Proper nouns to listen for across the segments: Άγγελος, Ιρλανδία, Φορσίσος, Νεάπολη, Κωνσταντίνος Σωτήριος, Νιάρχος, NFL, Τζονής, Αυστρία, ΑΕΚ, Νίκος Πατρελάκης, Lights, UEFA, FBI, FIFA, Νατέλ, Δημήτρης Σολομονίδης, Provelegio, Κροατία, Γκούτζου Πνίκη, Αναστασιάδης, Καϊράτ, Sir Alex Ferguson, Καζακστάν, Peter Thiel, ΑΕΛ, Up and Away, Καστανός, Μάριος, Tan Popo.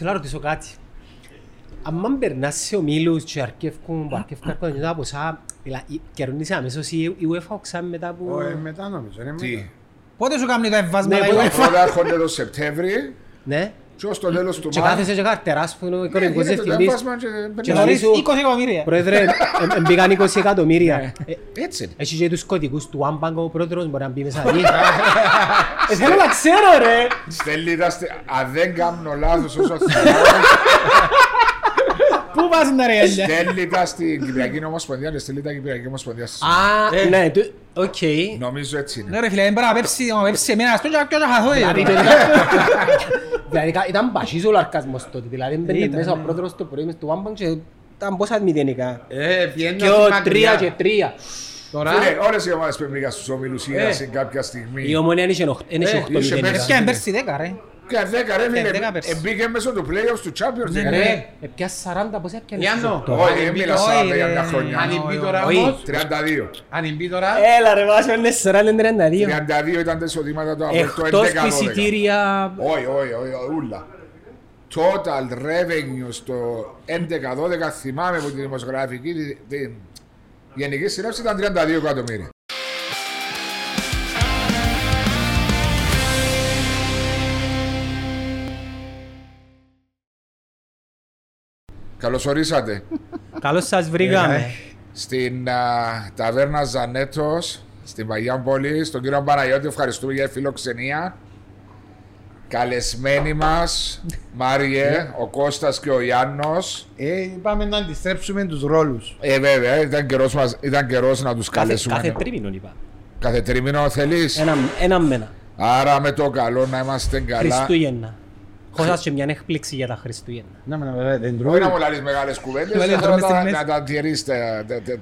Θέλω να ρωτήσω κάτι. Αν περνάς σε ομίλους και αρκεύκουν αρκετά ποσά, κερνείς αμέσως η UEFA οξάμε μετά που... Όχι, μετά νομίζω. Πότε σου κάνει τα εμβάσματα η UEFA? Πρώτα έρχονται το Σεπτέμβρη και ως το τέλος του Μάρτου. Και κάθεσαι και καρτεράς που είναι ο οικονομικός διευθυντής και χωρίς 20 εκατομμύρια. Πρόεδρε, μπήκαν 20 εκατομμύρια. Έτσι είναι. Έχει και τους κωδικούς του One Bank, ο πρόεδρος μπορεί να μπει μέσα εκεί. Θέλω να ξέρω ρε. Στέλνει, αν δεν κάνω λάθος όσο θέλω. Πού πας να ρε. Στέλνει τα στην Κυπριακή Ομοσπονδία και στέλνει τα Κυπριακή Ομοσπονδία στις ομάδες. Α, ναι, οκ. Νομίζω έτσι είναι. Ναι ρε φίλε, δεν πρέπει να πέψει εμένα στον και να χαθώ. Δηλαδή ήταν πασίς ο λαρκασμός τότε, δηλαδή μπαίνε μέσα ο πρόεδρος στο πρωί μες του One Bank και ήταν πόσα μηδενικά. Και ο 3 και 3. Φίλε, όλες οι ομάδες πρέπει να στους ομίλους ήρασαν κάποια στιγμή. Η Ομόνια ένιξε 8 μηδενικά. Έπιαν πέρσι 10 ρε. Μπήκε μέσω του play-offs του Champions League. Ναι, έπιασε 40, πώς έπιανε. Γιάννο, όχι, μίλα 40 για τα χρόνια. Αν μπει τώρα όμως, 32. Αν μπει τώρα... Έλα ρε βάζω, είναι 40, 32. 32 ήταν τα εισοδήματα του Απόπτου, 11-12. Εκτός φυσιτήρια... Όχι, όχι, ούλα. Total revenue στο 11-12, θυμάμαι που τη δημοσιογραφική, την γενική συνέψη ήταν 32 εκατομμύρια. Καλώς ορίσατε. Καλώς σας βρήκαμε. Στην ταβέρνα Ζανέτος, στην Παγιάμπολη, στον κύριο Παναγιώτη, ευχαριστούμε για τη φιλοξενία. Καλεσμένοι μας, Μάριε, ο Κώστας και ο Γιάννος. Είπαμε να αντιστρέψουμε τους ρόλους. Βέβαια, ήταν καιρός να τους καλέσουμε. Κάθε τρίμηνο είπα. Κάθε τρίμηνο θέλεις. Ένα μένα. Άρα με το καλό να είμαστε καλά. Χριστούγεννα. Κόντας και μια έκπληξη για τα Χριστούγεννα. Όχι να μολάρεις μεγάλες κουβέντες, να τα τηρείς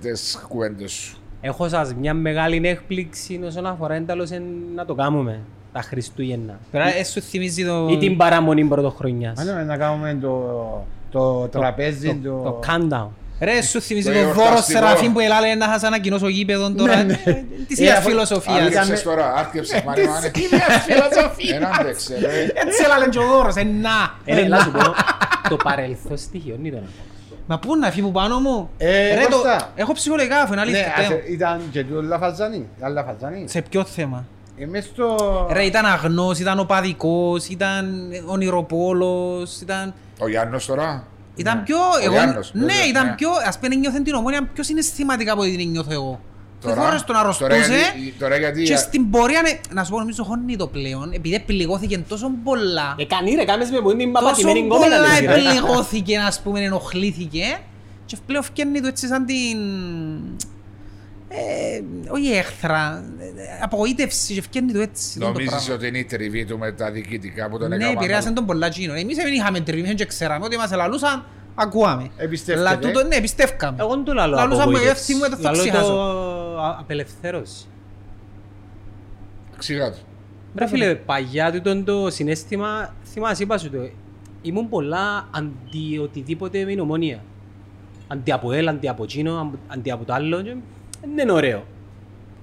τις κουβέντες σου. Έχω σας μια μεγάλη έκπληξη όσον αφορά ένταλος να το κάνουμε τα Χριστούγεννα. Ή την παραμονή πρωτοχρονιάς. Να κάνουμε το τραπέζι, το countdown. Ρε, σου θυμίζει το Βόρο Σεραφείμ που ελάλε να χάσει ανακοινώσω γήπεδον τώρα. Της ίδιας φιλοσοφίας. Άρκεψες τώρα, άρκεψες μάρει μάρει. Της ίδιας φιλοσοφίας. Έτσι ελάλε και ο Βόρος, ενά. Ελά σου πω, το παρελθόν στοιχείο ήταν ακόμα. Μα πού να φύγω πάνω μου. Ρε, έχω ψυχολογικά αφού είναι αλήθεια. Ήταν και του Λαφαζανή. Σε ποιο θέμα. Ρε, ήταν αγνός, ήταν οπαδικός, ήταν ονειροπόλος. Ο Γιάννος τώρα. Ήταν πιο, ας πένε νιώθεν την Ομόνια πιο συναισθηματικά από ό,τι την νιώθω εγώ. Φορές τον αρρωστούσε και στην πορεία, να σου πω νομίζω χώνει το πλέον, επειδή πληγώθηκε τόσο πολλά. Κανεί ρε, κάμες με που την παπατημένη γκόμενα. Τόσο πολλά πληγώθηκε, ας πούμε, ενοχλήθηκε και πλέον φκένει του έτσι σαν την... όχι έχθρα, απογοήτευση και φκένει του έτσι. Νομίζεις ότι είναι η τριβή του με τα διοικητικά που τον έκαναν. Ναι, επηρεάσαν τον πολλά γίνο. Εμείς δεν είχαμε τριβή και ξέραμε ότι μας λαλούσαν, ακούαμε. Εμπιστεύκαμε. Ναι, εμπιστεύκαμε. Εγώ δεν το λαλώ. Λαλούσαν με εύθυ μου, θα ξεχάσω. Λαλώ το απελευθέρωση. Ξηγάτω. Ρε φίλε, παγιά τούτον το συναίσθημα, θυμάσαι, είπα σου το. Ήμουν πολλά αντι οτιδήποτε με Ομόνια. Αντι από ελ, αντι από εκείνο, αντι από το άλλο. Δεν είναι ωραίο.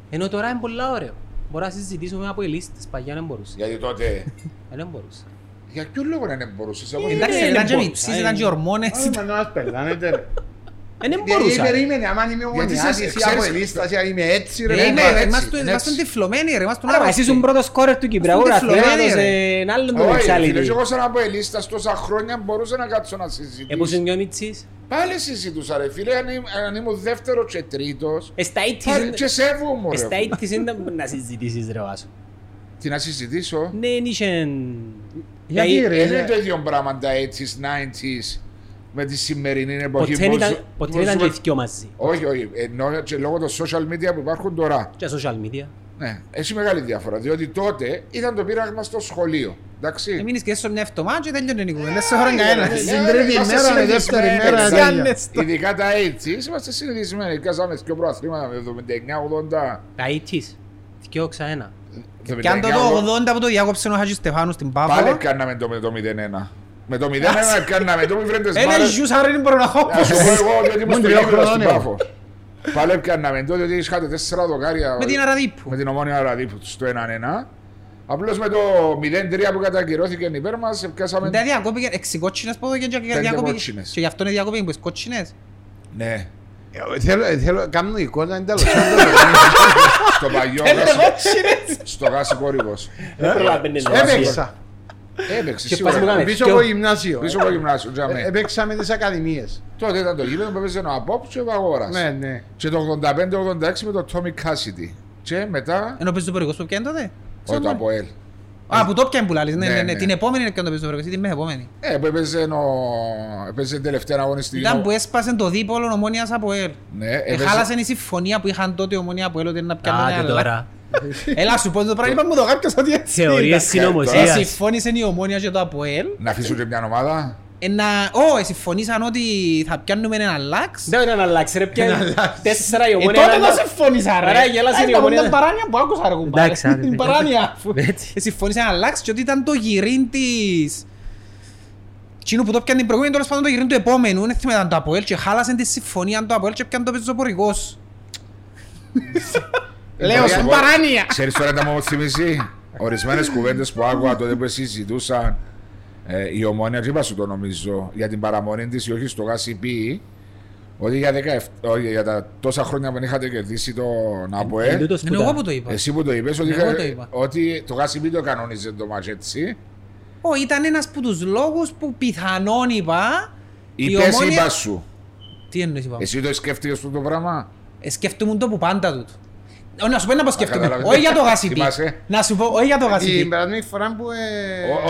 Ενώ τώρα είναι πολύ ωραίο. Μπορώ να συζητήσουμε από οι λίστες, παγιά δεν μπορούσα. Γιατί τότε... Δεν μπορούσα. Για ποιο λόγο να δεν μπορούσες. Εντάξει, ήταν και μυψής, ήταν και ορμόνες. Δεν μπορούσα. Περίμενε, άμα είμαι ομονιάτης ή από οι λίστας, είμαι έτσι ρε. Είμαστε τυφλωμένοι ρε. Άρα εσύ ήσουν πρώτος σκόρερ του Κυπριακού. Πάλι συζητούσα ρε φίλε, αν ήμουν δεύτερο και τρίτος, πάλι και σέβομαι ρε. Στα ήττης είναι να συζητήσεις ρε Βάσο. Τι να συζητήσω? Ναι, είχε... Γιατί ρε, είναι το ίδιο πράγμα τα 80s, 90s με τη σημερινή εποχή. Ποτέ ήταν και δυο μαζί. Όχι, όχι, ενώ και λόγω των social media που υπάρχουν τώρα. Και social media. Ναι, έχει μεγάλη διαφορά, διότι τότε ήταν το πείραγμα στο σχολείο. Εμείνεις και σε μια εβδομάδα και τέλειωνε η κουβέντα. Σε χωρά κανένας. Συντρίβει η μέρα, η δεύτερη μέρα. Ειδικά τα 80's είμαστε συνηθισμένοι. Κάσαμε δυο προαθλήματα με 79-80. Τα 80's, 2-1. Κι αν το 80 που το διάκοψε ο Χατζη Στεφάνου στην Πάπα. Πάλι κάναμε το με το 0-1. Με το 0-1 κάναμε το μη φρέντες μάρες. Ένα γιους άρρηνε προναχώ. Να σου πω εγώ ότι ήμουν στο διάκοψε στην Πάφο. Πάλι κάναμε τότε ότι είχατε 4 δοκάρια με την Ομόνια Αραδίπου στο 1-1. Απλώς με το 0-3 που κατακυρώθηκε υπέρ μας, πιάσαμε... Δεν διακόπηκε, 6 κότσινες που έδωκε και γι' αυτό είναι διακόπηκε, που κότσινες. Ναι. Θέλω, κάνω εικόνα, είναι τέλος. Στο παγιό στο γάσι κόρυβος. Έπαιξε σίγουρα. Πίσω από γυμνάσιο. Έπαιξα με τις ακαδημίες. Τότε ήταν το γήπεδο που έπαιζε ο Απόπτης και ο Βαγόρας. Και το 85-86 με το Tommy Cassidy. Και μετά... Ενώ παίζει το Πορικός που πιάνε τότε. Όχι το Αποέλ. Α, που το πιάνε Πουλαλής. Την επόμενη είναι το Πορικός ή την μέχρι επόμενη. Έπαιζε την τελευταία αγωνιστική. Ήταν που έσπασε το δίπολο Ομόνιας Αποέλ. Χάλασε η συμφωνία που είχαν τότε Ομόνια Αποέλ ότι να πιάνουν άλλα. Έλα σου πω το πράγμα μου το κάποιος ότι έτσι είναι. Θεωρίες συνωμοσίας. Συμφώνησαν η Ομόνια και το Αποέλ. Να αφήσουν και μια ομάδα. Όχι, συμφωνήσαν ότι θα πιάνουμε έναν αλλάξ. Δεν είναι έναν αλλάξ ρε, πιάνε τέσσερα η Ομόνια. Τότε δεν συμφωνήσαν ρε. Ήταν παράνοια που άκουσα ρε κουμπά. Την παράνοια. Συμφωνήσαν αλλάξ και ότι ήταν το γυρίν της. Εκείνο που το πιάνε την προηγούμενη τώρα σπάντων το γυρίν του επόμενου. Έτσι μετά το Αποέλ και χάλασαν τη συμφωνία του Αποέλ και πιάνε το πεζοπορικός. Λέω στην παράνοια. Ξέρεις τώρα να μου θυμίσει ορισμένες κουβέντες που άκουγα τότε που εσείς ζητούσαν η Ομόνια, τι είπα σου το νομίζω, για την παραμονή της ή όχι στο ΓΑΣΥΠΗ, ότι για τα τόσα χρόνια που είχατε κερδίσει τον ΑΠΟΕ. Εγώ που το είπα. Εσύ που το είπες, ότι το ΓΑΣΥΠΗ το κανόνιζε το ματς έτσι. Όχι, ήταν ένας από τους λόγους που πιθανόν είπα. Είπες ή είπα σου. Τι εννοείς είπα. Εσύ το σκέφτηκες αυτό το πράγμα. Σκέφτομαι το που πάντα τούτο. Να σου πω να πω σκέφτομαι, όχι για το ΓΑΣΥΠΗ. Να σου πω, όχι για το ΓΑΣΥΠΗ. Η περασμένη φορά που...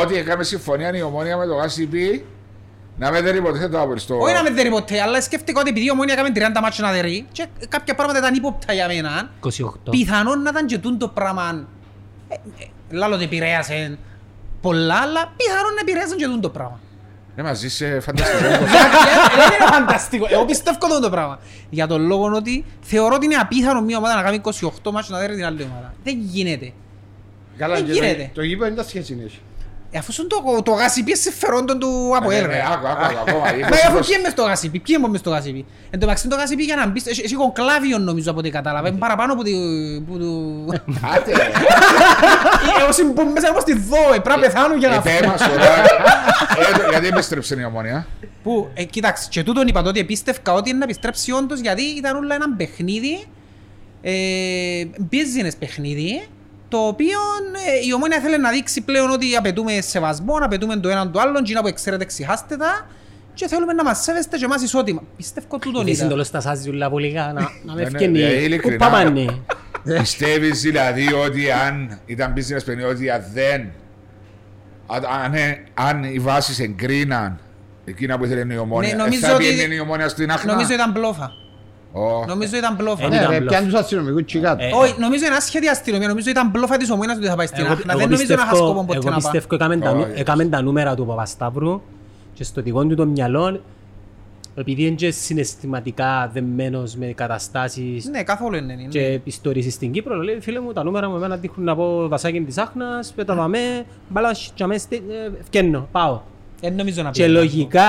Ότι έκαμε συμφωνία η Ομόνια με το ΓΑΣΥΠΗ, να με δερεί ποτέ το άπριστο. Όχι να με δερεί ποτέ, αλλά σκέφτηκα ότι επειδή η Ομόνια έκαμε 30 μάτσο να δερεί και κάποια πράγματα ήταν ύποπτα για μένα, πιθανόν να ήταν και το πράγμα... Λάλλον επηρέασαν πολλά, αλλά πιθανόν επηρέασαν και το πράγμα. Ναι, μαζί είσαι φανταστικό. Δεν είναι φανταστικό. Εγώ πιστεύω αυτό το πράγμα. Για τον λόγο ότι θεωρώ ότι είναι απίθανο μία ομάδα να κάνει 28 μάτσο να δέρει την άλλη ομάδα. Δεν γίνεται. Καλά, δεν γίνεται. Το γήπεδο είναι τα σχέση είναι. Αφού σου το ΓΑΣΥΠΗ συμφερόντων του ΑΠΟΕΛ. Αφού ποιοι είμαι στο ΓΑΣΥΠΗ, ποιοι είμαι στο ΓΑΣΥΠΗ. Εν τω μεταξύ το ΓΑΣΥΠΗ για να μπεις, εσύ κονκλάβιο νομίζω από ό,τι κατάλαβα, είναι παραπάνω από του... Άτε ρε. Όσοι μπουν μέσα όπως τη δω, πρέπει να πεθάνουν για να φύγουν. Επέ μας τώρα, γιατί επιστρέψε η Ομόνια. Που, κοίταξε, και τούτον είπα τότε επίστευκα ότι είναι να επιστρέψει όντως γιατί ήταν όλα ένα παιχνίδι, business παιχνίδι. Το οποίο η Ομόνια θέλει να δείξει πλέον ότι απαιτούμε σεβασμό, απαιτούμε το έναν το άλλον, κοινά που ξέρετε ξεχάστε τα και θέλουμε να μας σέβεστε και εμάς ισότιμα. Πιστεύω τούτον είδα. Είσαι εντολώς τα σάζιουλα πολικά, να με ευκαινεί. Κουπαμάνι. Πιστεύεις δηλαδή ότι αν ήταν business παιχνίδι, ότι αν οι βάσεις εγκρίναν εκείνα που ήθελε η Ομόνια, θα πήγαινε η Ομόνια στην άχνα. Νομίζω ήταν μπλόφα. Νομίζω ήταν μπλόφα. Πιάνε τους αστυνομικούς και κάτω. Όχι, νομίζω είναι άσχετη αστυνομία. Νομίζω ήταν μπλόφα της Ομόνιας ότι θα πάει στην άχνα. Δεν νομίζω να είχα σκοπό ποτέ να πάει. Εγώ πιστεύω έκαμε τα νούμερα του Παπασταύρου και στο τυχόν του των μυαλών επειδή είναι και συναισθηματικά δεμένος με καταστάσεις. Ναι, καθόλου είναι. Και ιστορίες στην Κύπρο, λέει φίλε μου, τα νούμερα μου εμένα δείχνουν να πω βασάκι της άχνας, πεταδαμέ, μπαλάς και αμέσως ευκένω, πάω. Και λογικά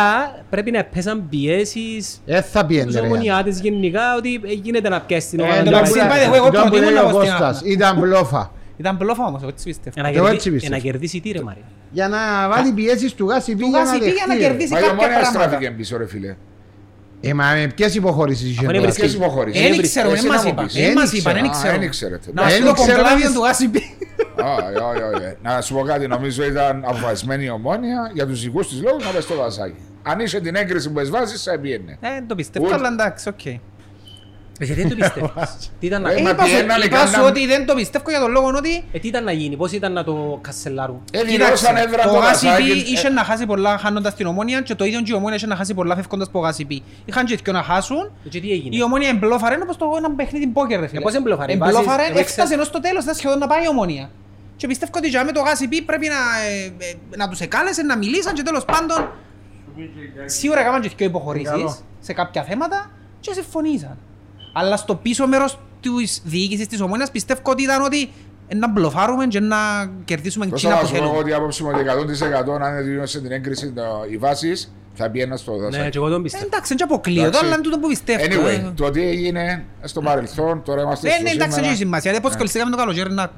πρέπει να πέσαν πιέσεις στους ομονιάτες γενικά ότι γίνεται να πιέσεις την ομάδα. Ήταν μπλόφα. Ήταν μπλόφα όμως, εγώ έτσι πιστεύω. Να κερδίσει τι ρε Μαρία. Για να βάλει πιέσεις του ΓΑΣΥΠΗ για να κερδίσει κάποια πράγματα. Μα η Ομόνια στράφηκε πίσω ρε φίλε. Με ποιες υποχωρήσεις είχε τώρα. Εν ήξερε, εν μας είπαν. Εν ήξερε. Να σου το κομπλάβιο του ΓΑΣΥΠΗ. Να σου πω κάτι, νομίζω ήταν αποφασισμένη η Ομόνια για τους δικούς της λόγους να πες το βασάκι. Αν είσαι την έγκριση που εσβάζεις θα πιένε. Το πιστεύω, αλλά εντάξει, οκ. Γιατί δεν το πιστεύεις. Είπα σου ότι δεν το πιστεύω για τον λόγο ότι... Τι ήταν να γίνει, πώς ήταν να το κασελάρουν. Το ΓΑΣΥΠΗ είχε να χάσει πολλά χάνοντας την Ομόνια και το ίδιο και η Ομόνια είχε να χάσει πολλά φεύγοντας από το ΓΑΣΥΠΗ. Είχαν και να χάσουν. Η Ομόνια εμπλόφαρε όπως το ένα παιχνίδι πόκερ ρε φίλε. Πώς εμπλόφαρε. Εμπλόφαρε, έφτασε ενώ στο τέλος ήταν σχεδόν να πάει η Ομόνια. Και πιστεύω ότι για με το ΓΑΣΥΠΗ πρέπει να τους εκάλεσαν, να μιλήσαν και τέλος πάντων σίγουρα έκαναν και πιο υποχωρήσεις σε κάποια θέματα και συμφωνήσαν. Αλλά στο πίσω μέρος της διοίκησης της Ομόνιας πιστεύω ότι ήταν ότι να μπλοφάρουμε και να κερδίσουμε εκείνα που θέλουμε. Εγώ ότι άποψη μου ότι 100% αν έδινε την έγκριση οι βάσεις θα πει ένας στο δασάκι. Ναι, και εγώ τον πιστεύω. Εντάξει, δεν αποκλείω το, αλλά είναι τούτο που πιστεύω. Anyway, το τι έγινε στο παρελθόν, τώρα είμαστε στο σήμερα. Εντάξει, δεν έχει σημασία, δεν πως κολληθήκαμε το καλοκαίρι να...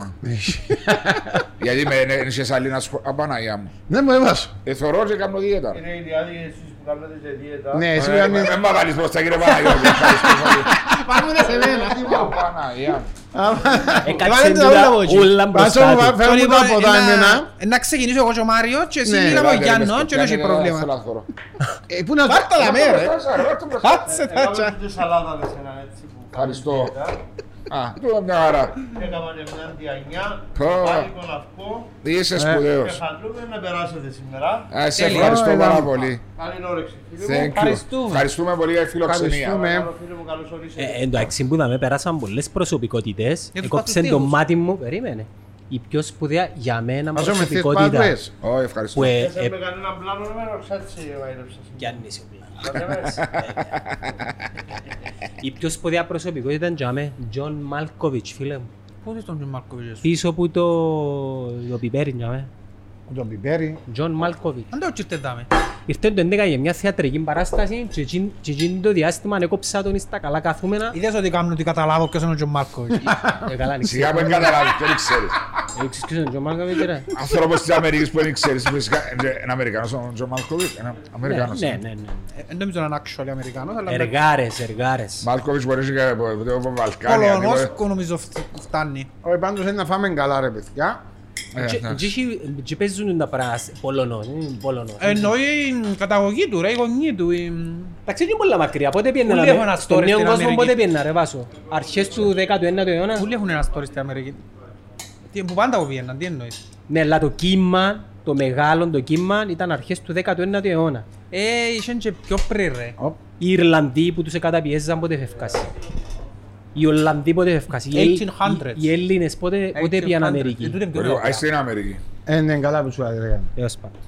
Γιατί με ένιξε σαλή να σου απαναγιά μου. Ναι, μου έβασε. Εθωρώ και κάνω δίαιτα. Είναι οι διάδειες εσείς που κάνετε σε δίαιτα. Ναι, εσύ κάνεις. Δεν μ' απαλείς μπροστά κύριε Παναγιώτη. Πάμε σε μένα. Τι πάω Παναγιά. Έκατσε μπροστά ούλα μπροστά του. Φέρνουν τα ποτά εμένα. Να ξεκινήσω εγώ και ο Μάριος και εσύ μιλάμε ο Γιάννος και όχι προβλήματα. Πάρτα τα μέρα. Πάτσε τα τσά. Ευχαριστώ. Α, τώρα μια χαρά. Έκαμα μια διαγνιά, πάλι τον αυκό. Είσαι σπουδαίος. Ευχαριστούμε να περάσετε σήμερα. Σε ευχαριστώ πάρα πολύ. Καλή όρεξη. Ευχαριστούμε πολύ για τη φιλοξενία. Εντάξει που είδαμε, πέρασαν πολλές προσωπικότητες. Έκοψε το μάτι μου, περίμενε. Η πιο σπουδαία για μένα προσωπικότητα. Ευχαριστώ. Δεν σε έπρεπε κανένα πλάνο νούμερο, ξάτησε η βαϊρέψα. Γιάννη είσαι πλάνο. Η πιο σπουδαία προσωπικότητα ήταν για John Malkovich, φίλε μου. Πότε ήταν John Malkovich? Πίσω από το πιπέρι για μένα. Το πιπέρι? John Malkovich. Αν το ήρθε δάμε. Ήρθε το 11 για μια θεατρική παράσταση και εκείνη το διάστημα ανέκοψα τον στα καλά καθούμενα. Είδες ότι κάνουν ότι καταλάβω ποιος είναι ο John Malkovich. Σιγά που δεν καταλάβω, ποιος δεν ξέρεις. Έχεις ποιος είναι ο John Malkovich, ρε. Ανθρώπος της Αμερικής που δεν ξέρεις, είναι Αμερικανός ο John Malkovich, είναι Αμερικανός. Ναι, ναι, ναι. Δεν νομίζω να είναι actually Αμερικανός, αλλά... Εργάρες, εργάρες. Malkovich μπορείς και από Βαλκάνια. Πολωνόσκο νομίζω φτάνει. Πάντως είναι να φάμε καλά ρε παιδιά. Και παίζουν τα πράσι, Πολωνός. Εννοεί η καταγωγή του, η γονή του. Εντάξει, είναι πολλά μακριά. Πότε πιέναμε, στον νέο κόσμο πότε πιέναμε, Βάσο. Αρχές του 19ου αιώνα. Πού έχουν ένα στόρι στην Αμερική. Που πάντα που πιέναν, τι εννοείς. Ναι, αλλά το κύμα, το μεγάλο το κύμα ήταν αρχές του 19ου αιώνα. Είχαν και πιο πριν ρε. Οι Ιρλανδοί που τους καταπιέζαν πότε φευκάσαν. Οι Ολλανδοί πότε φεύκασαν, οι Έλληνες πότε πήγαν Αμερική. Άιστε είναι Αμερική. Είναι καλά που σου έλεγαν. Έως πάντως.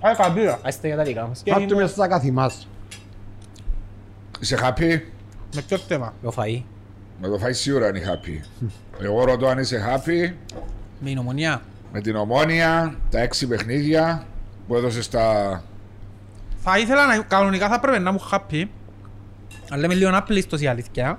Άι χαμπύρα. Άιστε για τα δικά μας. Πάτου μέσα στα κάθε μας. Είσαι χαπή. Με ποιο θέμα. Με το φαΐ. Με το φαΐ σίγουρα είναι χαπή. Εγώ ρωτώ αν είσαι χαπή. Με την Ομονία. Με την Ομόνια, τα 6 παιχνίδια που έδωσες τα... Θα ήθελα, κανονικά θα πρέπει να μου χαπή. Αλλά λέμε λίγο να πλήστος η αλήθεια.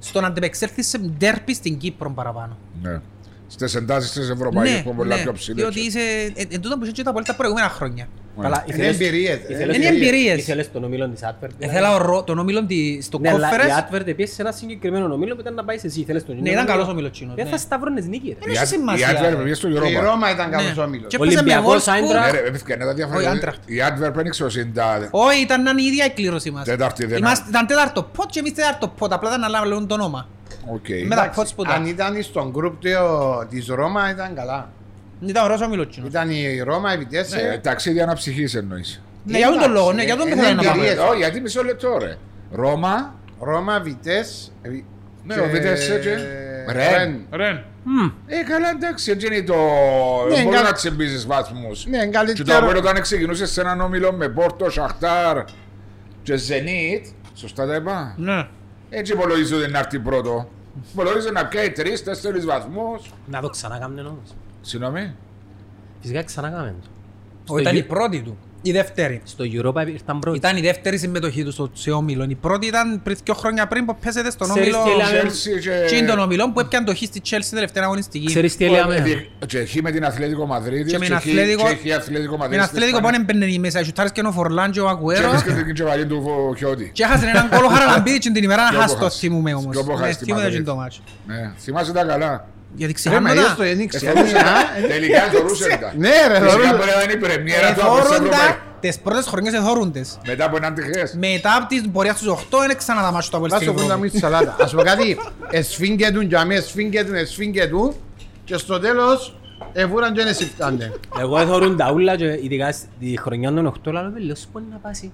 Στον αντεπεξέλθει σε ντέρπι στην Κύπρο παραπάνω. Ναι. Στις εντάσεις της Ευρωπαϊκής που πολλά πιο ψηλές. Διότι είσαι εντούτον που είσαι και τα πολύ προηγούμενα χρόνια. Είναι εμπειρίες. Είναι εμπειρίες. Ήθελες τον ομίλον της Advert. Ήθελα τον ομίλον της Conference. Ναι, αλλά η Advert επίσης σε ένα συγκεκριμένο ομίλο που ήταν να πάεις εσύ. Ναι, ήταν καλός ομίλος Τσίνος. Δεν θα σταυρώνες νίκη. Δεν έχει σημασία. Η Advert πήγε στο Europa. Η Ρώμα ήταν καλός ομίλος. Ολυμπιακός, Άιντραχτ. Η Advert δεν εξωσύντα. Όχι, ήταν η ίδια η κλήρωση μας. Ήταν τέταρτο πόντ και εμείς τέταρτο πόντ. Απλά ήταν να λέμε το όνομα. Αν ήταν στον γκρουπ της Ρώμα ήταν καλά. Ήταν ο Ρώσος ο Μιλοτσίνος. Ήταν η Ρώμα, η Βιτέσσε. Ταξίδι αναψυχής εννοείς. Ναι, για τον το λόγο, ναι, για τον το θέλω να πάμε. Όχι, γιατί μισό λεπτό ρε. Ρώμα, Βιτέσσε. Ναι, ο Βιτέσσε έτσι. Ρεν. Καλά, εντάξει, έτσι είναι το... Μπορεί να ξεμπίζεις βαθμούς. Ναι, καλύτερο. Και το απόλυτο όταν ξεκινούσες σε έναν όμιλο με Πόρτο, Σαχτάρ και Ζενίτ. Σωστά τα είπα. Ναι. Έτσι υπολογίζονται να έρθει πρώτο. Υπολογίζονται να πιάει 3-4 βαθμούς. Να το ξανακάμνε όμως. Συγγνώμη. Φυσικά ξανακάμεν το. Ήταν η πρώτη του. Η δεύτερη. Στο Europa ήταν πρώτη. Ήταν η δεύτερη συμμετοχή του στο όμιλο. Η πρώτη ήταν πριν 2 χρόνια πριν που πέσετε στον όμιλο. Τσιν τον όμιλο που έπιαν το χ στη Chelsea τελευταία αγωνιστική. Ξέρεις τι έλεγαμε. Και χ με την Αθλέτικο Μαδρίτη. Και με την Αθλέτικο Μαδρίτη. Με την Αθλέτικο πάνε μπαινε μέσα. Σουτάρες και ο Φορλάντζο, ο Αγκουέρο. Και έχασαν έναν κόλο Χαραλαμπίδη την ημέρα να χάσει το θυμούμε όμως. Θυμάσαι τα καλά. Γιατί ξεχάμε τα. Τελικά εθωρούσαν τα. Ναι ρε, εθωρούν τα. Τις πρώτες χρονιές εθωρούν τις. Μετά από έναν τυχές. Μετά από την πορεία στους 8 είναι ξανά τα μάτσου του από ελσίγου. Βάσο που να μην σαλάτα. Ας πω κάτι, εσφίγγετουν για μένα, εσφίγγετουν και στο τέλος εβούραν και ενεσυφτάνε. Εγώ εθωρούν τα ούλα και ειδικά τη χρονιά των 8 αλλά δεν λέω σπον να πάσει.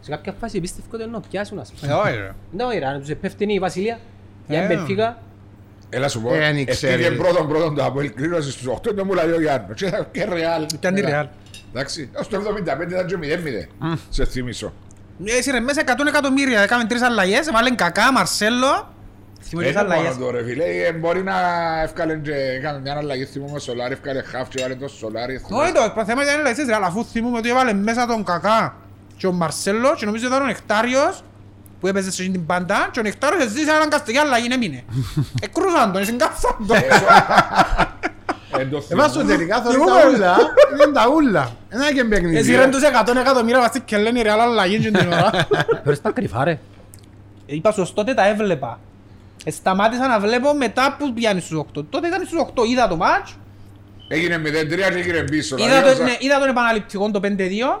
Σε κάποια φάση επίστευκονται να πιάσουν ας πούμε. Ναι. Έλα σου πω, έφυγε πρώτον το Αποέλ κλήρωση στους 8 και μου λέει ο Γιάννος. Ήταν η Ρεάλ. Εντάξει, ως το 75 ήταν και μηδέμινε, σε θυμίσω. Έσυρε μέσα 100 εκατομμύρια, έκαμε 3 αλλαγές, έβαλαν Κακά, Μαρσέλο. Θυμούνται αλλαγές. Δεν τώρα φίλε, μπορεί να ευκάλεν και κάνουν μια αλλαγή, θυμούμε Σολάρι, ευκάλε χαφ και έβαλαν το Σολάρι. Όχι το θέμα ήταν αλλαγές, αλλά αφού θυμούμε ότι έβαλαν μέσα τον Κακά και ο Μαρσέλο και νομίζω ήταν ο Νεκτάριος που έπαιζε σε την πάντα και ο Νεκτάριος ζήτησε έναν καστική αλλαγή, έμεινε. Εκρούσαν τον, εσκάψαν τον. Εμάς τελικά θα είναι τα ούλα. Ένα και μπαιχνίδια. Εσύ ρέντους 100 εκατομμύρια βαστή και λένε ρε άλλα αλλαγή και την ώρα. Πρέπει να κρυφά ρε. Είπα σου, τότε τα έβλεπα. Σταμάτησα να βλέπω μετά που πιάνει στους 8. Τότε ήταν στους 8, είδα το μάτς. Έγινε 0-3 και έγινε πίσω. Είδα τον επαναληπτικό το 5-2.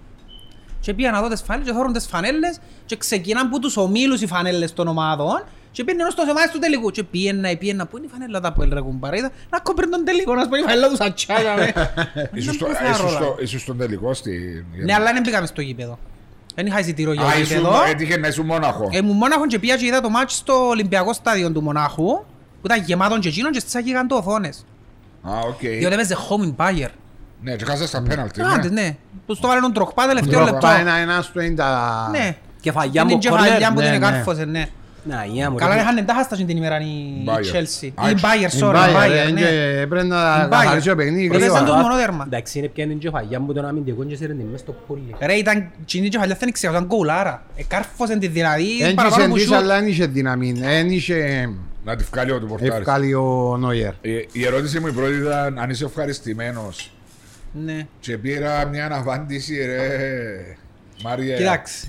Και πήγαν να δω τις φανέλες και θόρουν τις φανέλες και ξεκινάνε από τους ομίλους οι φανέλες των ομάδων και πήγαινε ως το σεμάδες του τελικού και πήγαινα, πού είναι η φανέλα τα που έλεγαν παρέτα να κόμπρουν τον τελικό, να σου πω η φανέλα τους ατσάγα με. Ίσως τον τελικό στη... Ναι, αλλά δεν πήγαμε στο γήπεδο. Δεν είχα εισιτήριο για γήπεδο. Έτυχε να ήσουν Μόναχο. Ήμουν Μόναχο και πήγα και είδα το μάτσο στο Ολυμπιακό στάδιο του Μονάχου που ήταν γεμάτον και εκείνον και στις γιγαντοοθόνες. Διότι έπαιζε home in Bayern. Ναι, και χάσες τα πέναλτι. Άντε, ναι. Τους το βάλε τον Τροχπά τελευταίο λεπτό. Ένα στο 90... Ναι. Κεφαλιά μου που την εκάρφωσε, ναι. Καλά είχαν εντάχαστα την ημέρα η Chelsea. Η Bayern, sorry, η Bayern, ναι. Πρέπει να καθαρίσει το παιχνίδι. Έπαιζαν τους μονοδέρμα. Εντάξει, είναι πια είναι κεφαλιά μου τον αμυντικό και σέρνει μέσα στο πόλι. Ρε, ήταν κοινή κεφαλιά, δεν ξέρω, ήταν κουλάρα. Εκάρφωσαν τη δυναμή, παραπάνω που σου. Να τη βγάλει ο του πορτάρις. Ευκάλει ο Νόιερ. Η ερώτηση μου η πρώτη ήταν αν είσαι ευχαριστημένος. Ναι. Και πήρα μια αναπάντηση ρε Μάρια. Κοιτάξτε.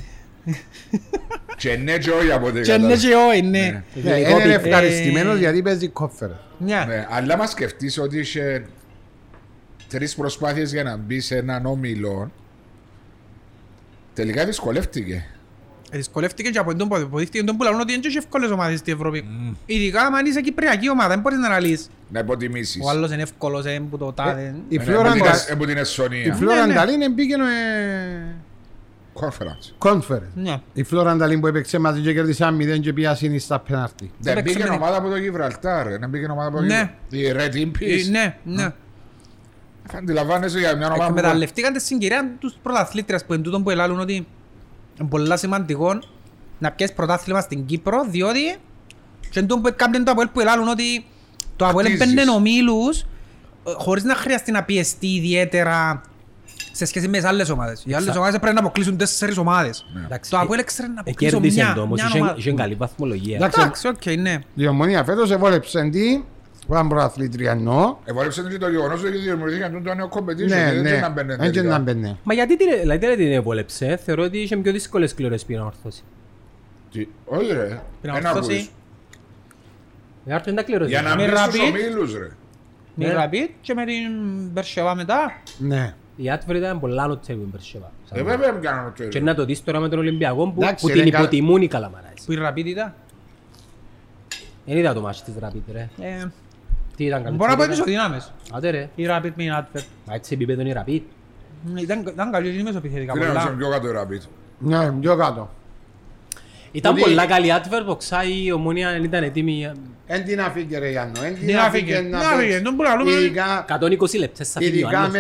Και ναι και όχι από την κατάσταση. Και ναι και όχι, ναι. Είναι ευχαριστημένος γιατί παίζει κόφερα. Ναι. Αλλά μας σκεφτείς ότι είσαι τρεις προσπάθειες για να μπει σε έναν όμιλο. Τελικά δυσκολεύτηκε. Δυσκολεύτηκε και από τον που αποδείχτηκε τον Πουλαλούν ότι είναι και εύκολες ομάδες στην Ευρώπη. Ειδικά αν είσαι κυπριακή ομάδα, δεν μπορείς να αναλύσεις. Να υποτιμήσεις. Ο άλλος είναι εύκολος, είναι που το τάδε. Η Φλόρανταλίν πήγε Conference. Η Φλόρανταλίν που έπαιξε μαζί και κέρδισε 0 και πήγε ασύνης στα πέναρτη. Δεν πήγε ομάδα από το Γιβραλτάρ, δεν πήγε ομάδα από το Γιβραλτάρ. Αντιλαμβάνεσαι για μια ομάδα που... Εκμεταλλευτήκαν τη συγκυρία τους πρωταθλήτριας που εντούτον που ελάλουν ότι είναι πολλά σημαντικό να πιάσεις πρωτάθλημα στην Κύπρο, διότι και κάποιον το ΑΠΟΕΛ που ελάλουν ότι το ΑΠΟΕΛ έμπαινε ομίλους χωρίς να χρειαστεί να πιεστεί ιδιαίτερα σε σχέση με τις άλλες ομάδες. Οι άλλες ομάδες πρέπει να αποκλείσουν 4 ομάδες. Το ΑΠΟΕΛ έξερε να αποκλείσουν μια ομάδα. Είχε καλή βαθμολογία. Εντάξει, οκ, ναι. Η Ομονία φέτος εβόλεψε τι. Πάμε πρωταθλήτρια, εννοώ. Εβόλεψαν και το γεγονός ότι δημιουργήθηκαν το νέο competition. Ναι. Μα γιατί την εβόλεψε, θεωρώ ότι είχε πιο δύσκολες κλήρες πριν όρθωση. Όχι ρε, ένα ακούς. Για να μην στους ομίλους ρε. Με Rapid και με την Μπερσεβά μετά. Ναι. Η Άτβερ ήταν πολλά νοτέρ που Μπερσεβά. Βέβαια έκανα νοτέρ. Και να το δεις τώρα με τον Ολυμπιακό που την υποτιμούν οι καλαμαράες. Που η Rapid ήταν. Δεν είδα το μάτσι της Rapid ρε. Τι ήταν καλύτερο. Μπορώ να πω ότι ισοδυνάμες. Άντε ρε. Η Rapid με την Advert. Μα έτσι επίπεδον η Rapid. Ήταν καλύτερο και μεσοπιθέτικα πολλά. Ήταν πιο κάτω η Rapid. Ναι, πιο κάτω. Ήταν πολλά καλή Advert, βοξάει η Ομόνια, δεν ήταν έτοιμη. Εν την αφήκε ρε Γιάννο. Την αφήκε. Τον πουλαλούμε. 120 λεπτές θα φύγει ο Άννος. Ειδικά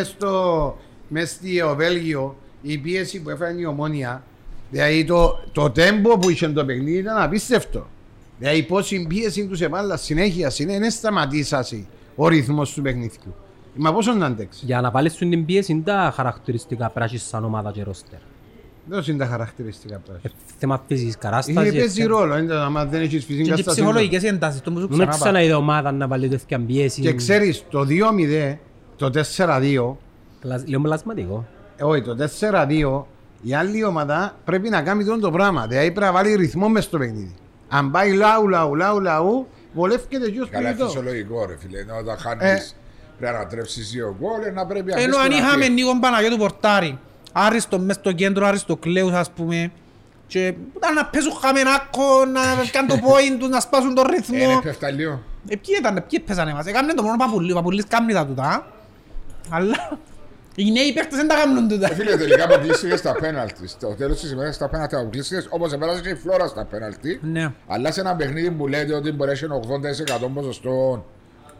μες στο Βέλγιο η πίεση που έφερε η Ομόνια. Δηλαδή το τέμπο που είχε το παιχνίδι ήταν απίστευτο. Δηλαδή πόση πίεση τους εβάλλα συνέχεια, δεν σταματήσασε ο ρυθμός του παιχνίδιου. Μα πόσο να αντέξει. Για να παλέψουν την πίεση είναι τα χαρακτηριστικά πράσης σαν ομάδα και ρόστερ. Δεν είναι τα χαρακτηριστικά πράσης. Θέμα φυσικής κατάστασης. Είναι παίζει ρόλο, δεν έχεις φυσική κατάσταση. Και ψυχολογικές εντάσεις, το μου ξαναπά. Δεν ξανά είδε ομάδα να βάλει τέτοια πίεση. Και ξέρεις, το 2-0, το 4-2... Λέω πλασματικό. Όχι, το 4-2 η άλλη ομάδα πρέπει να κάνει το πράγμα. Δηλαδή πρέπει να βάλει ρυθμό μες στο παιχνίδι. Αν πάει λαού, βολεύκεται γιος του λιτό. Καλά φυσιολογικό ρε φίλε, ενώ όταν χάνεις πρέπει να τρέψεις δύο γκολ, να πρέπει να πεις. Ενώ αν είχαμε Νίκον Παναγιώτου Πορτάρι, άριστο μες στο κέντρο, άριστο κλαίους ας πούμε, Και να παίζουν χαμενάκο, να κάνουν το πόιν τους, να σπάσουν τον ρυθμό. Είναι πεφταλείο. Ποιοι ήταν, ποιοι παίζανε μας. Έκαναν το μόνο Παπουλή, ο Παπουλής κάνει τα τούτα. Αλλά οι νέοι παίχτες δεν τα κάνουν τούτα. Φίλε, τελικά αποκλείστηκες στα πέναλτι. Στο τέλος της ημέρας στα πέναλτι αποκλείστηκες, όπως επέρασε και η Φλόρα στα πέναλτι. Αλλά σε ένα παιχνίδι που λέτε ότι μπορέσει 80% ποσοστό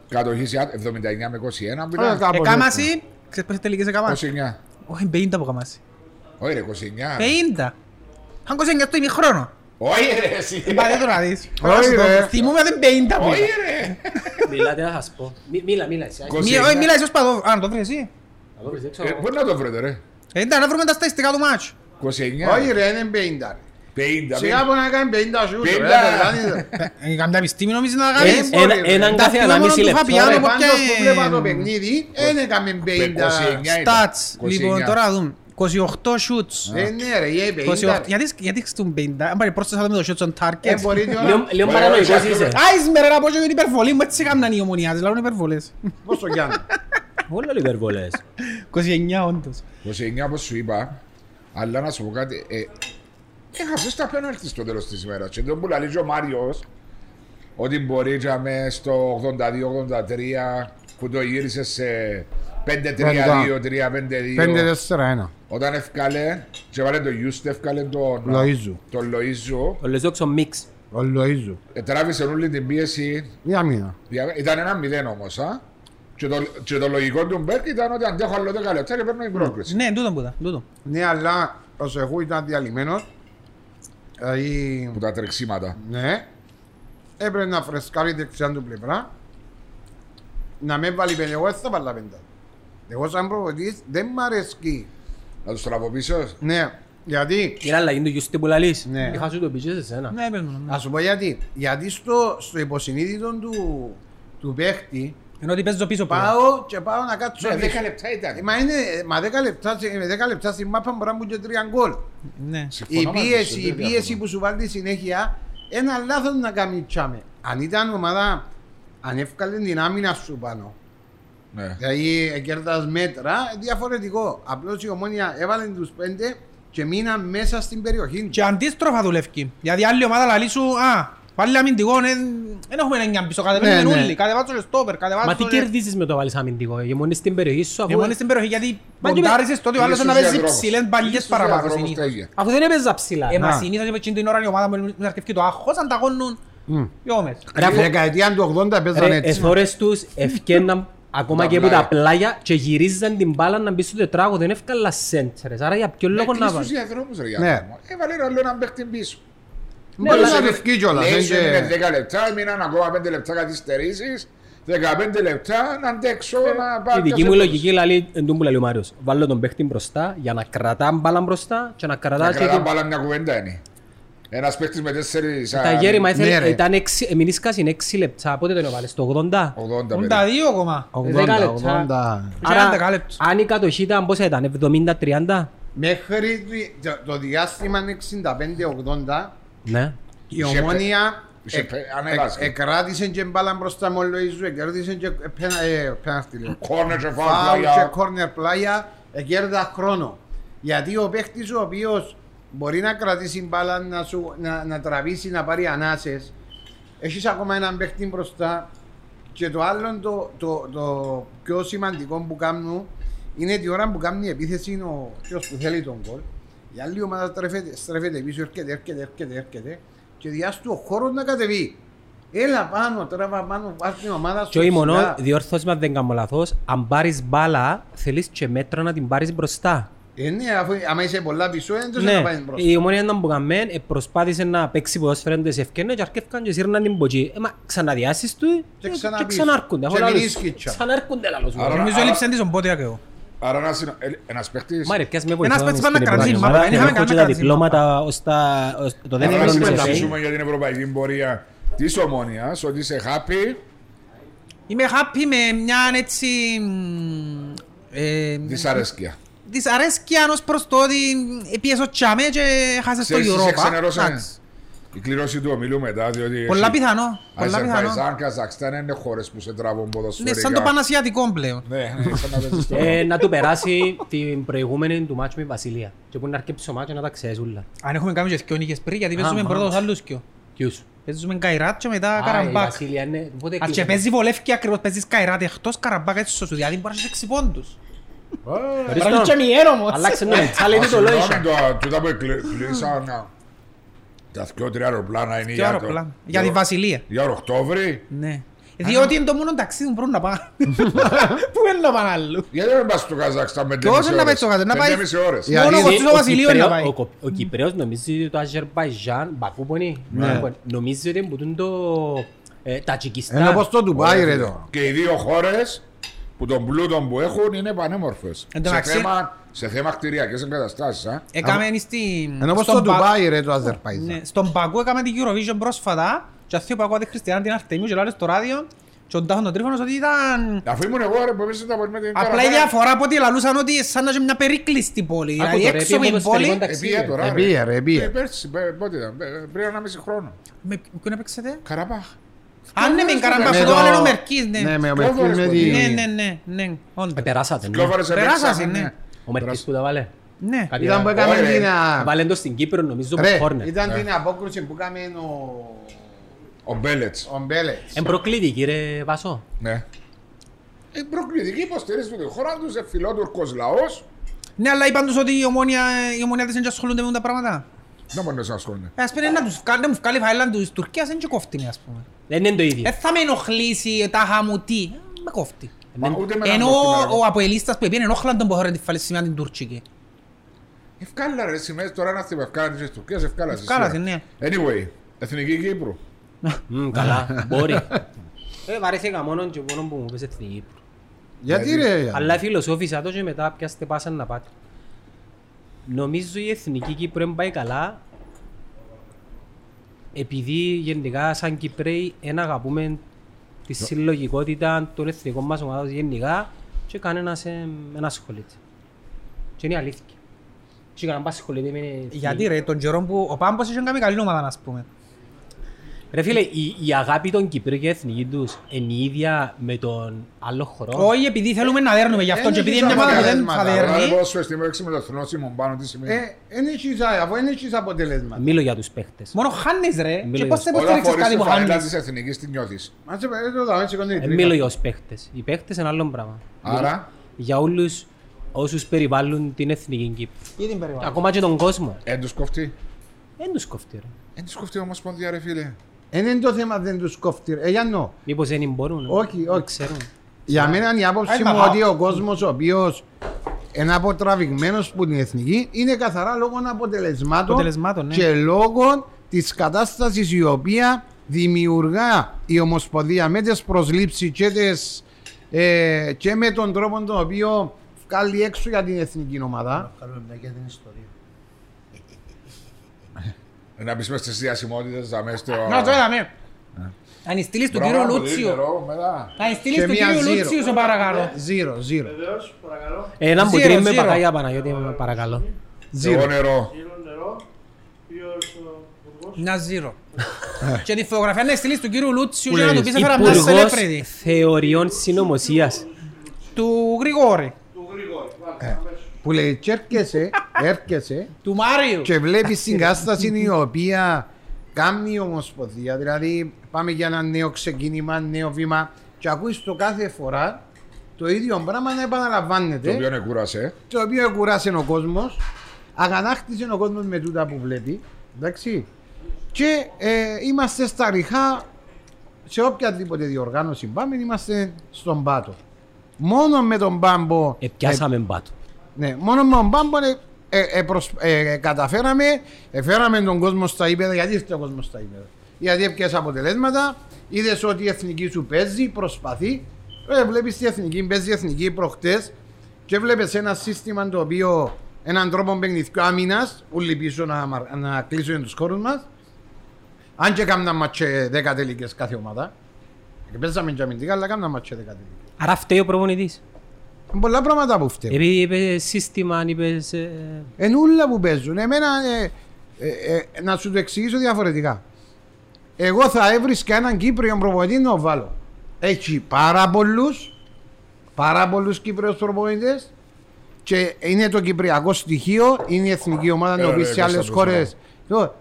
κατοχής, 79 με 21. Εκάμαση, ξέρεις πόσες τελικές εκάμαση. 29. Όχι, 50 που εκάμαση. Όχι ρε, 29. 50. Αν κοσέγγες το ημιχρόνο. Όχι ρε εσύ. Είπα δεν το να δεις. Θυμούμε δεν 50 που. Όχι ρε. Μιλάτε να σας πω. Μίλα εσύ. Όχι μίλα εσύ ως παδό. Αν το βρει εσύ. Μπορεί να το βρείτε ρε. Ήταν να βρούμε τα στατιστικά του μάτσου. 29. Όχι ρε είναι 50. Σιγά μπορεί να κάνει 50 σιούς. Καμιά επιστήμη νομίζεις να κάνεις. Έναν κάθε ανάμιση λεπτό. Πάντως που βλέπα το παιχνίδι έκαμε 50 στάτς. Λοιπόν τώρα δούμε. 28 σούτς. Γιατί χτιστούν 50, αν πάρει πρόσθεσα με το σούτς on target. Λέω παρανοϊκός είσαι. Άις με ρε, πόσο είναι υπερβολή μου, έτσι σε κάμναν οι ομονιάδες, λάβουν υπερβολές. Πόσο κι αν. Πολύ υπερβολές. 29 όντως. 29 όπως σου είπα, αλλά να σου πω κάτι. Έχασες τα πέναλτι στο τέλος της ημέρας και τον πουλαλίζει ο Μάριος ότι μπορεί να με στο 82-83 που το γύρισε σε 5-3-2-3-5-2 5-4-1. Όταν ευκάλε και βάλε το Ιούστ, ευκάλε τον Λοΐζο. Ο Λοΐζο ο Μίξ. Ο Λοΐζο. Τράβησε όλη την πίεση. Μια μήνα. Ήταν ένα μηδέν όμως. Και το λογικό του Μπέρκ ήταν ότι αν τέχω άλλο 10 λεπτά και παίρνω η πρόκριση. Ναι, τούτο που ήταν. Ναι, αλλά ο Σεχού ήταν διαλυμένος. Που τα τρεξίματα. Ναι. Έπρεπε να φρεσκάρει δεξιά του πλευρά. Να με βάλει πέντε, εγώ έτσι θα βάλω πέντε. Εγώ σαν προβοτής δεν μ' αρέσκει. Να τους τραβοποιήσεις. Ναι, γιατί... Κύριε αλλαγή του Γιουστή Πουλαλής. Είχα σου το πηγές εσένα. Ναι, πέντε. Ας σου πω γιατί. Γιατί στο υποσυνείδητο του παίχτη... Ενώ ότι παίζεις το πίσω πέρα. Πάω και πάω να κάτσω. Ναι, 10 λεπτά ήταν. Μα 10 λεπτά στην μάπα μπορώ να μπουν και 3 γκολ. Η πίεση που σου βάλει συνέχεια, ένα λάθος να κάνει τσάμε. Αν ήταν ομάδα... Αν εύκαλε την άμυνα σου πάνω, ναι. Δηλαδή κέρδας μέτρα, διαφορετικό. Απλώς η Ομόνια έβαλε τους 5 και μείναν μέσα στην περιοχή. Και αντίστροφα δουλεύει. Γιατί άλλη ομάδα λαλεί σου, πάλι αμυντικό, δεν έχουμε 9 πίσω, κατεβαίνουν όλοι, κατεβάζουν στόπερ, κατεβάζουν... Μα τι κερδίζεις με το βάλεις αμυντικό, γεμονείς την περιοχή σου, αφού... Γεμονείς την περιοχή, γιατί μοντάρισες τότε ο άλλος να παίζει ψηλές παλιές παραπάνω συνήθως. Αφού δεν έπαιζα ψηλά. Στη δεκαετία του 80 παίζαν έτσι. Εθώρες τους ευκέναν ακόμα και από τα πλάγια και γυρίζαν την μπάλα να μπει στο τετράγωνο. Δεν έφκαλα σέντερες. Άρα για ποιο λόγο να βάλουν. Κλείς τους διαδρόμους ρε Γιάννη μου. Έβαλε ένα λόγο να παίχνει πίσω. Μπορείς να δευκεί κιόλας. Λέσου είναι 10 λεπτά, μείναν ακόμα 5 λεπτά καθυστερήσεις. 15 λεπτά να αντέξω να πάω. Η δική μου λογική λέει εντούν που λέει ο Μάριος. Βάλω τον παίχτη μπροστά για να κρατά μπάλα μπροστά και να κρατά. Ένας παίκτης με 4... Τα γέρημα ήταν 6 μηνίσκας είναι 6 λεπτά, πότε τον έβαλες, το 80? 82 λεπτά. Άρα, αν η κατοχή ήταν πόσα ήταν, 70-30? Μέχρι το διάστημα 65-80, η Ομόνια εκράτησε και μπάλα μπροστά με όλο Ιησού, εκράτησε και κόρνερ πλάγια, εκέρδα χρόνο. Γιατί ο παίκτης ο οποίος μπορεί να κρατήσει μπάλα, να τραβήσει, να πάρει ανάσες. Έχεις ακόμα έναν παίχτη μπροστά. Και το άλλο το πιο σημαντικό που κάνω είναι την ώρα που κάνει η επίθεση ποιος που θέλει τον γκολ. Η άλλη ομάδα στρέφεται πίσω, έρχεται και διάστηκε ο χώρος να κατεβεί. Έλα πάνω, τράβα πάνω, βάζει την ομάδα σου. Και όχι μόνο, διόρθωση μας δεν κάνω λάθος, αν πάρεις μπάλα θέλεις και μέτρα να την πάρεις μπροστά. Ναι, άμα είσαι πολλά πίσω, δεν θα πάει μπροστά. Η Ομόνια ήταν που καμέν, προσπάθησε να παίξει ποδόσφαιρες ευκαιρίες και αρκεύκαν και σύρναν την ποτσί. Ξαναδιάσεις του και ξαναρκούνται. Και μηνείς κίτσα. Ξαναρκούνται λαλώς. Νομίζω έλειψαν της ομπότια και εγώ. Άρα ένας παίχτης... Μάρε, πιάσε με βοηθά μας στην επράγμα. Έχω και τα διπλώματα ως το δεν είναι νομίζεσαι. Άρα να μιλήσουμε για την ευρωπαϊκή πορεία της Ομόνιας, ότι είσαι happy. Είμαι happy με μια έτσι... δυσαρέσκεια. Δυσαρέσκεια ενός προς το ότι πιέσω τσάμε και χάσες το Europa. Η κλήρωση του ομίλου μετά, διότι. Πολλά πιθανό. Αζερμπαϊτζάν, Καζακστάν είναι χώρες που σε τραβούν ποδοσφαιρικά. Ναι, σαν το Πανασιατικό πλέον. Ναι, να του περάσει την προηγούμενη του μάτσου με Βασιλεία. Και που είναι αρκέψει ο μάτσο να τα ξέσουλα. Αν έχουμε κάνει και σκιόνικες πριν, γιατί παίζουμε πρώτα ο Σαλούτσκιο. Παίζουμε Καϊράτ και μετά Καραμπάγκ. Αν και παίζει βολεύει και ακριβώς παίζεις Καϊράτ εκτός Καραμπάγκ έτσι στο σουδιάδι μπορείς να έχεις 6 πόντους. Παρακαλώ και μιέν όμως. Αλλάξε νόημα. Τούτα που κλείσαν τα 2-3 αεροπλάνα είναι για τη Βασιλεία. Για Οκτώβρη. Διότι είναι το μόνο ταξίδι που μπορούν να πάνε. Πού είναι να πάνε άλλου. Γιατί δεν πας στο Καζακστάν με 5,5 ώρες. Μόνο κοστούς ο Βασιλείος να πάει. Ο Κυπρέος νομίζει ότι το Αζερμπαϊτζάν, Μπακού πονεί. Νομίζει ότι μπορούν το Τατζικιστάν. Είναι όπως το Ντουμπάι ρε το. Και οι δύο χώρες που τον πλούτο που έχουν είναι πανέμορφες. Σε θέμα κτηριακές εγκαταστάσεις. Είναι όπως το Ντουμπάι ρε το Αζερμπαϊτζάν. Στον Μπακού έκαμε την Eurovision πρόσφατα. Και αυτοί που ακούτε Χριστιανά την Αρτεμίου και λάβε στο ράδιο και ο Ντάχον τον Τρίφωνος ότι ήταν... Αφού ήμουν εγώ ρε που εμείς ήταν με την Καραμπάγκ. Απλά η διαφορά από ό,τι λαλούσαν ότι σαν να είναι μια περίκλειστη πόλη. Δηλαδή έξω με την πόλη... Επίε ρε, επίε. Πέρσι, πότε ήταν, πριν 1,5 χρόνο. Με ποιον έπαιξετε? Καραμπάχ. Αν ναι με Καραμπάχ, αυτό το βάλε ο Μερκής, ναι. Ναι, με ο Μερκής με τη... Ναι, όντως. Περάσατε, ναι. Ο Μερκής που τα βάλε. Ναι, ήταν που έκαμε την... Ο Μπέλετς. Εμπροκλήτικη ρε Βασό. Ναι. Εμπροκλήτικη υποστηρίζουν τη χώρα τους, φιλότουρκος λαός. Ναι, αλλά είπαν τους ότι οι ομονιάδες δεν ασχολούνται με τα πράγματα. Δεν μπορούν να ασχολούνται. Ας πέρα να μου βγάλει φαίλαν τους Τουρκίας, είναι και κόφτηνε ας πούμε. Δεν είναι το ίδιο. Δεν θα με ενοχλήσει τα χαμουτί, με κόφτει. Ενώ ο αποελίστας που έπαιρνε ενόχλαν τον ποχωρέν τη φαλεσσιμιά την Τουρκική. Ευκάλα ρε σημαίες τώρα να θυμε ευκάλα. Καλά, μπορεί. Βαρέθηκα μόνον και μόνον που μου πες στην Κύπρο. Γιατί ρε? Αλλά φιλοσόφισα το και μετά πιάστε πάσαν να πάτε. Νομίζω η εθνική Κύπρο δεν πάει καλά. Επειδή γενικά σαν Κυπρέοι δεν αγαπούμε τη συλλογικότητα των εθνικών μας ομάδων γενικά και κανένας ασχολείται. Και είναι αλήθεια. Και κανένα ασχολείται με εθνική. Γιατί ρε, τον καιρό που ο Πάμπος είχε κάνει καλή ομάδα να πούμε. Ρε φίλε, η αγάπη των Κυπρίων και εθνική τους είναι η ίδια με τον άλλο χώρο. Όχι, επειδή θέλουμε να δέρνουμε γι' αυτό και επειδή είναι μια μάνα που δεν θα δέρνει. Αν εγώ σου αισθήμαι έξι με το θνώσιμο πάνω, τι σημαίνει. Είναι χεις αποτελέσματα. Μίλω για τους παίχτες. Μόνο χάνεις ρε. Και πώς θα υποστηρίξεις κάτι που χάνεις. Όλα χωρίς το φανελά της εθνικής την νιώθεις. Μίλω για τους παίχτες. Οι παίχτες είναι άλλο πράγμα. Άρα. Για όλους όσους περιβάλλουν την εθνική Κύπρο. Ακόμα και τον κόσμο. Εν τους κοφτεί. Εν τους κοφτεί ρε. Εν τους κοφτεί όμως πονδιά ρε φίλε. Είναι το θέμα δεν τους κόφτει. Γιάννο. Μήπως δεν μπορούν. Όχι. Ξέρουν. Για μένα η άποψη μου ότι ο κόσμος ο οποίος είναι αποτραβηγμένος που την εθνική είναι καθαρά λόγω αποτελεσμάτων ναι. Και λόγω της κατάστασης η οποία δημιουργά η Ομοσπονδία με τις προσλήψεις και με τον τρόπο τον οποίο βγάλει έξω για την εθνική ομάδα. Να πεις μες τις διασημότητες, θα μες το... Να τώρα με! Αν στείλεις του κύριο Λούτσιο... Αν στείλεις του κύριο Λούτσιο, σε παρακαλώ. Ζήρο. Βεβαίως, παρακαλώ. Έναν μπουτρί με παγάγια Παναγιώτη, παρακαλώ. Ζήρο νερό. Μια ζήρο. Και τη φωτογραφία να στείλεις του κύριο Λούτσιο για να του πεις έφερα μια σελέφρητη. Υπουργός Θεωριών Συνωμοσίας. Του Γρηγόρη. Που λέει και έρχεσαι του Μάριου και βλέπεις την κατάσταση η οποία κάνει η Ομοσπονδία. Δηλαδή πάμε για ένα νέο ξεκίνημα, νέο βήμα και ακούεις το κάθε φορά το ίδιο πράγμα να επαναλαμβάνεται. Το οποίο εκουράσαι. Το οποίο εκουράσαι ο κόσμος, αγανάκτησε ο κόσμος με τούτα που βλέπει. Εντάξει. Και είμαστε στα ριχά σε οποιαδήποτε διοργάνωση πάμε, είμαστε στον πάτο. Μόνο με τον Μπάμπο... Επιάσαμε πάτο. Ναι, μόνο με τον Μπάμπο καταφέραμε, φέραμε τον κόσμο στα ύπεδα. Γιατί ήρθε ο κόσμο στα ύπεδα? Γιατί έπιασε αποτελέσματα, είδες ότι η εθνική σου παίζει, προσπαθεί. Βλέπεις την εθνική, παίζει η εθνική προχτές και βλέπεις ένα σύστημα το οποίο έναν τρόπο παιχνιδιού άμυνας, όλοι πίσω να κλείσουν τους χώρους μας. Αν και κάναμε και 10 τελικές κάθε ομάδα. Και παίζαμε και αμυντικά, αλλά κάναμε και 10 τελικές. Άρα φταίει ο προπονητής. Πολλά πράγματα που φταίουν. Επειδή είπες σύστημα, είπες... Εν ούλα που παίζουν. Εμένα Να σου το εξηγήσω διαφορετικά. Εγώ θα έβρισκα έναν Κύπριο προπονητή να βάλω. Έχει πάρα πολλούς Κύπριους προπονητές και είναι το κυπριακό στοιχείο, είναι η εθνική ομάδα να βρει σε άλλες χώρες.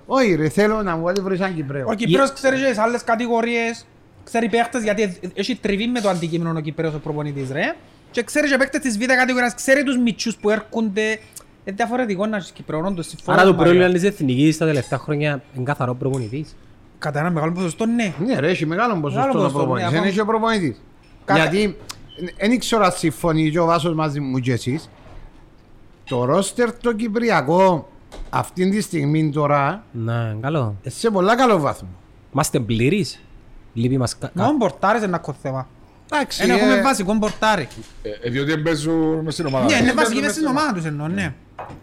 Όχι ρε, θέλω να μου βρεις έναν Κύπριο. Ο Κύπριος ξέρει και τις άλλες κατηγορίες, ξέρει παίχτες, γιατί έχει τριβεί με το αντικείμενο ο Κύπριος ο προπονητής ρε. Και ξέρει και παίχτες της β' κατηγορίας, ξέρει τους μητσούς που έρχονται. Είναι διαφορετικό να έχεις Κυπραιών, το συμφωνώ. Άρα το πρόβλημα της εθνικής τα τελευταία χρόνια είναι καθαρό προπονητής. Κατά ένα μεγάλο ποσοστό ναι. Ναι ρε, έχει μεγάλο ποσοστό προπονητής, δεν έχει ο προπονητής. Γιατί, δεν ξέρω αν συμφωνεί και ο Βάσος μαζί μου και εσείς. Το ρόστερ το κυπριακό αυτήν τη στιγμή τώρα ναι, καλό. Σε πολλά καλό βάθμο. Είμαστε πλήρεις. Λείπει μας μπορτάρες ένα κοθέμα. Εντάξει, έχουμε βασικό μπορτάρι. Διότι παίζουν μες στην ομάδα. Ναι, είναι βασική μες στην ομάδα τους εννοώ, ναι.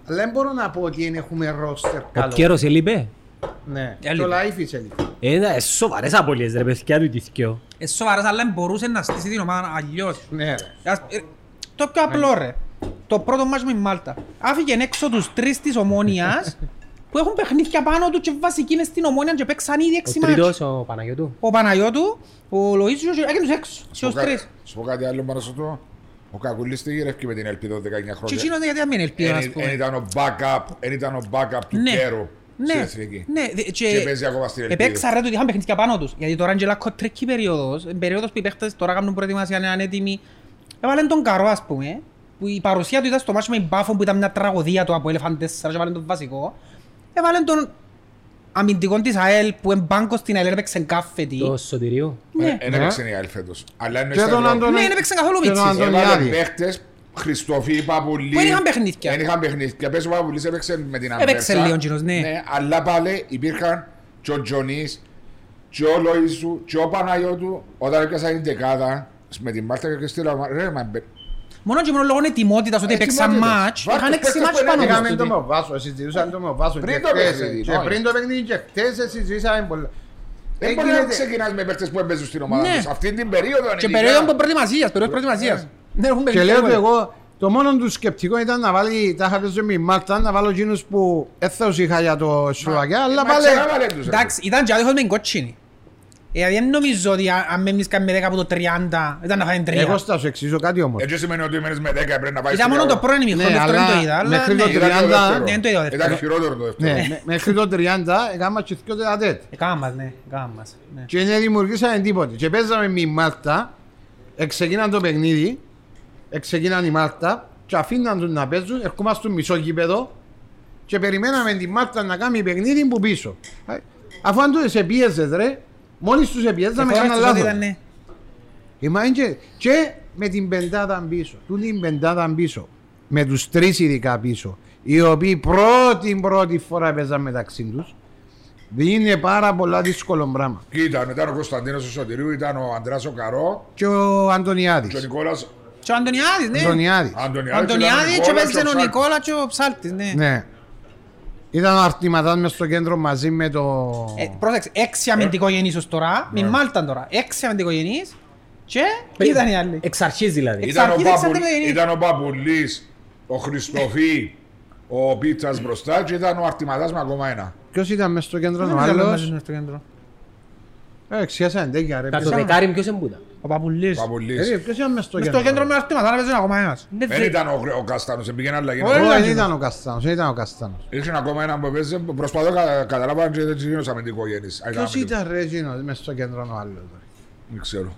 Αλλά δεν μπορώ να πω ότι έχουμε ρόστερ καλό. Ο Κέρος έλειπε. Ναι, το Λαΐφης έλειπε. Είναι σοβαρές απώλειες ρε παιδιά του τυθκιό. Είναι σοβαρές, αλλά δεν μπορούσε να στήσει την ομάδα αλλιώς. Ναι ρε. Το πιο απλό ρε. Το πρώτο μάτς με Μάλτα. Άφηκε έξω τους τρεις της Ομόνοιας που έχουν παιχνίδια πάνω του και βασικοί μες στην Ομόνια και παίξαν ήδη 6 μάτς. Ο τρίτος, ο Παναγιώτου. Ο Παναγιώτου, ο Λοΐζος και έκαινες έξω, στους τρεις. Σου πω κάτι άλλο πάνω στο τό. Ο Κακουλής τι γυρεύκε με την ελπίδα 19 χρόνια. Και εκείνος γιατί δεν είναι ελπίδα, ας πούμε. Εν ήταν ο backup του Κέρου. Ναι, και παίζει ακόμα στην ελπίδα. Επέξα ρε ότι είχαν παιχνίδια πάνω τους. Γιατί τώρα είναι κοτρική περίοδος που οι παίχτες τώρα κάνουν προετοιμασία, είναι ανέτοιμοι. Έβαλαν τον Καρό, ας πούμε, που η παρουσία του ήταν στο μάτσο με Μπάφο που ήταν μια τραγωδία του από Elephant 4 και έβαλαν τον βασικό. Έβαλαν τον αμυντικό της ΑΕΛ που εμπάνκο στην ΑΕΛ έπαιξε κάθετη. Το Σωτηρίου. Ναι. Έπαιξε η ΑΕΛ φέτος. Ναι, έπαιξε καθόλου μίτσις. Έβαλαν παίχτες, Χριστόφι, Παπουλή. Που είχαν παιχνίδια. Πες ο Παπουλής έπαιξε με την Αμπέρσα. Έπαιξε λίγο κοινός, ναι. Αλλά πάλι υπήρχαν και ο Τζονής, και ο Λοΐσου, και ο Παναγιώτου. Όταν έπαιξαν την δεκάδα με την Μάρτα και στη Λαμαρένα. Μόνο και μόνο λόγω ετοιμότητας ότι έπαιξαν μάτς, είχαν 6 μάτς πάνω. Είχαμε το με ο Βάσο, συζητούσαμε το με ο Βάσο και πριν το παιχνίδι και χτες συζητούσαμε πολλά. Δεν μπορεί να ξεκινάς με παίκτες που έμπαιζουν στην ομάδα τους, αυτήν την περίοδο είναι. Και περίοδο προετοιμασίας. Και λέω του εγώ, το μόνο του σκεπτικό ήταν να βάλει τα χαρτιά με η Μάρτα, να βάλω εκείνους που έθεως είχα για το Σλοβακία, αλλά πάλι... Εντάξει, ήταν και άδειχος με την κότσινη. Δεν νομίζω ότι αν με μνήσκαν με 10 από το 30 ήταν να φάνε 3. Εγώ θα σου εξήσω κάτι όμως. Έτσι σημαίνει ότι μένεις με 10 πρέπει να πάει. Ήταν μόνο το πρώην ημιχρόνιο, το δεύτερο το είδα, αλλά μέχρι το 30 ήταν χειρότερο το δεύτερο. Μέχρι το 30 έκαναμε και δύο τέταρτες. Έκαναμε, ναι. Και δεν δημιουργήσαμε τίποτε. Και παίζαμε με η Μάρτα, ξεκίναν το παιχνίδι, ξεκίναν η Μάρτα και αφήναν τους να παίζουν, ερχόμαστε στο μισό γήπεδο και περιμέναμε τη Μάρτα να κάνει παιχνίδι που πίσω. Αφού αν τότε σε πίεζες ρε, μόλις τους επιέζαμε κάνα λάθος. Και με την πεντάδα πίσω, με τους τρεις ειδικά πίσω, οι οποίοι πρώτη φορά παίζαν μεταξύ τους, είναι πάρα πολλά δύσκολο πράγμα. Ήταν ο Κωνσταντίνος ο Σωτηρίου, ήταν ο Αντράς ο Καρό και ο Αντωνιάδης. Και ο Νικόλας. Και ο Αντωνιάδης, ναι. Αντωνιάδης και παίζαν ο Νικόλα και ο Ψάλτης, ναι. Ήταν ο Αρτηματάς μες στο κέντρο μαζί με το... Πρόσεξε, 6 αμυντικογενείς τώρα, με Μάλτα τώρα, 6 αμυντικογενείς και ήταν οι άλλοι. Εξ αρχής δηλαδή. Ήταν ο Παπουλής, ο Χριστοφή, ο Πίτσας μπροστά και ήταν ο Αρτηματάς με ακόμα ένα. Ποιος ήταν μες στο κέντρο, ο άλλος. Εξιάσαν τέγια ρε. Κάτω δεκάρι ποιος εμπούτα. Ο Παπουλής. Ποιος ήταν μες στο κέντρο. Μες στο κέντρο με αρτήματα, να παίζουν ακόμα ένας. Δεν ήταν ο Καστανός, επήγαινε άλλα γεννά. Όχι, δεν ήταν ο Καστανός, Είχαν ακόμα έναν που παίζει, προσπαθώ να καταλάβω και δεν γίνω σαν μεντικό γέννης. Ποιος ήταν ρε γίνος μες στο κέντρο ο άλλος. Δεν ξέρω.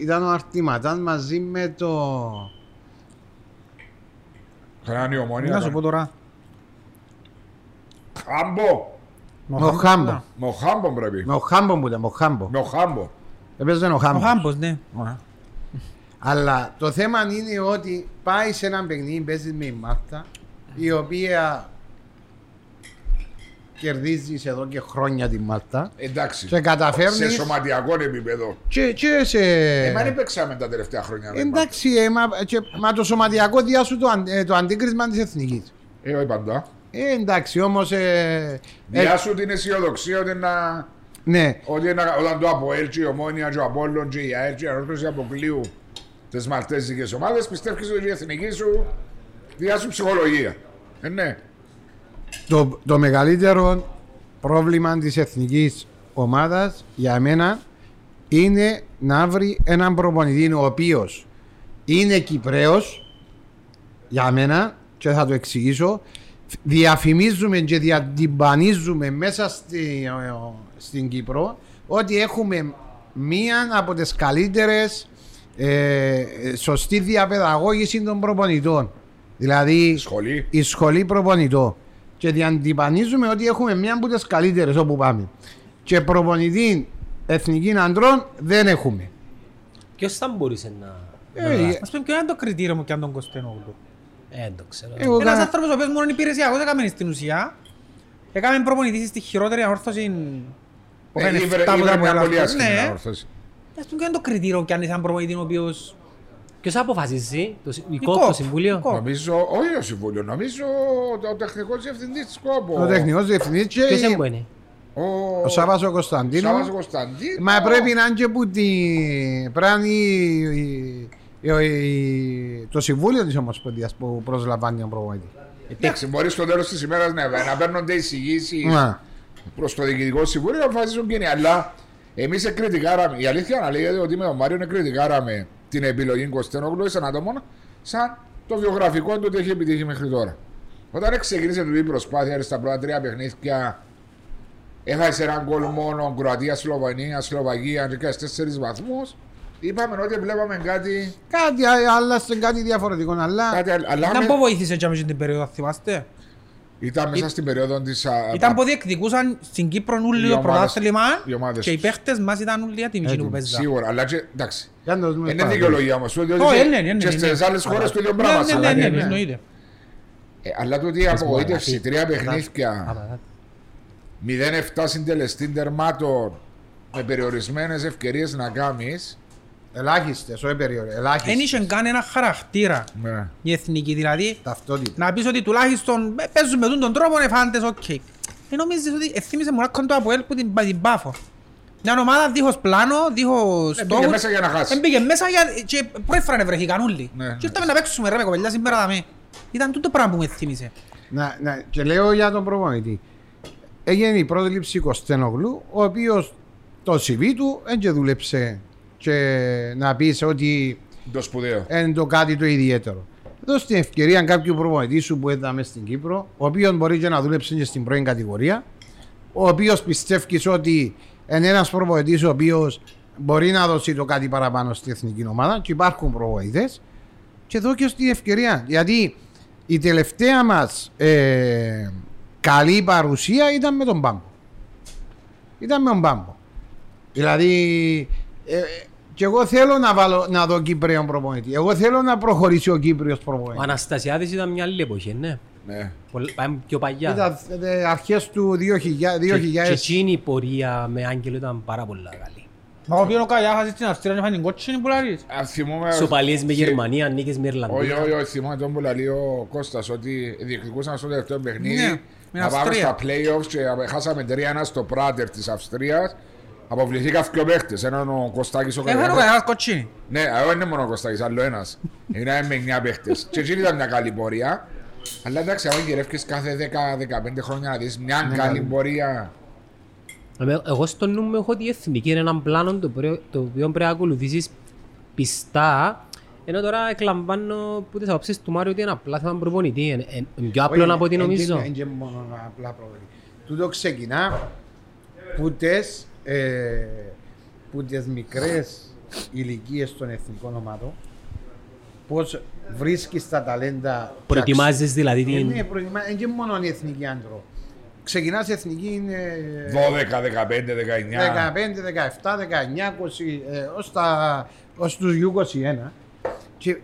Ήταν ο Αρτήματας μαζί με το... Χάμπο. Με ο Χάμπο. Έπαιζε ο Χάμπος, ναι. Αλλά το θέμα είναι ότι πάει σε έναν παιχνίδι, παίζεις με η Μάρτα, η οποία κερδίζεις εδώ και χρόνια τη Μάρτα. Εντάξει, και καταφέρνεις... σε σωματιακό επίπεδο. Και σε... Εμάς παίξαμε τα τελευταία χρόνια. Εντάξει, μα το σωματιακό διάσου το αντίκρισμα της εθνικής. Όχι παντά. Εντάξει, όμως... Διάσου την αισιοδοξία ότι να... Ναι. Όταν το ΑΠΟΕΛ και η Ομόνια και ο Απόλλων και η ΑΕΛ και η ανόρθωση αποκλείου τις μαρτέζικες ομάδες πιστεύεις ότι η εθνική σου διάσου ψυχολογία. Ναι. Το μεγαλύτερο πρόβλημα της εθνικής ομάδας για μένα είναι να βρει έναν προπονητή ο οποίος είναι Κυπραίος για μένα, και θα το εξηγήσω. Διαφημίζουμε και διατυμπανίζουμε μέσα στην Κύπρο ότι έχουμε μία από τις καλύτερες σωστή διαπαιδαγώγηση των προπονητών. Δηλαδή η σχολή προπονητών. Και διατυμπανίζουμε ότι έχουμε μία από τις καλύτερες όπου πάμε. Και προπονητή εθνική αντρών δεν έχουμε. Ποιος θα μπορούσε να ας πούμε, ποιο είναι το κριτήριο μου και αν τον Κωνσταντίνο. Το ξέρω. Ένας άνθρωπος ο οποίος μόνο υπηρεσιακός έκαμε στην ουσία. Έκαμε προπονητήσεις στη χειρότερη ανόρθωση που έκανε 7 πολλά που έλαβαν. Ναι. Ας πούμε, και είναι το κριτήριο κι αν είσαι προπονητής ο οποίος... Ποιος αποφασίζει, η ΚΟΠ, το Συμβούλιο. Νομίζω, όχι το Συμβούλιο, νομίζω ο τεχνικός διευθυντής της ΚΟΠ. Ο τεχνικός διευθυντής και... Ποιος έμπαινε. Ο Σάββας ο Κωνσταντίνος. Μα πρέπει να είναι και που την πράνει... Το Συμβούλιο της Ομοσπονδίας που προσλαμβάνει τον προπονητή. Εντάξει, μπορεί στο τέλος της ημέρας να παίρνονται εισηγήσεις προς το Διοικητικό Συμβούλιο να αποφασίζουν κοινοί. Αλλά εμείς εκκριτικάραμε, η αλήθεια να λέγεται ότι με τον Μάριο εκκριτικάραμε την επιλογή Κωνσταντίνογλου σαν ατόμων, σαν το βιογραφικό του ότι έχει επιτύχει μέχρι τώρα. Όταν ξεκίνησε την προσπάθεια στα πρώτα τρία παιχνίδια, έχασε έναν γκολ μόνο Κροατία, Σλοβενία, Σλοβακία, 14 βαθμούς. Είπαμε ότι βλέπαμε κάτι. Κάτι άλλα, κάτι διαφορετικό. Αλλά. Ήταν που βοήθησε και μέσα στην περίοδο, θυμάστε. Ήταν μέσα στην περίοδο τη. Ήταν που διεκδικούσαν στην Κύπρο νουλίο πρωτάθλημα και οι παίχτες μας ήταν όλοι ατιμικοί που παίζαν. Σίγουρα, αλλά εντάξει. Είναι δικαιολογία όμως. Και στις άλλες χώρες το ίδιο πράγμα. Ναι. Αλλά τότε η απογοήτευση, τρία παιχνίδια. 0-7 συντελεστή τερμάτων με περιορισμένες ευκαιρίες να κάνεις. Ελάχιστες, όχι περιορίες, ελάχιστες. Εν είχε κάνει ένα χαρακτήρα η εθνική, δηλαδή να πεις ότι τουλάχιστον παίζουμε τον τρόπο εφάντες, οκ. Νομίζεις ότι θύμισε μονάχα το ΑΠΟΕΛ που την Πάφο. Μια ομάδα δίχως πλάνο, δίχως στόχους. Εμπήκε μέσα για να χάσει. Εμπήκε μέσα και πρόεφρανε βρέχει κανούλη. Και ήρθαμε να παίξουμε ρε με κοπελιά σήμερα δαμε. Ήταν τούτο πράγμα που με θύμισε. Και λέω για τον προπονητή. Έγινε η πρόσληψη Κωνσταντίνογλου, ο οποίος το CV του δεν δούλεψε. Και να πεις ότι είναι το κάτι το ιδιαίτερο. Δώσε την ευκαιρία κάποιου προπονητή σου που έδαμε στην Κύπρο, ο οποίος μπορεί και να δούλεψε και στην πρώην κατηγορία, ο οποίος πιστεύει ότι είναι ένας προπονητής ο οποίος μπορεί να δώσει το κάτι παραπάνω στην εθνική ομάδα, και υπάρχουν προπονητές, και εδώ και στην ευκαιρία. Γιατί η τελευταία μας καλή παρουσία ήταν με τον Μπάμπο. Δηλαδή. Και εγώ θέλω να δω Κύπριο προπονητή. Εγώ θέλω να προχωρήσει ο Κύπριος προπονητής. Ο Αναστασιάδης ήταν μια άλλη εποχή, ναι. Πάμε πιο παλιά. Ήταν αρχές του 2000. Και εκείνη η πορεία με Άγγελο ήταν πάρα πολύ καλή. Μα ο πήρω καλά, χάσεις την Αυστρία, έφανε την κότσινη Πουλαλής. Σοπαλίες με Γερμανία, νίκες με Ιρλανδία. Όχι, θυμάμαι τον Πουλαλή ο Κώστας ότι διεκδικούσαν στο τελευταίο παιχνίδι. Να πάμε στα play-offs και χάσαμε 3-1 στο Πράτερ της Αυστρίας. Αποβληθήκα δύο παίχτες, έναν ο Κωστάκης ο Καραμπάγκ. Έφερε ένας κοτσίνι. Ναι, εγώ είναι μόνο ο Κωστάκης, άλλο ένας. Είναι με 9 παίχτες. Και εκείνη ήταν μια καλή πορεία. Αλλά εντάξει, αν γυρεύκες κάθε 10-15 χρόνια να δεις μια καλή πορεία. Εγώ στο νου μου έχω ότι η εθνική είναι έναν πλάνο το οποίο πρέπει να ακολουθήσεις πιστά. Ενώ τώρα εκλαμβάνω που τις απόψεις του Μάριου ότι είναι απλά θέμα προπονητή. Είναι πιο απλό από ό,τι νομίζω. Είναι και μόνο απλά προπονητή. Τούτο ξεκινά που τις μικρές ηλικίες των εθνικών ομάδων, πώς βρίσκεις τα ταλέντα. Προετοιμάζεις δηλαδή την. Ναι, προετοιμάζεις, δεν είναι μόνο η εθνική άντρο. Ξεκινάς η εθνική είναι 12, 15, 19, 17, 19, 20, ως τους 21. Και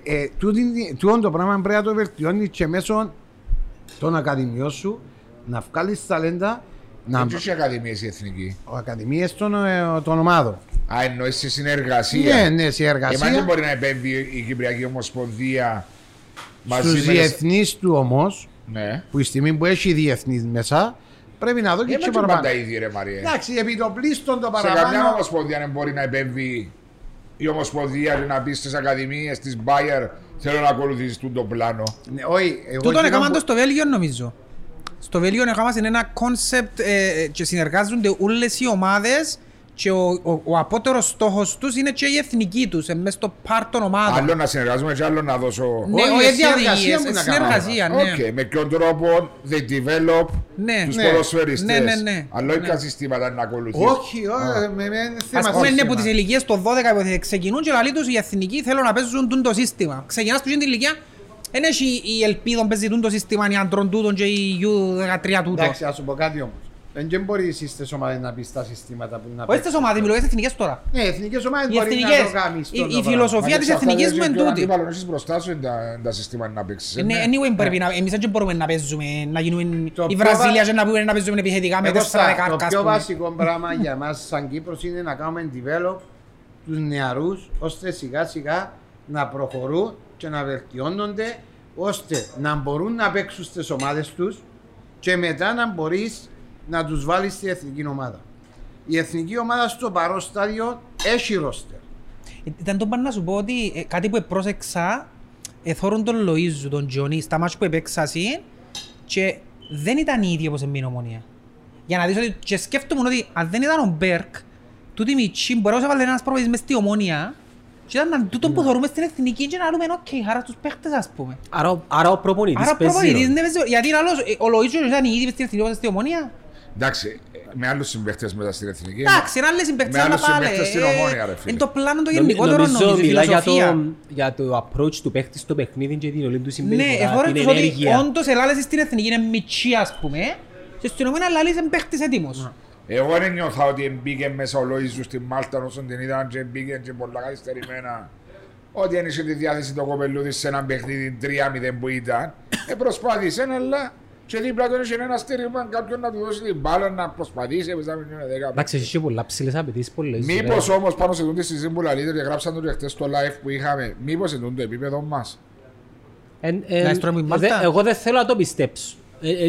τούτο το πράγμα πρέπει να το βελτιώνεις και μέσω των ακαδημιών σου, να βγάλεις ταλέντα. Ποιες οι ακαδημίες οι εθνικοί? Ακαδημίες των ομάδων. Α, εννοείς σε συνεργασία. Ναι, συνεργασία. Εμάς δεν μπορεί να επέμβει η Κυπριακή Ομοσπονδία μαζί στους διεθνείς του όμως, ναι. Που η στιγμή που έχει διεθνείς μέσα, πρέπει να δω και παραπάνω. Πάντα ήδη ρε Μαρία. Εντάξει, επί το πλήστον το παραπάνω. Σε καμιά ομοσπονδία δεν μπορεί να επέμβει η Ομοσπονδία και να πει στις ακαδημίες της Bayer θέλω να ακολουθήσει το πλάνο. Τούτον έκαναν το στο Βέλγιο νομίζω. Στο Βέλγιο είναι ένα κόνσεπτ και συνεργάζονται όλες οι ομάδες και ο απότερος στόχος τους είναι και η εθνική τους, μες στο πάρ των ομάδων. Άλλο να συνεργάζομαι και άλλο να δώσω... Ναι, συνεργασία, ναι. Okay, με ποιον τρόπο they develop τους ποδοσφαιριστές. Αλλά όχι συστήματα να ακολουθείς. Όχι, ας πούμε είναι από τις ηλικίες το 12 ξεκινούν και λαλί τους οι εθνικοί θέλουν να παίζουν το σύστημα. Ξεκινάς τους είναι την ηλικία. Εν έχει η ελπίδα παίζουν το σύστημα οι άντρων τούτων και οι U13 τούτο. Εντάξει, ας σου πω κάτι όμως. Δεν μπορείς στις ομάδες να πεις τα συστήματα που να πεις. Όχι στις ομάδες, μιλώ για τις εθνικές τώρα. Ναι, οι εθνικές ομάδες μπορεί να το κάνεις. Η φιλοσοφία της εθνικής μου εν τούτη. Αν έχεις μπροστά σου τα συστήματα να παίξεις. Εμείς δεν μπορούμε να παίζουμε, να γίνουμε η Βραζιλία και να παίζουμε επιθετικά με 4-10. Το πιο βασικό πράγμα για εμάς σαν Κύπρος είναι να κάνουμε develop τους νεαρούς ώστε σιγά σιγά να προχωρούν και να βελτιώνονται ώστε να μπορούν να παίξουν στις ομάδες τους και μετά να μπορείς να τους βάλεις στην εθνική ομάδα. Η εθνική ομάδα στο παρόν στάδιο έχει ρόστερ. Ήταν το πάνω να σου πω ότι κάτι που πρόσεξα εθώρουν τον Λοΐζου, τον Τζονί, στα μάτια που έπαιξα και δεν ήταν οι ίδιοι όπως εμείς Ομονία. Για να δεις ότι και σκέφτομαι ότι αν δεν ήταν ο Μπέρκ, τούτη μητσί μπορούσε να βάλει ένας πρόβλης μες στη Ομονία. Και ήταν τούτο που θεωρούμε στην εθνική και να λέμε «ΟΚ, χαρά στους παίχτες» ας πούμε. Άρα ο προπονητής παίζει ρόλο. Γιατί ο Λοΐζος ήταν ήδη στην εθνική όπως στην Ομονία. Εντάξει, με άλλους συμπαίχτες μετά στην εθνική. Εντάξει, είναι άλλες συμπαίχτες να πάνε. Είναι το πλάνο το γενικότερο νομίζω, η φιλοσοφία. Για το approach του παίχτη στο παιχνίδι και την όλη του συμπεριφορά, την ενέργεια. Όντως, ελάλεσαι στην εθνική, είναι μητσί ας πούμε. Και στην ομένα ελάλεσαι παίχτης έτοιμος. Εγώ δεν νιώθα ότι μπήκε μέσα ο Λοΐζου στην Μάλτα όσον την είδαν και μπήκε και πολλά καθυστερημένα. Ότι αν είχε τη διάθεση το κοπελούδι σε έναν παιχνίδι 3-0 που ήταν, προσπάθησε, αλλά και δίπλα τον είχε ένα στήριγμα κάποιον να του δώσει την μπάλα να προσπαθήσει. Εντάξει, είχε πολλά ψηλές απαιτήσεις, πολλές. Μήπως όμως πάνω σε τούτη συζήτηση που λαλείτε και γράψαν το χτες στο live που είχαμε, μήπως σε τούτο επίπεδο μας. Εγώ δεν θέλω να το πιστέψω.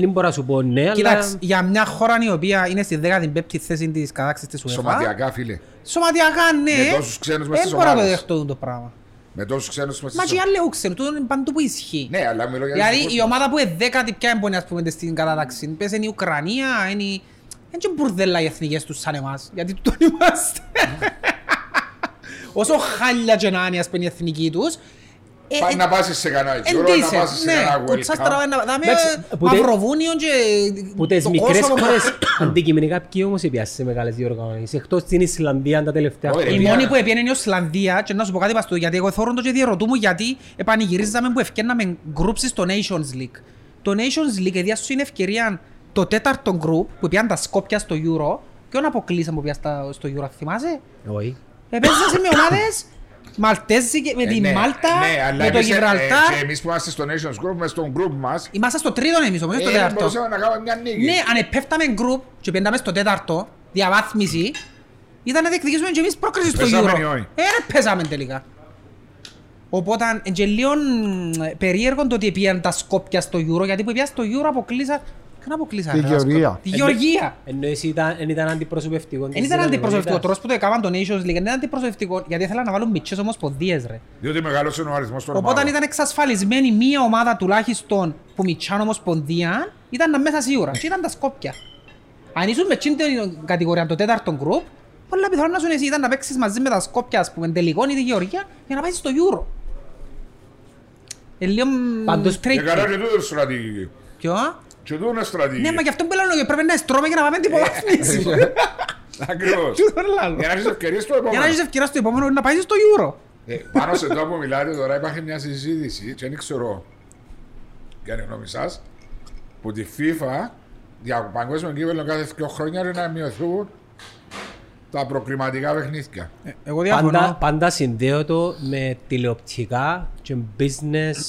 Δεν μπορώ να σου πω ναι, αλλά... Κοιτάξτε, για μια χώρα η οποία είναι στη 15η θέση της κατάξυσης της UEFA... Σωματιακά, φίλε. Σωματιακά, ναι. Με τόσους ξένους μες στις ομάδες. Δεν μπορώ να το δεχτώ το πράγμα. Με τόσους ξένους μες στις ομάδες. Μα και άλλοι ξένους, τούτο είναι παντού που ισχύει. Ναι, αλλά μιλώ για... Δηλαδή, η ομάδα που είναι 10η πια εμπονεί, ας πούμε, στην κατάξη. Πες, είναι η Ουκρανία, είναι... Δεν και μπουρδέλα οι εθνικές τους σαν εμάς, γιατί τούτον είμαστε. Όσο χάλια και να είναι, ας πούμε, η εθνική τους. Πάει να πάσεις σε κανένα γιούρο, να πάσεις σε κανένα γουελκά. Μαυροβούνιον και το κόσμο. Μικρές χώρες αντικειμενικά ποιοι όμως έπιασαν σε μεγάλες διοργανώσεις. Εκτός στην Ισλανδία τα τελευταία χρόνια. Η μόνη που έπιανε είναι η Ισλανδία και να σου πω κάτι παστού. Γιατί εγώ θόρω το και διερωτώ μου γιατί επανηγυρίζαμε που ευκέναμε γκρουπς στο Nations League. Το Nations League έδια σου είναι ευκαιρία το τέταρτο γκρουπ που πιάνε τα Σκόπια στο Euro. Ποιον αποκλείσαμε που πιάνε στο Euro, θυμάσαι? Όχι. Επέζεσαι με ομάδες. Μαλτέζικη, με τη Μάλτα, με το Γιβραλτάρ. Εμείς που είμαστε στο Nations Group, στον group μας. Είμαστε στο τρίτο εμείς, όμως στο τέταρτο. Μπορούσαμε να κάνουμε μια νίκη. Ναι, αν επέφταμε group και πένταμε στο τέταρτο, διαβάθμιση, ήταν να διεκδικήσουμε και εμείς πρόκριση στο Euro. Πέσαμε τελικά. Οπότε, και λίγο περίεργο το ότι πήγαν τα Σκόπια στο Euro, γιατί που πήγαν στο Euro αποκλείσαν. Καν αποκλείσαν. Τη Γεωργία. Εννοείς ήταν αντιπροσωπευτικό. Δεν ήταν αντιπροσωπευτικό. Τρόπος που το έκαναν το Nations League. Δεν ήταν αντιπροσωπευτικό γιατί ήθελαν να βάλουν μητσές ομοσπονδίες. Διότι μεγάλωσε ο αριθμός των ομάδων. Οπότε ήταν εξασφαλισμένη μία ομάδα τουλάχιστον που μητσάν ομοσπονδία ήταν μέσα σίγουρα. Και ήταν τα Σκόπια. Αν ήσουν με τσιν την κατηγορία το τέταρτο γκρουπ, πολλά πιθανόν να σου εσύ ήταν να παίξεις μαζί με τα Σκόπια, ας πούμε, τελικών ή τη Γεωργία για να πάει στο Euro. Πάντως και τούτο είναι στρατηγική. Ναι, μα γι' αυτό που λένε πρέπει να στρώμε για να πάμε τίποτα αφνίσεις. Ακριβώς. Για να έχεις ευκαιρίες στο επόμενο. Για να έχεις ευκαιρίες στο επόμενο να πάει στο Euro. Πάνω σε τώρα που μιλάτε τώρα υπάρχει μια συζήτηση και δεν ξέρω για την γνώμη σας που τη FIFA για παγκόσμιο κύπελλο κάθε 2 χρόνια να μειωθούν τα προκριματικά παιχνίδια. Εγώ διαφωνώ. Πάντα συνδέω το με τηλεοπτικά και business.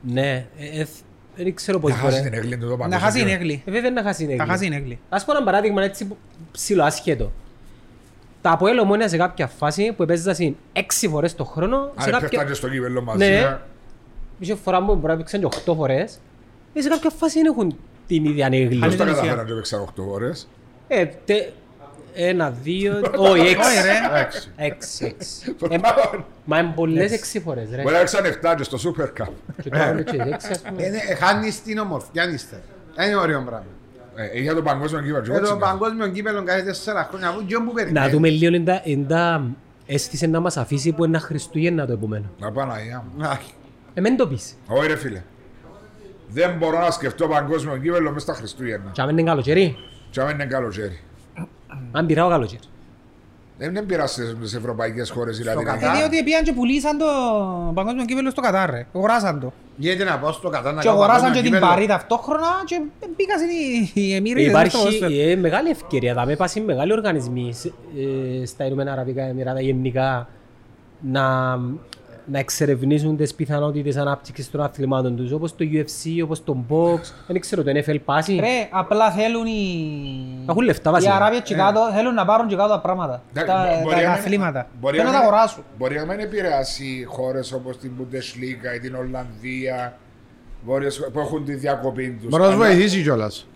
Ναι. Δεν ξέρω πώς μπορεί να χάσει την έγκλη. Βέβαια να χάσει την έγκλη. Ας πω ένα παράδειγμα έτσι ψιλοάσχετο. Τα Αποέλ Ομόνια σε κάποια φάση που παίζεσαν 6 φορές το χρόνο. Άρα πέφτανε και στο κύπελλο μαζί. Ναι. Μισή φορά που μπορεί να παίξαν και 8 φορές. Σε κάποια φάση δεν έχουν την ίδια έγκλη. Πώς τα καταφέραν και παίξαν 8 φορές. Ένα, δύο, όχι, έξι. Μα είναι πολλές έξι φορές, ρε. Μπορεί να ξανεφτάσεις στο Super Cup. Χάνεις την ομορφιά, νύστε. Είναι ωραίο πράγμα. Είχα τον παγκόσμιο κύπελλο. Είχα τον παγκόσμιο κύπελλο κάθε 4 χρόνια. Να δούμε λίγο εντά αίσθησε να μας αφήσει που ένα Χριστουγέννα το επομένο. Να Παναγιά μου. Εμέν το πεις. Όχι ρε φίλε. Δεν μπορώ να σκεφτώ παγκόσμιο κύπελλο μέσα στα Χριστούγεννα. Κι άμα είναι καλοκαίρι. Κι άμα είναι καλοκαίρι. Αν πειρά ο καλοκαίρι. Δεν πειρά στις ευρωπαϊκές χώρες δηλαδή. Διότι πήγαν και πουλήσαν το παγκόσμιο κύπελλο στο Κατάρ ρε. Αγοράσαν το. Γιατί να πάω στο Κατάρ να κάνω παγκόσμιο κύπελλο. Και αγοράσαν και την Παρή ταυτόχρονα και πήγαν οι Εμίρες. Υπάρχει μεγάλη ευκαιρία. Θα με πας σε μεγάλοι οργανισμοί στα Ηνωμένα Αραβικά Εμιράτα γενικά να εξερευνήσουν τις πιθανότητες ανάπτυξης των αθλημάτων τους, όπως το UFC, όπως το box, δεν ξέρω, το NFL πάση. Ρε, απλά θέλουν οι Αράβοι και κάτω, θέλουν να πάρουν και κάτω τα πράγματα, τα αθλήματα. Θέλουν να τα αγοράσουν. Μπορεί να μην επηρεάσει χώρες όπως την Bundesliga ή την Ολλανδία, που έχουν τη διακοπή τους. Μπορεί να τους βοηθήσει κιόλας.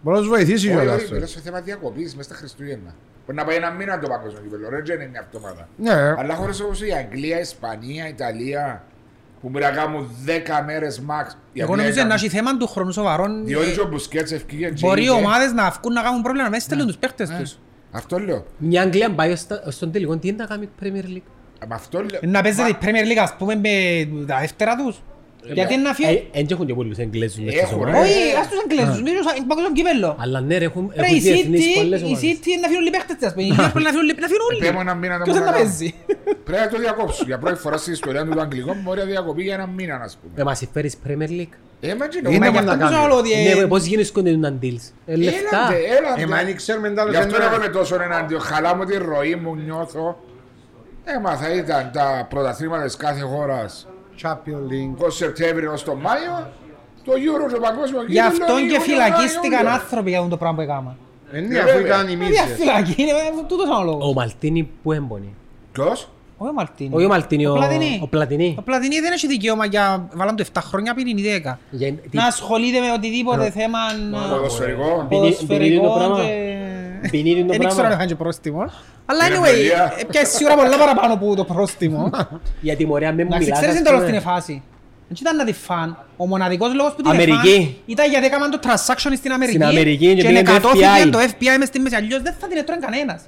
Μπορεί να τους βοηθήσει κιόλας. Μπορεί να στο θέμα διακοπής μέσα στα Χριστούγεννα. Μπορεί να πάει ένα μήνα το παγκόσμιο κύπελλο, ρε, δεν είναι αυτόματα. Αλλά χώρες όπως η Αγγλία, η Ισπανία, η Ιταλία που μπορεί να κάνουν 10 μέρες max. Εγώ νομίζω να έχει θέμα του χρόνου σοβαρών. Διότι ο Μπουσκέτς ευκήγεν. Μπορεί οι ομάδες να βγουν να κάνουν πρόβλημα, να μην στέλνουν τους παίχτες τους. Αυτό λέω. Μια Αγγλία πάει στον τελικό, τι είναι να κάνει η Premier League. Να παίζεται η Premier League ας πούμε με τα δεύτερα τους. Γιατί είναι να φύγει. Εν και έχουν και πολλούς Εγγλέζους μες τις ομάδες. Όχι, ας τους Εγγλέζους, μείνουν στον παγκόσμιο κύπελλο. Αλλά ναι, έχουν διεθνείς πολλές ομάδες. Η City να φύγουν όλοι παίχτες, ας πούμε. Οι Liverpool να φύγουν όλοι. Πρέπει να μείνει να τα μόνο παίζει. Πρέπει να το διακόψουν. Για πρώτη φορά στην ιστορία του Αγγλικών μπορεί να διακοπεί για ένα μήνα, ας πούμε. Να μας φέρεις Premier League. Πώς γίνεις κοντινούν deals. Λεφτά. Γι' αυτό να πάμε τόσο εναντίον. Χαλά μου τη ροή μου νιώθω. Έμαθα ήταν τα πρωταθλήματα της κάθε χώρας. Το Σεπτέμβριο στο Μάιο, το Euro, το παγκόσμιο κύπελλο. Γι' αυτό και φυλακίστηκαν άνθρωποι για το πράγμα που έκαναν. Είναι αφού ήταν οι μύθες. Ο Μαλτίνι που έμπονε. Ποιος? Όχι ο Μαλτίνι. Όχι ο Μαλτίνι, ο Πλατινί. Ο Πλατινί δεν έχει δικαίωμα για βάλαμε το 7 χρόνια πριν η 10. Να ασχολείται με οτιδήποτε θέμα. Ποδοσφαιρικό. Δεν ξέρω αν είχαν και πρόστιμο. Αλλά anyway, πια σίγουρα πολλά παραπάνω από το πρόστιμο. Για τιμωρία με μου μιλάτε. Να ξέρεις είναι τέλος την φάση. Δεν ήταν να τη φαν. Ο μοναδικός λόγος που την φαν ήταν γιατί έκαναν το transaction στην Αμερική και εκατώθηκε το FBI μες στη μέση. Αλλιώς δεν θα την έτρωγε κανένας.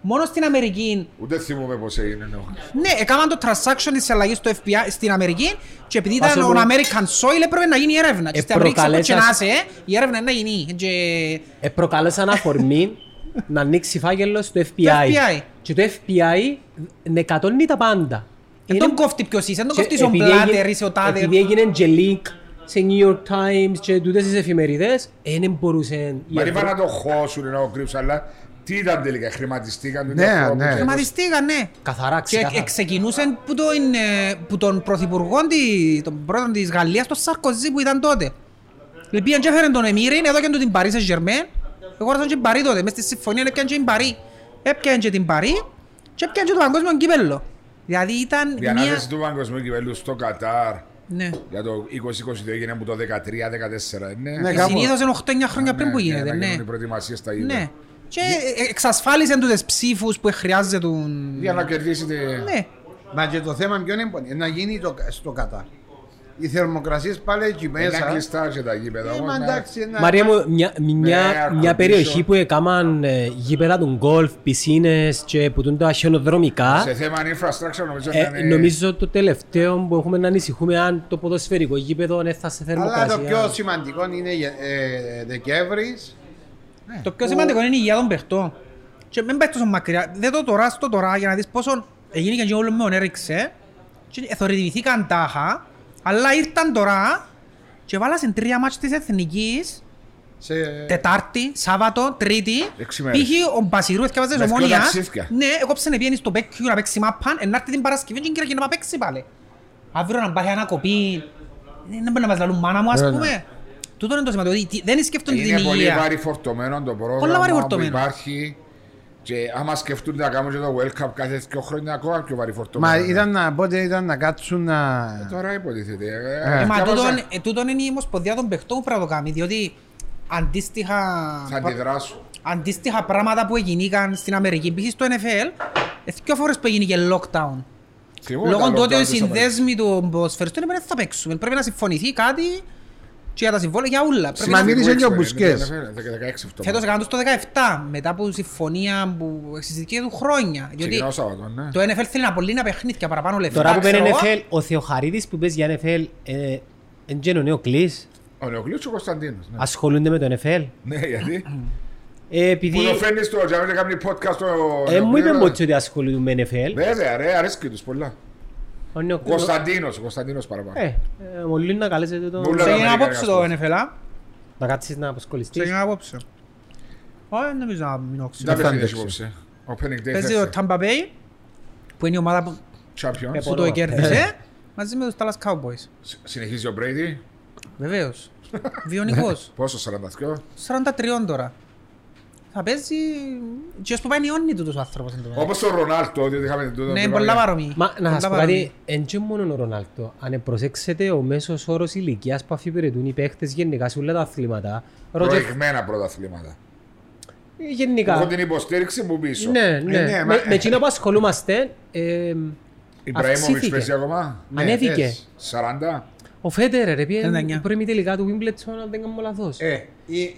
Μόνο στην Αμερική. Ούτε θυμούμαι πως έγινε. Ναι, έκαναν το transaction της αλλαγής του FBI στην Αμερική και επειδή ήταν ο American soil έπρεπε να γίνει έρευνα. Και στην Αμερική ξεπουτσενάσε, η έρευνα είναι να γίνει. Προκαλέσαν αφορμή να ανοίξει φάκελο στο FBI. Και το FBI νεκατώνει τα πάντα. Δεν τον κόφτει ποιος είσαι, δεν τον κόφτει στον πλάτερ ή σε ο τάδερ. Επειδή έγινε και leak σε New York Times και τούτες τις εφημερίδες, δεν μπορούσε. Μα είπα να το χώσουν να το κρύψουν, αλλά τι ήταν τελικά, χρηματιστήκαν. Ναι. Χρηματιστήκαν, ναι. Καθαρά. Ξεκινούσαν που τον πρωθυπουργό της Γαλλίας, τον Σαρκοζή που ήταν τότε. Λοιπόν, και έφεραν τον Εμίριν, εδώ και την Παρί Σεν-Ζερμέν. Εγώρασαν και την Παρί τότε, μες στη συμφωνία έπιαν και την Παρί. Έπιαν και την Παρί και έπιαν και το παγκόσμιο κύπελλο. Δηλαδή ήταν μια... Η ανάθεση του παγκόσμιου κύπελλου στο Κατάρ για το 2022 έγινε από το 2013-2014, ναι. Συνήθως είναι 8-9 χρόνια πριν που γίνεται, ναι. Οι προετοιμασίες θα γίνουν. Και εξασφάλισαν τους ψήφους που χρειάζεται. Για να κερδίσετε... Ναι. Μα και το θέμα ποιο είναι να γίνει στο Κατάρ. Οι θερμοκρασίες πάλι εκεί μέσα. Είναι κλειστά και τα γήπεδα. Μαρία μου, μια περιοχή που έκαναν γήπεδα του γκολφ, πισίνες και πουτούν τα χιονοδρομικά. Σε θέμα infrastructure νομίζω ήταν... Νομίζω το τελευταίο που έχουμε να ανησυχούμε αν το ποδοσφαιρικό γήπεδο έφτασε θερμοκρασία. Αλλά το πιο σημαντικό είναι Δεκέμβρης. Το πιο σημαντικό είναι η υγεία των παιχτών. Και μην πάει τόσο μακριά. Δεν το τώρα στο τώρα για να δεις πόσο έγινε και όλο με τον έριξε. Και εθωρητηθήκαν τάχα. Αλλά ήρθαν τώρα και βάλασαν 3 μάτς της Εθνικής, Τετάρτη, Σάββατο, Τρίτη. Πήγε ο Μπασιρού, έφτιαξε της Ομόνιας. Ναι, έκοψε να πιένει στο Μπέκκιου να παίξει μάπαν, ενάρτη την Παρασκευή και να παίξει πάλι. Αύριο να πάει ανακοπή, δεν μπορεί να μας λαλούν μάνα μου ας πούμε. Τούτο είναι το σημαντικό, δεν σκέφτονται την υγεία. Είναι πολύ βάρη φορτωμένο το πρόγραμμα που υπάρχει. Και άμα σκεφτούν να κάνουν και το World Cup κάθε 2 χρόνια ακόμα πιο βαριφορτωμένο. Μα πότε ήταν να κάτσουν να... Τώρα υποτίθεται. Μα τούτον είναι η ομοσπονδία των παιχτών που πρέπει να το κάνει, διότι αντίστοιχα... Θα αντιδράσουν. αντίστοιχα πράγματα που έγιναν στην Αμερική. Πήγε στο NFL, δύο φορές που έγινε και lockdown. Λόγω τότε οι συνδέσμοι του ποδοσφαιριστών δεν θα παίξουν. Πρέπει να συμφωνηθεί κάτι και για τα συμβόλαια για όλα. Συμφωνήθηκε και ο Μπουσκές. Φέτος έκαναν τους το 17, μετά από συμφωνία που συζητήθηκε του χρόνια. Γιατί το NFL θέλει να πολύ να παιχνίδια παραπάνω λεφτά. Τώρα που παίρνει NFL, ο Θεοχαρίδης που παίζει για NFL, εντζένει ο Νεοκλής. Ο Νεοκλής και ο Κωνσταντίνος. Ασχολούνται με το NFL. Ναι, γιατί. Επειδή... Που το φέρνεις τώρα και να μην κάνει podcast το... μου είπε μότσι ότι ασχολούνται με NFL. Βέβαια ρε, αρέσκει τους πολλά. Ο Κωνσταντίνος, παραπάνω. Μολύν να καλέσετε το... Σε γίνει απόψε το NFL, α? Να κάτσεις να αποσχολιστείς. Σε γίνει απόψε. Όχι, δεν νομίζω να μην όξεις. Δεν παίρνεις απόψε. Παίζει το Tampa Bay, που είναι η ομάδα που το κέρδισε, μαζί με τους Dallas Cowboys. Συνεχίζει ο Brady. Βεβαίως. Βιονικός. Πόσο, 42? 43 τώρα. Θα παίζει και ως που πάει νιώνει τούτος ο άνθρωπος. Όπως ο Ρονάλτο, διότι είχαμε τούτο. Ναι, πολλά παρομοί. Μα να σας πω κάτι, εν και μόνο ο Ρονάλτο. Αν προσέξετε ο μέσος όρος ηλικίας που αφιπηρετούν οι παίχτες γενικά σε όλα τα αθλήματα. Προηγμένα πρώτα αθλήματα. Γενικά. Έχω την υποστήριξη μου πίσω. Ναι, ναι. Με εκείνα που ασχολούμαστε αυξήθηκε. Ανέβηκε. 40. Ο Φέντερερ πήγε πρώιμη τελικά του Wimbledon, αν δεν κάνω λάθος.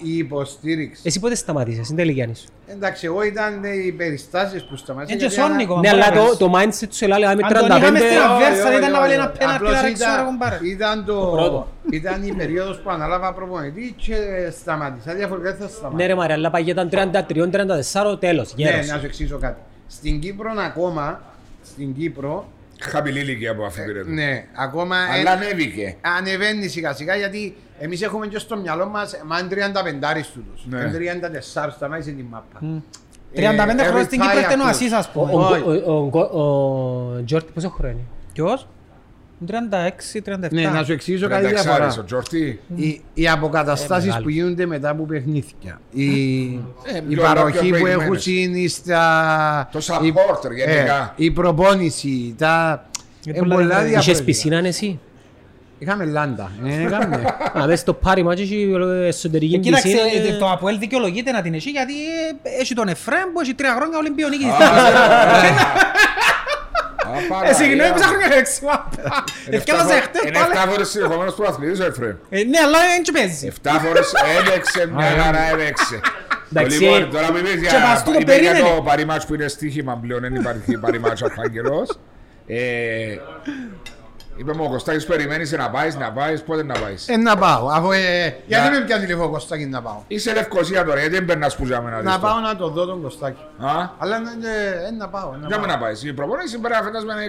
Η υποστήριξη. Εσύ πότε σταματήσες, είναι τελικά Γιάννης. Εντάξει, εγώ ήταν οι περιστάσεις που σταματήσες. Έτσι ο Σόνικο. Ναι, αλλά το mindset τους ελάλε, αν τον είχαμε στην αβέρσα, ήταν να βάλει ένα πέναρτι να ρίξω να κομπάρε. Ήταν η περίοδος που αναλάβα προπονητή και σταματήσα, διαφορετικά θα σταματήσω. Ναι ρε Μαρία, αλλά παγιά ήταν 33-34, τέλος, γέρος. Ναι, να σου εξήσω κάτι. Στην Κύπρο ακόμα, χαμηλή ηλικία από αυτή την περίοδο. Ναι, ακόμα. Αλλά ανέβηκε. Ανεβαίνει σιγά σιγά γιατί εμείς έχουμε και στο μυαλό μας, μα είναι 35 στουλούς. Ναι. 34 σταμάτησε την μάπα. 35 χρόνια στην Κύπρο ήταν ο Ασής, ας πούμε. Ο Γιόρτι, πόσο χρόνο είναι. Ποιος? 36-37. Ναι, να σου εξηγήσω κάτι διαφορά. Οι αποκαταστάσεις που γίνονται μετά από παιχνίδια. Η παροχή που έχουν είναι στα... Το supporter γενικά. Η προπόνηση, τα... Είχες πισίναν εσύ. Είχαμε λάντα. Να δες το πάρι μάτσι και η εσωτερική πισίνα. Κοίταξε, το ΑΠΟΕΛ δικαιολογείται να την έχει γιατί έχει τον Εφραίμ που έχει 3 χρόνια Ολυμπιονίκη. Συγγνώμη που ψάχνω και εξημάτα. Ευκιάζα εχτες πάλι. Είναι 7 φορές συνεχομένως του αθλητής ο Εφραίμ. Ναι, αλλά δεν και παίζει. 7 φορές έπαιξε, μια γάρα έπαιξε. Λοιπόν, τώρα που είπε για το παρήμάτσο που είναι στοίχημα πλέον, δεν υπάρχει παρήμάτσο από καιρός. Είπε μου ο Κωστάκης περιμένεις να πάεις, πότε να πάεις. Να πάω, γιατί με πιάνει λίγο ο Κωστάκης να πάω. Είσαι Λευκοσία τώρα, γιατί δεν περνάς που ζάμε να δεις. Να πάω να το δω τον Κωστάκη. Αλλά να πάω. Για με να πάεις, η προπονήση πρέπει να φέτας με ένα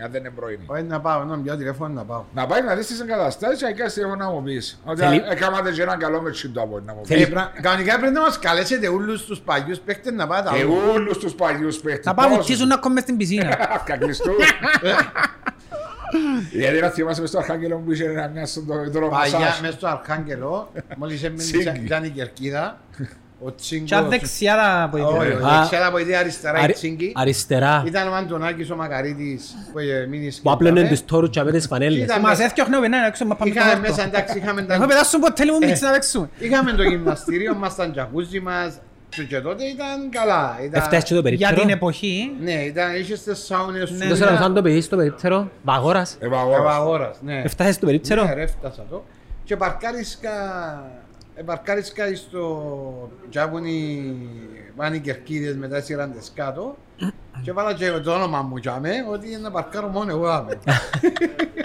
6-6,5 αν δεν είναι πρωινή. Να πάω, να πιάω τηλέφωνο να πάω. Να πάει να δεις τις εγκαταστάσεις και αγγιάς τηλέφωνο να μου πεις. Ότι έκαματε και έναν καλό με τσιν το από να μου πεις. Κανονικά πρέπει να μας καλέσετε όλους τους παλιούς παίχτες να πάτε. Όλους τους παλιούς παίχτες. Να πάμε τσίζουν να κόμμε στην πισίνα. Κακλειστούν. Γιατί να θυμάσαι μες στο Αρχάγγελο που είχε να μοιάζει στον δρόμο σας. Παγιά μες στο Αρχάγγελο, μόλις ήταν η Κερκίδα. Και αν δεξιά τα ποητεία. Όχι, δεξιά τα ποητεία αριστερά η Τσίγκη. Αριστερά. Ήταν ο Αντωνάκης ο Μακαρίτης που μείνει σκέφταμε. Που απλώνε τους τόρους και απέτες φανέλες. Μας έφτιαχνε ο Βενάνα, έξω να πάμε το χόρτο. Είχαμε το γυμναστήριο μας, τα τζακούζι μας. Και τότε ήταν καλά. Έφτασε και το περίπτερο. Για την εποχή. Ναι, είχε στις σάουνες σου. Δεν ξέρω αν το πήγες στο περίπτερο. Βαγόρας. Ναι. Έφτασε στο περίπτερο. Ναι, έφτασα το. Και παρκάρισκα στο Τζάβουνι πάνε οι Κερκίδες μετά σειράντες κάτω. Και βάλα και το όνομα μου για με, ότι να παρκάρω μόνο εγώ άμε.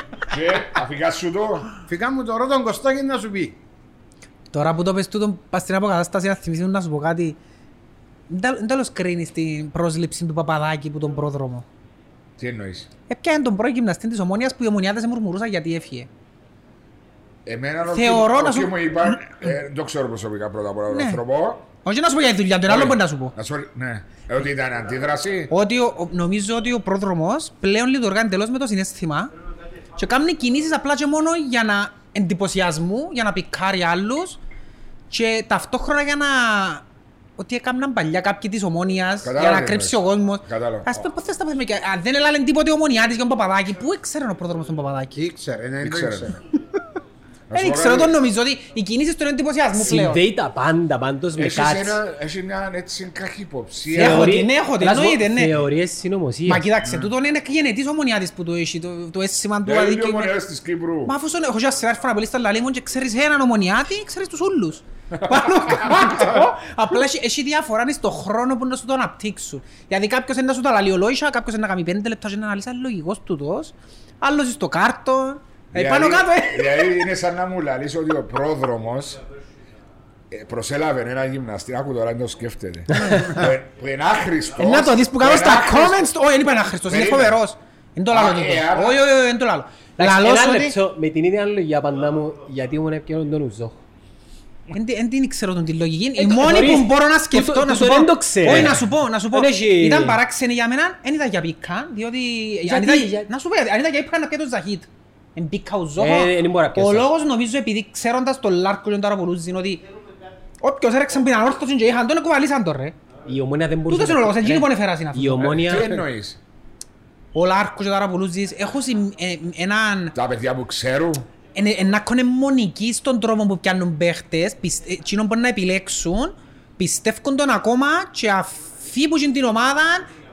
Και αφηγάς σου το. Φυγά μου το ρώτον Κωστάκη να σου πει. Τώρα που το πες τούτο, πας στην αποκατάσταση να θυμηθούν να σου πω κάτι. Δεν τέλος κρίνεις την πρόσληψη του Παπαδάκη που τον πρόδρομο. Τι εννοείς? Έπιανε τον πρώην γυμναστή της Ομόνοιας που οι Ομονιάδες σε μουρμουρούσαν γιατί έφυγε. Εμένα όχι μου είπαν, το ξέρω προσωπικά πρώτα απ' όλα τον άνθρωπο. Όχι να σου πω για τη δουλειά του, ένα άλλο μπορεί να σου πω. Ναι, ότι ήταν αντίδραση. Νομίζω ότι ο πρόδρομος πλέον λειτουργάνει τελώς με το συναίσθημα και κάνει κινήσεις απλά και μόνο για να εντυπωσιασμού, για να πικάρει άλλους. Και ταυτόχρονα για να... Ότι έκαναν παλιά κάποιοι της Ομόνοιας για να κρύψει ο κόσμος. Ας πούμε πώς θες να πες. Αν δεν έλαβε τίποτε η Ομονιά της για τον Παπαδάκη, πού ήξερε ο πρόδρομος τον Παπαδάκη. Ήξερε, Δεν ξέρω, τον νομίζω ότι οι κινήσεις του είναι εντυπωσιασμού πλέον. Συνδέει τα πάντα πάντως με κάτι. Έχει μια έτσι καχυποψία. Έχω την, εννοείται, ναι. Θεωρίες συνωμοσίας. Μα κοιτάξτε, τούτον είναι γενετής ομονιάτης που το έχει, το αίσθημα του αδικαιωμένου. Είναι ομονιάτης της Κύπρου. Μα αφού έχω και αστεράρει φαναπολίστα λαλήμων και ξέρεις έναν ομονιάτη, ξέρεις τους όλους. Πάνω κάτω, απλά έχει διαφορά στον χρόνο που να σου το αναπτύξουν. Δηλαδή κάποιος είναι να σου τα λαλιολόγησα, κάποιος είναι να κάνει 5 λεπτά και να αναλύσει λογικός τούτος, άλλος στο κάρτο. Δηλαδή είναι σαν να μου λαλείς ότι ο πρόδρομος προσέλαβε έναν γυμναστή, άκου τώρα αν το σκέφτεται, που είναι άχρηστος. Να το δεις που κάνω στα comments, όχι, δεν είπα είναι άχρηστος, είναι φοβερός. Είναι το λάλο τούτο, όχι, είναι το λάλο. Ένα λεπτό, με την ίδια αναλογία πάντα μου, γιατί ήμουν επικαιρόν τον Ουζό. Δεν ξέρω τον τη λογική, η μόνη που μπορώ να σκεφτώ, να σου πω, ήταν παράξενη για μένα, δεν ήταν για πικά, διότι αν ήταν για πικά να πιέτω Ζαχίτ. Εμπήκα ο Ζόχο, ο λόγος νομίζω επειδή ξέροντας τον Λάρκο και τον Ταραπολούζη είναι ότι όποιος έρεξαν πριν ανόρθωσαν και είχαν τον εκουβαλήσαν τον ρε. Η Ομόνια δεν μπορούσε να... Τούτος είναι ο λόγος, είναι αυτό. Η Ομόνια... Τι εννοείς? Ο Λάρκο και ο Ταραπολούζης έχουν έναν... Τα παιδιά που ξέρουν. Να έχουν μονική στον τρόπο που πιάνουν παίχτες, εκείνον μπορεί να επιλέξουν, πιστεύουν τον ακόμα και αφήπουν την ομάδα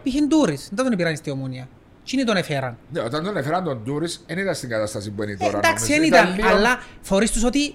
πήγαν τούρες. Δεν τον πειράζει στην Ομόνια. Τι είναι τον έφεραν. Ναι, όταν τον έφεραν τον Τούρις, δεν ήταν στην κατάσταση που είναι τώρα. Εντάξει, δεν ήταν, αλλά φορείς τους ότι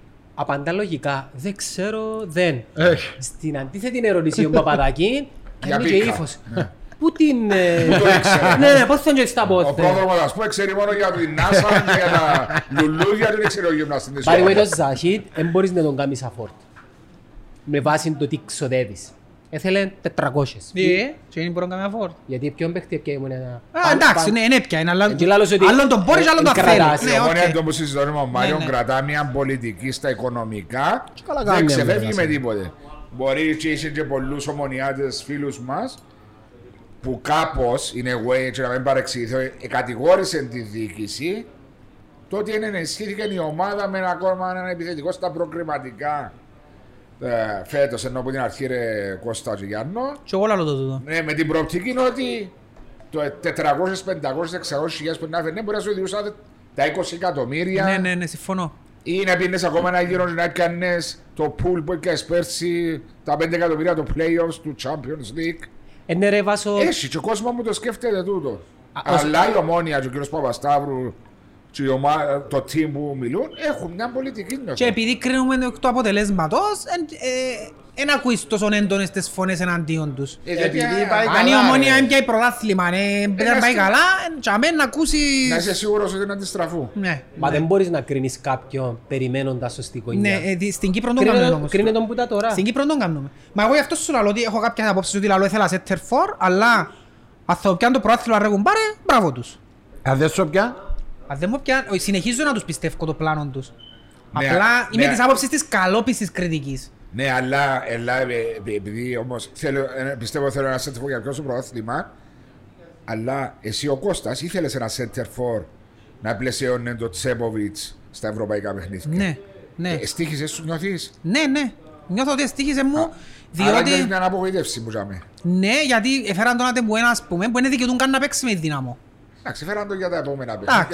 απαντά λογικά, δεν ξέρω, δεν. Στην αντίθετη ερώτηση, ο Παπαδάκη, κάνει και ύφος. Πού την... Ναι, πώς τον ξέρεις τα πότε. Ο πρόδρομος, ας πούμε, ξέρει μόνο για την Νάσα, για τα λουλούδια, δεν ξέρει ο γυμναστής. Πάρει με τον Ζαχίτ, δεν μπορείς να τον κάνεις αφόρτ. Με βάση το τι ξοδεύεις. Έθελε 400. Και δεν μπορώ να κάνω φόρτ. Γιατί ποιον παίχτη έπιαει μου ένα... Εντάξει, ναι, έπιαει. Άλλον τον πόρεις, άλλον τον θέλει. Εγώ είναι το που συζητώνουμε ο Μάριον, κρατά μια πολιτική στα οικονομικά. Δεν ξεφεύγει με τίποτε. Μπορεί και είσαι και πολλούς ομονιάτες φίλους μας που κάπως, είναι way, και να μην παρεξηγηθώ, κατηγόρησε τη διοίκηση το ότι ενισχύθηκε η ομάδα με έναν επιθετικό στα προκριματικά. Φέτος ενώ από την αρχή ρε Κώστα και Γιάννο. Και εγώ λάλλω το τούτο. Ναι, με την προοπτική είναι ότι το 400, 500, 600 χιλιάδες που να φέρνει μπορεί να σου διούσατε τα 20 εκατομμύρια. Ναι, ναι, ναι, συμφωνώ. Ή να πίνες ακόμα ένα γύρο να κάνεις το πουλ που έκανες πέρσι τα 5 εκατομμύρια το playoffs του Champions League. Ναι ρε Βάσο. Έχει και ο κόσμος μου το σκέφτεται τούτο. Αλλά η Ομόνια και ο κύριος Παπασταύρου και το team που μιλούν έχουν μια πολιτική νόημα. Και επειδή κρίνουμε το αποτελέσματος, δεν ακούεις τόσο έντονες τις φωνές εναντίον τους. Αν η Ομόνια είναι πια η πρωτάθλημα, αν δεν πάει καλά, τσαμέ να ακούσεις... Να είσαι σίγουρος ότι είναι αντιστραφού. Μα δεν μπορείς να κρίνεις κάποιον περιμένοντας ως την κονιά. Ναι, στην Κύπρο τον κάνουμε όμως. Κρίνε τον πουτά τώρα. Στην Κύπρο τον κάνουμε. Μα εγώ γι' αυτό σου λέω ότι έχω κάποιες απόψεις ότι λέω ήθελα σε τερφόρ, αλλά αν θα πιάνε το πρωτάθλημα ρεγουν πάρε, μπράβο τους. Αν δεν σου πια. Συνεχίζω να τους πιστεύω το πλάνο τους. Απλά είμαι της άποψης της καλόπιστης κριτικής. Ναι, αλλά επειδή όμως πιστεύω θέλω ένα center for για ποιο σου πρωτάθλημα, αλλά εσύ ο Κώστας ήθελες ένα center for να πλαισιώνει τον Τσέποβιτς στα ευρωπαϊκά παιχνίδια. Ναι, ναι. Στοίχησες σου νιώθεις? Ναι, ναι. Νιώθω ότι στοίχησε μου. Άρα νιώθεις μια απογοήτευση που ζάμε. Ναι, γιατί έφεραν τον Ατεμποένα, ας πούμε, που είναι δικαιωτούν καν να παίξει με τη Δυναμό. Εντάξει, φέραν το για τα επόμενα παιδιά.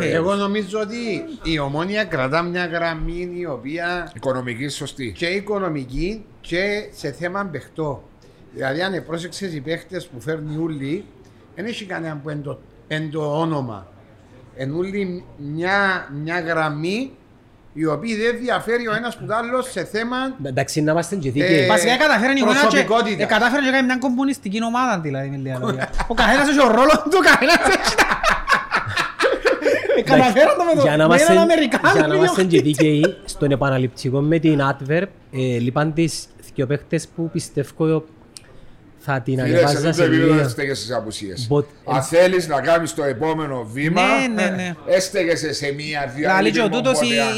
Εγώ νομίζω ότι η Ομόνια κρατά μια γραμμή η οποία... Οικονομική, σωστή. Και οικονομική και σε θέμα παιχτό. Δηλαδή αν πρόσεξες οι παίχτες που φέρνει ούλοι, δεν έχει κανένα που εν το όνομα. Εν ούλοι μια γραμμή οι οποίοι δεν διαφέρει ο ένας που το άλλο σε θέμα... Εντάξει, να είμαστε και δίκαιοι. Βασικά καταφέραν η γονά και κάνει μια κομμουνιστική ομάδα, δηλαδή, με λίγα λόγια. Ο καθένας έχει ο ρόλος του, καθένας έχει τα... Καταφέραν το με έναν Αμερικάνο. Για να είμαστε και δίκαιοι, στον επαναληπτικό με την adverb, λείπαν τις δύο παίχτες που πιστεύω θα την ανεβάζει. Δεν πρέπει να στέγεσαι σε απουσίες. Αν θέλει να κάνει το επόμενο βήμα, έστεγεσαι σε μία-δύο. Αλλά και ο τούτο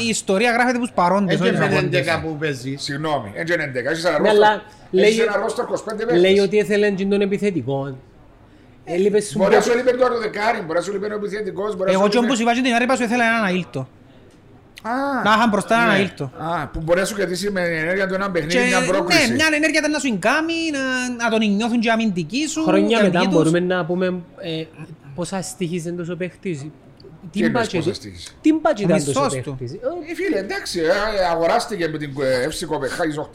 η ιστορία γράφεται που παρόντες. Δεν είναι 11 που παίζει. Συγγνώμη, δεν είναι 11. Έχει ένα ρόστρο 25 μέρε. Λέει ότι ήθελε τον επιθετικό. Μπορεί να σου λείπει το δεκάρι, μπορεί να σου λείπει ο επιθετικό. Εγώ και όπως υπάρχει την αρήπα σου ήθελα έναν αίλτο. Να είχαν μπροστά έναν αίλτο. Που μπορεί να σου κρατήσει με ενέργεια του έναν παιχνίδι, μια πρόκληση. Ναι, μια ενέργεια ήταν να σου εγκάμει, να τον νιώθουν και αμυντικοί σου. Χρόνια μετά μπορούμε να πούμε πόσα στοίχης δεν τόσο παίχτης. Τι μπάτζι ήταν τόσο παίχτης. Φίλε, εντάξει, αγοράστηκε με την FC Κοπεχάγης 800.000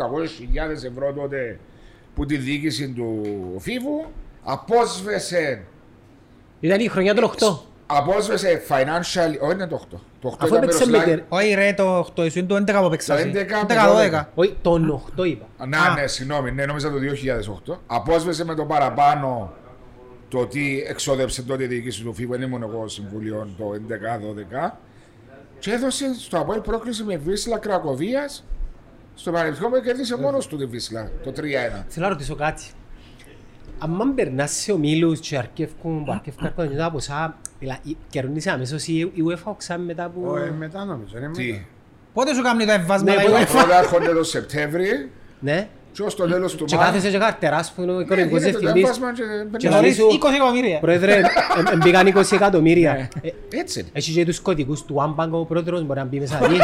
ευρώ τότε που τη διοίκηση του Φίβου. Απόσβεσε. Ήταν η χρονιά των 8. Απόσβεσε financial. Όχι, είναι το 8. Το 8 ήταν Μεροσλάιν. Όχι, ρε, το 8 ήσουν το 11 που παίξασε. Όχι, τον 8 είπα. Να, ναι, συγγνώμη, ναι, νόμιζα το 2008. Απόσβεσε με το παραπάνω το ότι εξόδεψε τότε η διοίκηση του ΦΥΒΟ. Δεν ήμουν εγώ συμβουλίων το 11-12. Και έδωσε στο ΑΠΟΕΛ πρόκληση με Βίσλα Κρακοβίας. Στο Πανεπιστήμιο που κέρδισε μόνο του τη Βίσλα το 3-1. Θέλω να ρωτήσω κάτι. Αν περνάς σε ομίλους και αρκεύκουν και τα ποσά, κερνείσαι αμέσως η UEFA οξάμει μετά που... Όχι, μετά νομίζω, είναι μετά. Πότε σου κάνει τα εμβάσματα η UEFA? Όλα έρχονται το Σεπτέμβρη και ως το τέλος του Μάρτου. Και κάθεσαι και καρτεράς που είναι ο οικονομικός διευθυντής. Και νωρίς 20 εκατομμύρια. Πρόεδρε, μπήκαν 20 εκατομμύρια. Έτσι. Έχει και τους κωδικούς του Άμπαγκο, ο πρόεδρος μπορεί να μπει μέσα δει.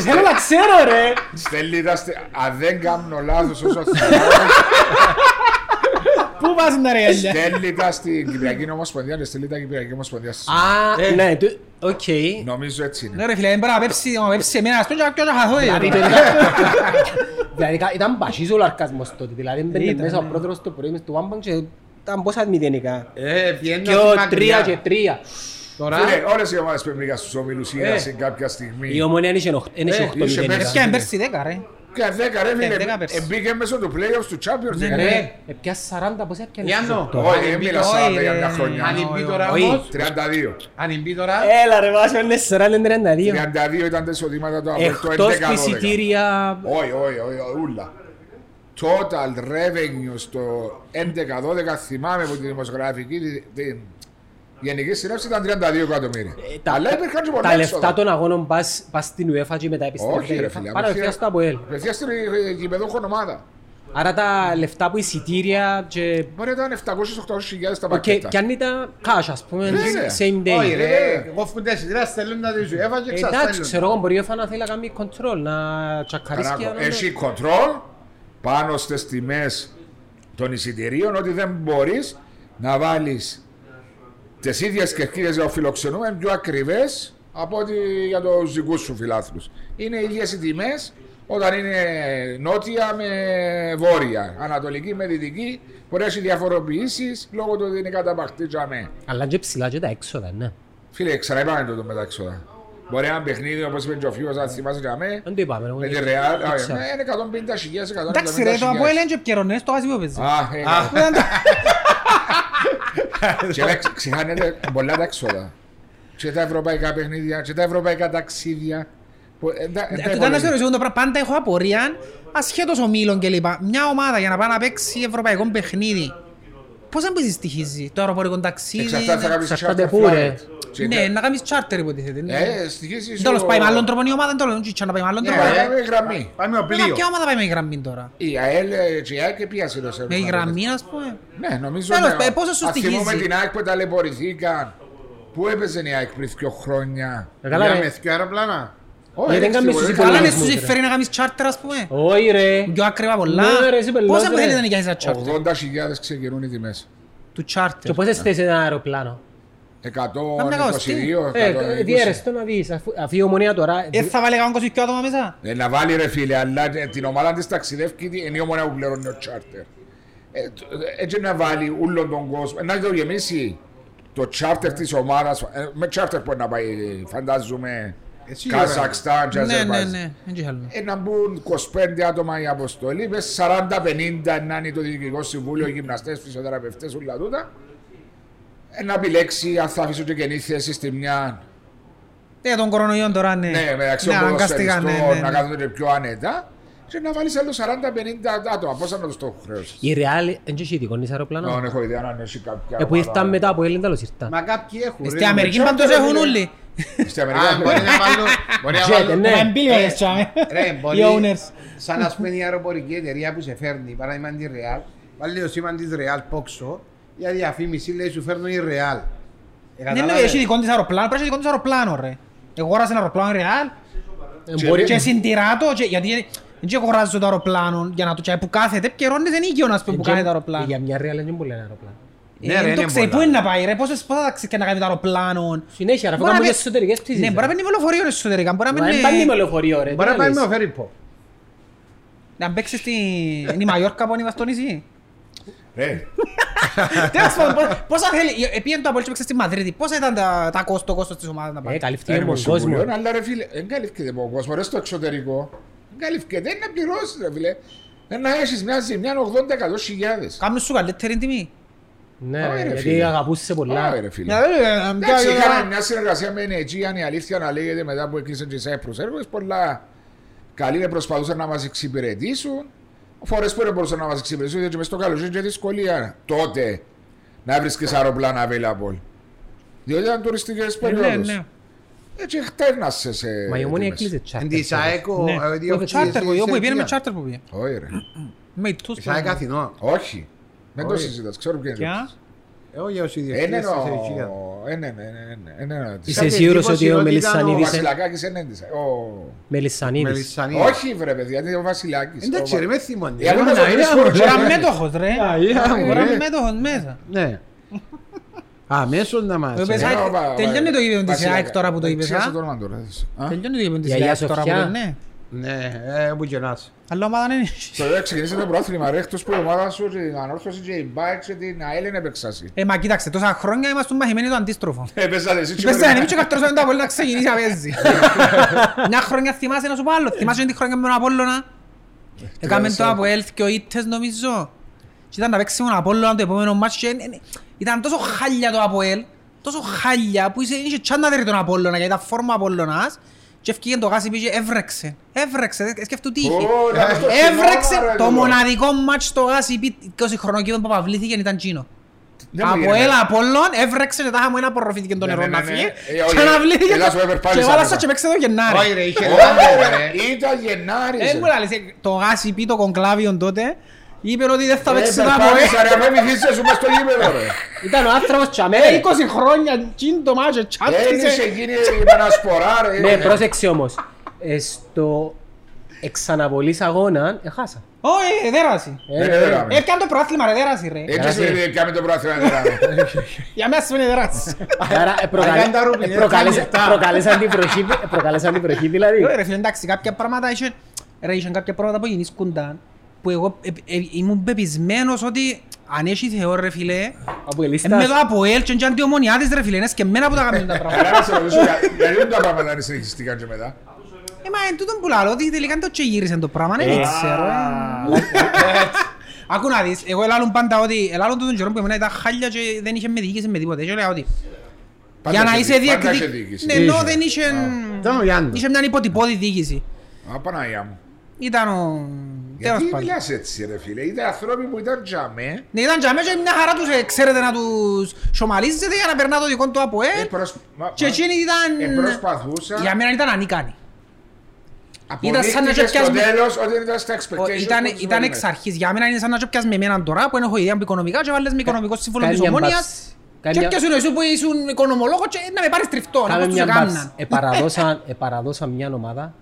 Θέλω να ξέρω ρε. Στέλνει, αν δεν κάνω λάθος όσο θέλω. Πού πας να ρε έλια. Στέλνει τα στην Κυπριακή Ομοσπονδία και στέλνει τα Κυπριακή Ομοσπονδία στις ομάδες. Α, ναι, οκ. Νομίζω έτσι είναι. Ναι ρε φίλε, δεν πρέπει να πέψει εμένα ας τότε και να χαθώ. Δηλαδή ήταν παχύς ο λαρκασμός τότε, δηλαδή μπαίνει μέσα ο πρόεδρος του πρωί μες του Άμπαν και ήταν πόσα μηδενικά. Και ο 3 και 3. Φίλε, όλες οι ομάδες πρέπει να στους ομίλους ήρασαν κάποια στιγμή. Η Ομονία είναι 8 μηδενικά. Και 10 ρε φίλε, εμπήκε μέσω του play-offs του Champions. Ναι, πιάσεις 40, πώς έπιανε. Γιάννο, όχι, μίλα 40 για μια χρονιά. Αν εμπεί τώρα όμως, 32. Αν εμπεί τώρα... Έλα ρε βάζω, είναι 40, 32. 32 ήταν τα εισοδήματα το 11-12. Εκτός εισιτήρια... Όχι, ούλα. Total revenue στο 11-12, θυμάμαι από τη δημοσιογραφική, την γενική συνέψη ήταν 32 εκατομμύρια. Αλλά υπήρχαν και πολλά έξοδα. Τα λεφτά των αγώνων πας στην UEFA και μετά επιστρέφεις. Όχι ρε φίλε, παραδευθείας στο ΑΠΟΕΛ. Παραδευθείας στην γηπεδόχων ομάδα. Άρα τα λεφτά που εισιτήρια και... Μπορεί να ήταν 700-800 χιλιάδες τα πακέτα. Και αν ήταν cash ας πούμε, same day. Όχι ρε, εγώ φύγουν τα εισιτήρια στέλνουν να τη UEFA και ξαστέλνουν. Εντάξει, ξέρω εγώ μπορεί η UEFA να θέλει να κάνει control, να τσακαρίσκει. Έχει control πάνω στις τιμές των εισιτηρίων ότι δεν μπορείς να βάλεις τις ίδιες κερκίδες για το φιλοξενούμενο είναι πιο ακριβές από ότι για τους δικούς σου φιλάθλους. Είναι οι ίδιες οι τιμές όταν είναι νότια με βόρεια, ανατολική με δυτική. Μπορεί να έχει διαφοροποιήσεις λόγω του ότι είναι καταπαχτή τζαμέ. Αλλά και ψηλά και τα έξοδα, ναι. Φίλε, ξαναείπαμε τότε με τα έξοδα. Μπορεί ένα παιχνίδι όπως είπε και ο Φίος, αν θυμάσαι τζαμέ. Δεν το είπαμε. Με τη Ρεάλ, είναι 150.000, 170.000. Εντάξει ρε, το Αποέλ είναι και πιερονές, το και ξεχάνεται πολλά τα έξοδα και τα ευρωπαϊκά παιχνίδια και τα ευρωπαϊκά ταξίδια. Κοιτά να σε ρωτήσω το πράγμα, πάντα έχω απορία ασχέτως ομίλων κλπ. Μια ομάδα για να πάει να παίξει ευρωπαϊκό παιχνίδι πώς να πεις στοιχίζει το αεροπορικό ταξίδι? Εξαρτάται να κάνεις charter flight. Ναι, να κάνεις charter υποτίθεται. Δεν τέλος πάει με άλλον τρόπο η ομάδα, δεν τέλος να πάει με άλλον τρόπο. Πάμε με γραμμή. Πάμε με πλοίο. Ποια ομάδα πάει με γραμμή τώρα? Η ΑΕΛ, η ΑΕΛ και ποια είναι το? Με γραμμή ας πούμε. Ναι, νομίζω ότι θυμούμε την ΑΕΚ που ταλαιπωρηθήκαν. Πού έπαιζε η ΑΕΚ πριν 2 χρόνια? Με 2 αεροπλάνα. Καλά είναι στους υφέρει να κάνεις τσάρτερ ας πούμε. Όχι ρε. Πιο ακριβά πολλά. Πόσα που θέλετε να κάνεις ένα τσάρτερ? 80.000 ξεκινούν οι τιμές. Του τσάρτερ. Και πόσες θέσεις ένα αεροπλάνο? 122, 120. Διέρεστο να δεις, αφού η Ομονία τώρα... Θα βάλει 122 άτομα μέσα. Να βάλει ρε φίλε, αλλά την ομάδα της ταξιδεύκει είναι η Ομονία που πληρώνει ο τσάρτερ. Έτσι να βάλει όλον τον κόσμο, να το γεμίσει το τσάρτερ της ομάδας. Με τσάρτερ μπορεί να πάει, φαντάζομαι... Καζακστάν και Αζερμπαϊτζάν. Να μπουν 25 άτομα η αποστολή, πες 40-50 να είναι το Διοικητικό Συμβούλιο, γυμναστές, φυσιοθεραπευτές, όλα τούτα. Να επιλέξει αν θα αφήσω και καινή θέση στη μια. Τον κορονοϊό τώρα, ναι. Ναι, μεταξύ των ποδοσφαιριστών να κάθονται πιο άνετα. Και να βάλεις άλλο 40-50 άτομα, πόσα να τους το χρέωσες. Η Real δεν έχει ειδικόνης αεροπλάνο. Δεν έχω ιδέα αν έχει κάποια... Που ήρθαν μετά από Έλλην τέλος ήρθαν. Μα κάποιοι έχουν. Στην Αμερική πάντως έχουν όλοι. Στην Αμερική μπορεί να βάλουν... Ρε, μπορεί... Σαν ας πούμε η αεροπορική εταιρεία που σε φέρνει, παράδειγμα είναι τη Real, βάλει το σήμα της Real Πόξο, για διαφήμιση λέει σου φέρνουν η Real. Δεν έχει ειδικόνης αεροπλάνο, πρέπει να έχει ειδικόνης αεροπλάνο ρε. Εγώ άρασε ένα αεροπλάνο Real και συντηρά το, γιατί... Δεν αγοράζω το αεροπλάνο για να το τσάει που κάθεται, επικαιρώνεται δεν είναι ικανός που κάνει το αεροπλάνο. Για μια Real δεν μπορεί να είναι αεροπλάνο. Δεν το ξέρει, πού είναι να πάει ρε, πόσες θα ξέρει να κάνει το αεροπλάνο. Συνέχεια ρε, αφού κάνουμε για εσωτερικές πτήσεις. Ναι, μπορεί να παίρνει με λεωφορείο εσωτερικά, μπορεί να παίρνει με λεωφορείο ρε. Μπορεί να πάει με φέρυπο. Να παίξεις στην Μαγιόρκα που είμαστε στο νησί. Ρε. Τέλος πάντων, πόσα θέλει, επειδή το Απόλυτο παίξε στη Μαδρίτη, πόσα ήταν τα κόστος της ομάδας να πάει. Καλύφθηκε με κόσμο. Αλλά ρε φίλε, δεν καλύφθηκε με κόσμο, ρε στο εξωτερικό. Καλυφκέται, είναι να πληρώσεις ρε φίλε. Να έχεις μια ζημιά 80-100 χιλιάδες. Κάμε σου καλύτερη τιμή. Ναι, γιατί αγαπούσες πολλά. Εντάξει, είχαμε μια συνεργασία με NG, αν η αλήθεια να λέγεται μετά που έκλεισαν και σε προσέργους. Πολλά καλοί προσπαθούσαν να μας εξυπηρετήσουν. Φορές που δεν μπορούσαν να μας εξυπηρετήσουν, γιατί μες το καλοκαίρι και δυσκολία. Τότε να βρίσκεις αεροπλάνα available. Διότι ήταν τουριστικές περιόδους. Έτσι χτέρνασαι σε... Μα η Ομόνια έκλεισε τσάρτερ. Εν της ΑΕΚΟ... Τσάρτερ, όπου πήγαινε με τσάρτερ που πήγαινε. Όχι ρε. Με τους πήγαινε. Της ΑΕΚ Αθηνών. Όχι. Δεν το συζητάς, ξέρω ποιον έκλεισε. Όχι, όχι, διευκρινές της ΑΕΚΙΑ. Ένενο. Είσαι σίγουρος ότι ο Μελισσανίδης... Ο Βασιλακάκης ένεν της ΑΕΚ. Μελισσανίδης. Όχι βρε παιδιά, είναι ο Βασιλάκης. Εντάξει ρε, με θυμώνει. Ήμουν αμέσως να μας... Τελειώνει το γήπεδο της ΑΕΚ τώρα που το είπες. Τελειώνει το γήπεδο της ΑΕΚ τώρα που το είπες. Ναι, ναι, που γεννάς. Αλλά ομάδα δεν είναι. Τώρα ξεκινήσετε το πρόθλημα ρε, εκτός που η ομάδα σου την ανόρθωση και η μπάεξ και την ΑΕΛ είναι επεξάση. Μα κοίταξε, τόσα χρόνια ήμασταν μαχημένοι το αντίστροφο. Πέσατε εσύ και πέσατε εμείς και κατρώσαμε το Απόλλωνα να ξεκινήσει να παίζει. Μια χρόνια θυμάσαι να σου πω άλλο, θυμάσαι την χρόνια με τον Απόλλωνα. Έκαμε το Αποέλ και ο Ήττες νομίζω. Και ήταν να παίξει μόνο Απόλλωνα το επόμενο μάτς και ήταν τόσο χάλια το Αποέλ, τόσο χάλια που είχε τσάντα τον Απόλλωνα γιατί ήταν φόρμα Απόλλωνας και ευκήγε το γάσι πήγε έβρεξε, δεν σκέφτου τι είχε. Έβρεξε το μοναδικό μάτς στο γάσι πήγε 20 χρονοκύβων που παυλήθηκε ήταν Τζίνο. Αποέλ Απόλλων έβρεξε και τα είχαμε ένα προρροφήθηκε το νερό να φύγει και αναβλήθηκε και βάλασα και παίξε το Γενάρη. Όχι ρε, ήταν Γενάρη. Το γάσι πήγε το κονκλάβιον τότε. Είπε ότι δεν θα παίξεις να πω, ήταν ο άνθρωπος τσαμέρα 20 χρόνια, κίντο μάτσε, τσάτσισε. Δεν είσαι γίνει με να σποράρε. Ναι, πρόσεξε όμως, στο εξαναβολής αγώνα, χάσα. Όχι, δέρασε. Έκανε το πρόθλημα ρε, δέρασε ρε. Έκανε το πρόθλημα ρε, δέρασε. Για μένα σημαίνει δέρασε. Άρα προκαλέσαν την βροχή δηλαδή. Εντάξει, κάποια πράγματα που γεννήσκονταν. Που εγώ ήμουν πεπισμένος ότι αν έχει Θεό ρε φίλε με το Αποέλ και αντιομονιάδες ρε φίλε και εμένα που τα κάνουν τα πράγματα. Άρα να σε ρωτήσω γιατί δεν τα πράγματα είναι συνεχιστικά και μετά. Μα εν τούτον που λαλώ ότι τελικά το και γύρισαν το πράγμα, δεν ξέρω. Ακού να δεις, εγώ ελάλλουν πάντα ότι ελάλλουν τον καιρό που εμένα ήταν χάλια και δεν είχε με διοίκηση με τίποτα. Και λέω ότι για να είσαι διοικητής, ενώ δεν είχε μια υποτυπώδη διοίκηση. Παναγιά μου. Ήταν ο... Γιατί μιλάς έτσι ρε φίλε, ήταν ανθρώποι που ήταν τζαμέ. Ναι, ήταν τζαμέ και μια χαρά τους ξέρετε να τους σομαλίζετε για να περνά το δικό του από και εκείνοι ήταν... Προσπαθούσαν... Για μένα ήταν ανίκανοι. Αποδείχτηκε στο τέλος ότι δεν ήταν στα expectations. Ήταν εξ αρχής, για μένα είναι σαν να πιάσεις με εμένα τώρα που έχω ιδέα από οικονομικά και βάλες με οικονομικό σύμφωνο της Ομόνοιας. Και έπιασουν εσύ που ήσουν οικονομολόγο και να με πάρεις τριφτό, να τους έκαναν. Επαραδώσαν μια ομάδα.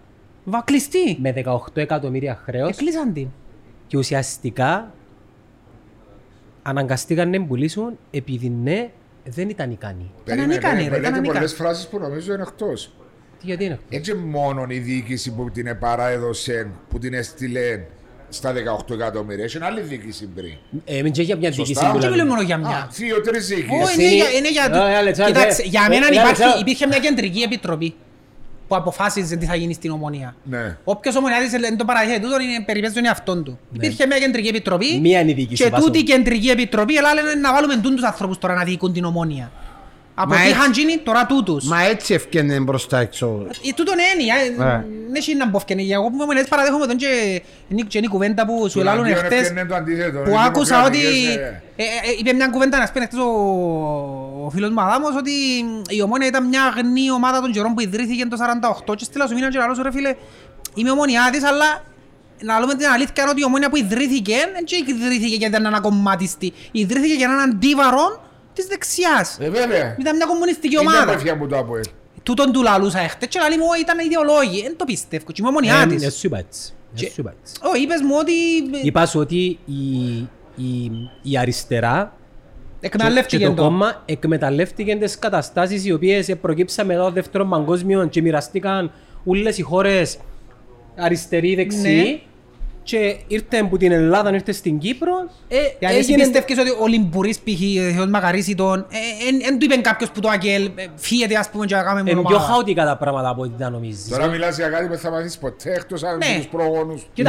Κλειστή. Με 18 εκατομμύρια χρέος. Εκλείσαν την. Και ουσιαστικά αναγκαστήκαν να πουλήσουν επειδή ναι, δεν ήταν ικανοί. Περίμενε, λέτε πολλές φράσεις που νομίζω είναι εκτός. Γιατί είναι εκτός. Έτσι μόνο η διοίκηση που την παραέδωσε, που την έστειλε στα 18 εκατομμύρια, είναι άλλη διοίκηση πριν. Μην και για μια διοίκηση πριν. Δεν μιλούμε μόνο για μια. Δύο-τρεις διοίκηση. Κοιτάξτε, για μένα υπήρχε μια κεντρική επιτροπή που αποφάσιζε τι θα γίνει στην Ομονία. Ναι. Όποιος Ομονιάδης δεν το παραδέχεται, τούτο είναι περιπέτει τον εαυτόν του. Ναι. Υπήρχε μια κεντρική επιτροπή και τούτη η κεντρική επιτροπή έλα λένε να βάλουμε τους ανθρώπους τώρα να διοικούν την Ομονία. Από τι είχαν γίνει τώρα τούτους. Μα έτσι ευκαινε μπροστά εξώ. Τούτον έννοια. Δεν έχει να μποφκαινε. Εγώ που ήμουν έτσι παραδέχομαι τον και είναι η κουβέντα που σου ελάλλουν εχθές. Που άκουσα ότι είπε μια κουβέντα να σπένε εχθές ο φίλος μου Αδάμος ότι η Ομόνια ήταν μια αγνή ομάδα των καιρών που ιδρύθηκε το 1948 και στείλα σου μήναν και λαλώ σου ρε φίλε είμαι ομονιάτης αλλά να λέμε την αλήθεια ότι η Ομόνια που ιδρύθηκε δεν ιδρύθηκε γιατί ήταν ανακομματιστή, ιδρύθηκε για έναν αντίβαρο της δεξιάς. Βέβαια. Ήταν μια κομμουνιστική ομάδα. Τούτον του λαλούσα εχθές και λαλή μου ήταν ιδεολόγοι. Δεν το πιστεύω. Είμαι ομονιάτης. Είπες μου ότι... Είπα σου ότι η αριστερά και το κόμμα εκμεταλλεύτηκαν τις καταστάσεις οι οποίες προκύψαν μετά το δεύτερο παγκόσμιο και μοιραστήκαν όλες οι χώρες αριστεροί, δεξιοί. Ναι. Και ήρθε από την Ελλάδα, ήρθε στην Κύπρο. Αν εσύ πιστεύεις ότι ο Λιμπούρης π.χ. ο Μακαρίς ήταν, δεν του είπε κάποιος που το ΑΚΕΛ φύγεται ας πούμε και να κάνουμε μόνο πάρα. Είναι πιο χαοτικά τα πράγματα από ό,τι τα νομίζεις. Τώρα μιλάς για κάτι που θα μαθείς ποτέ, εκτός από τους προγόνους τους,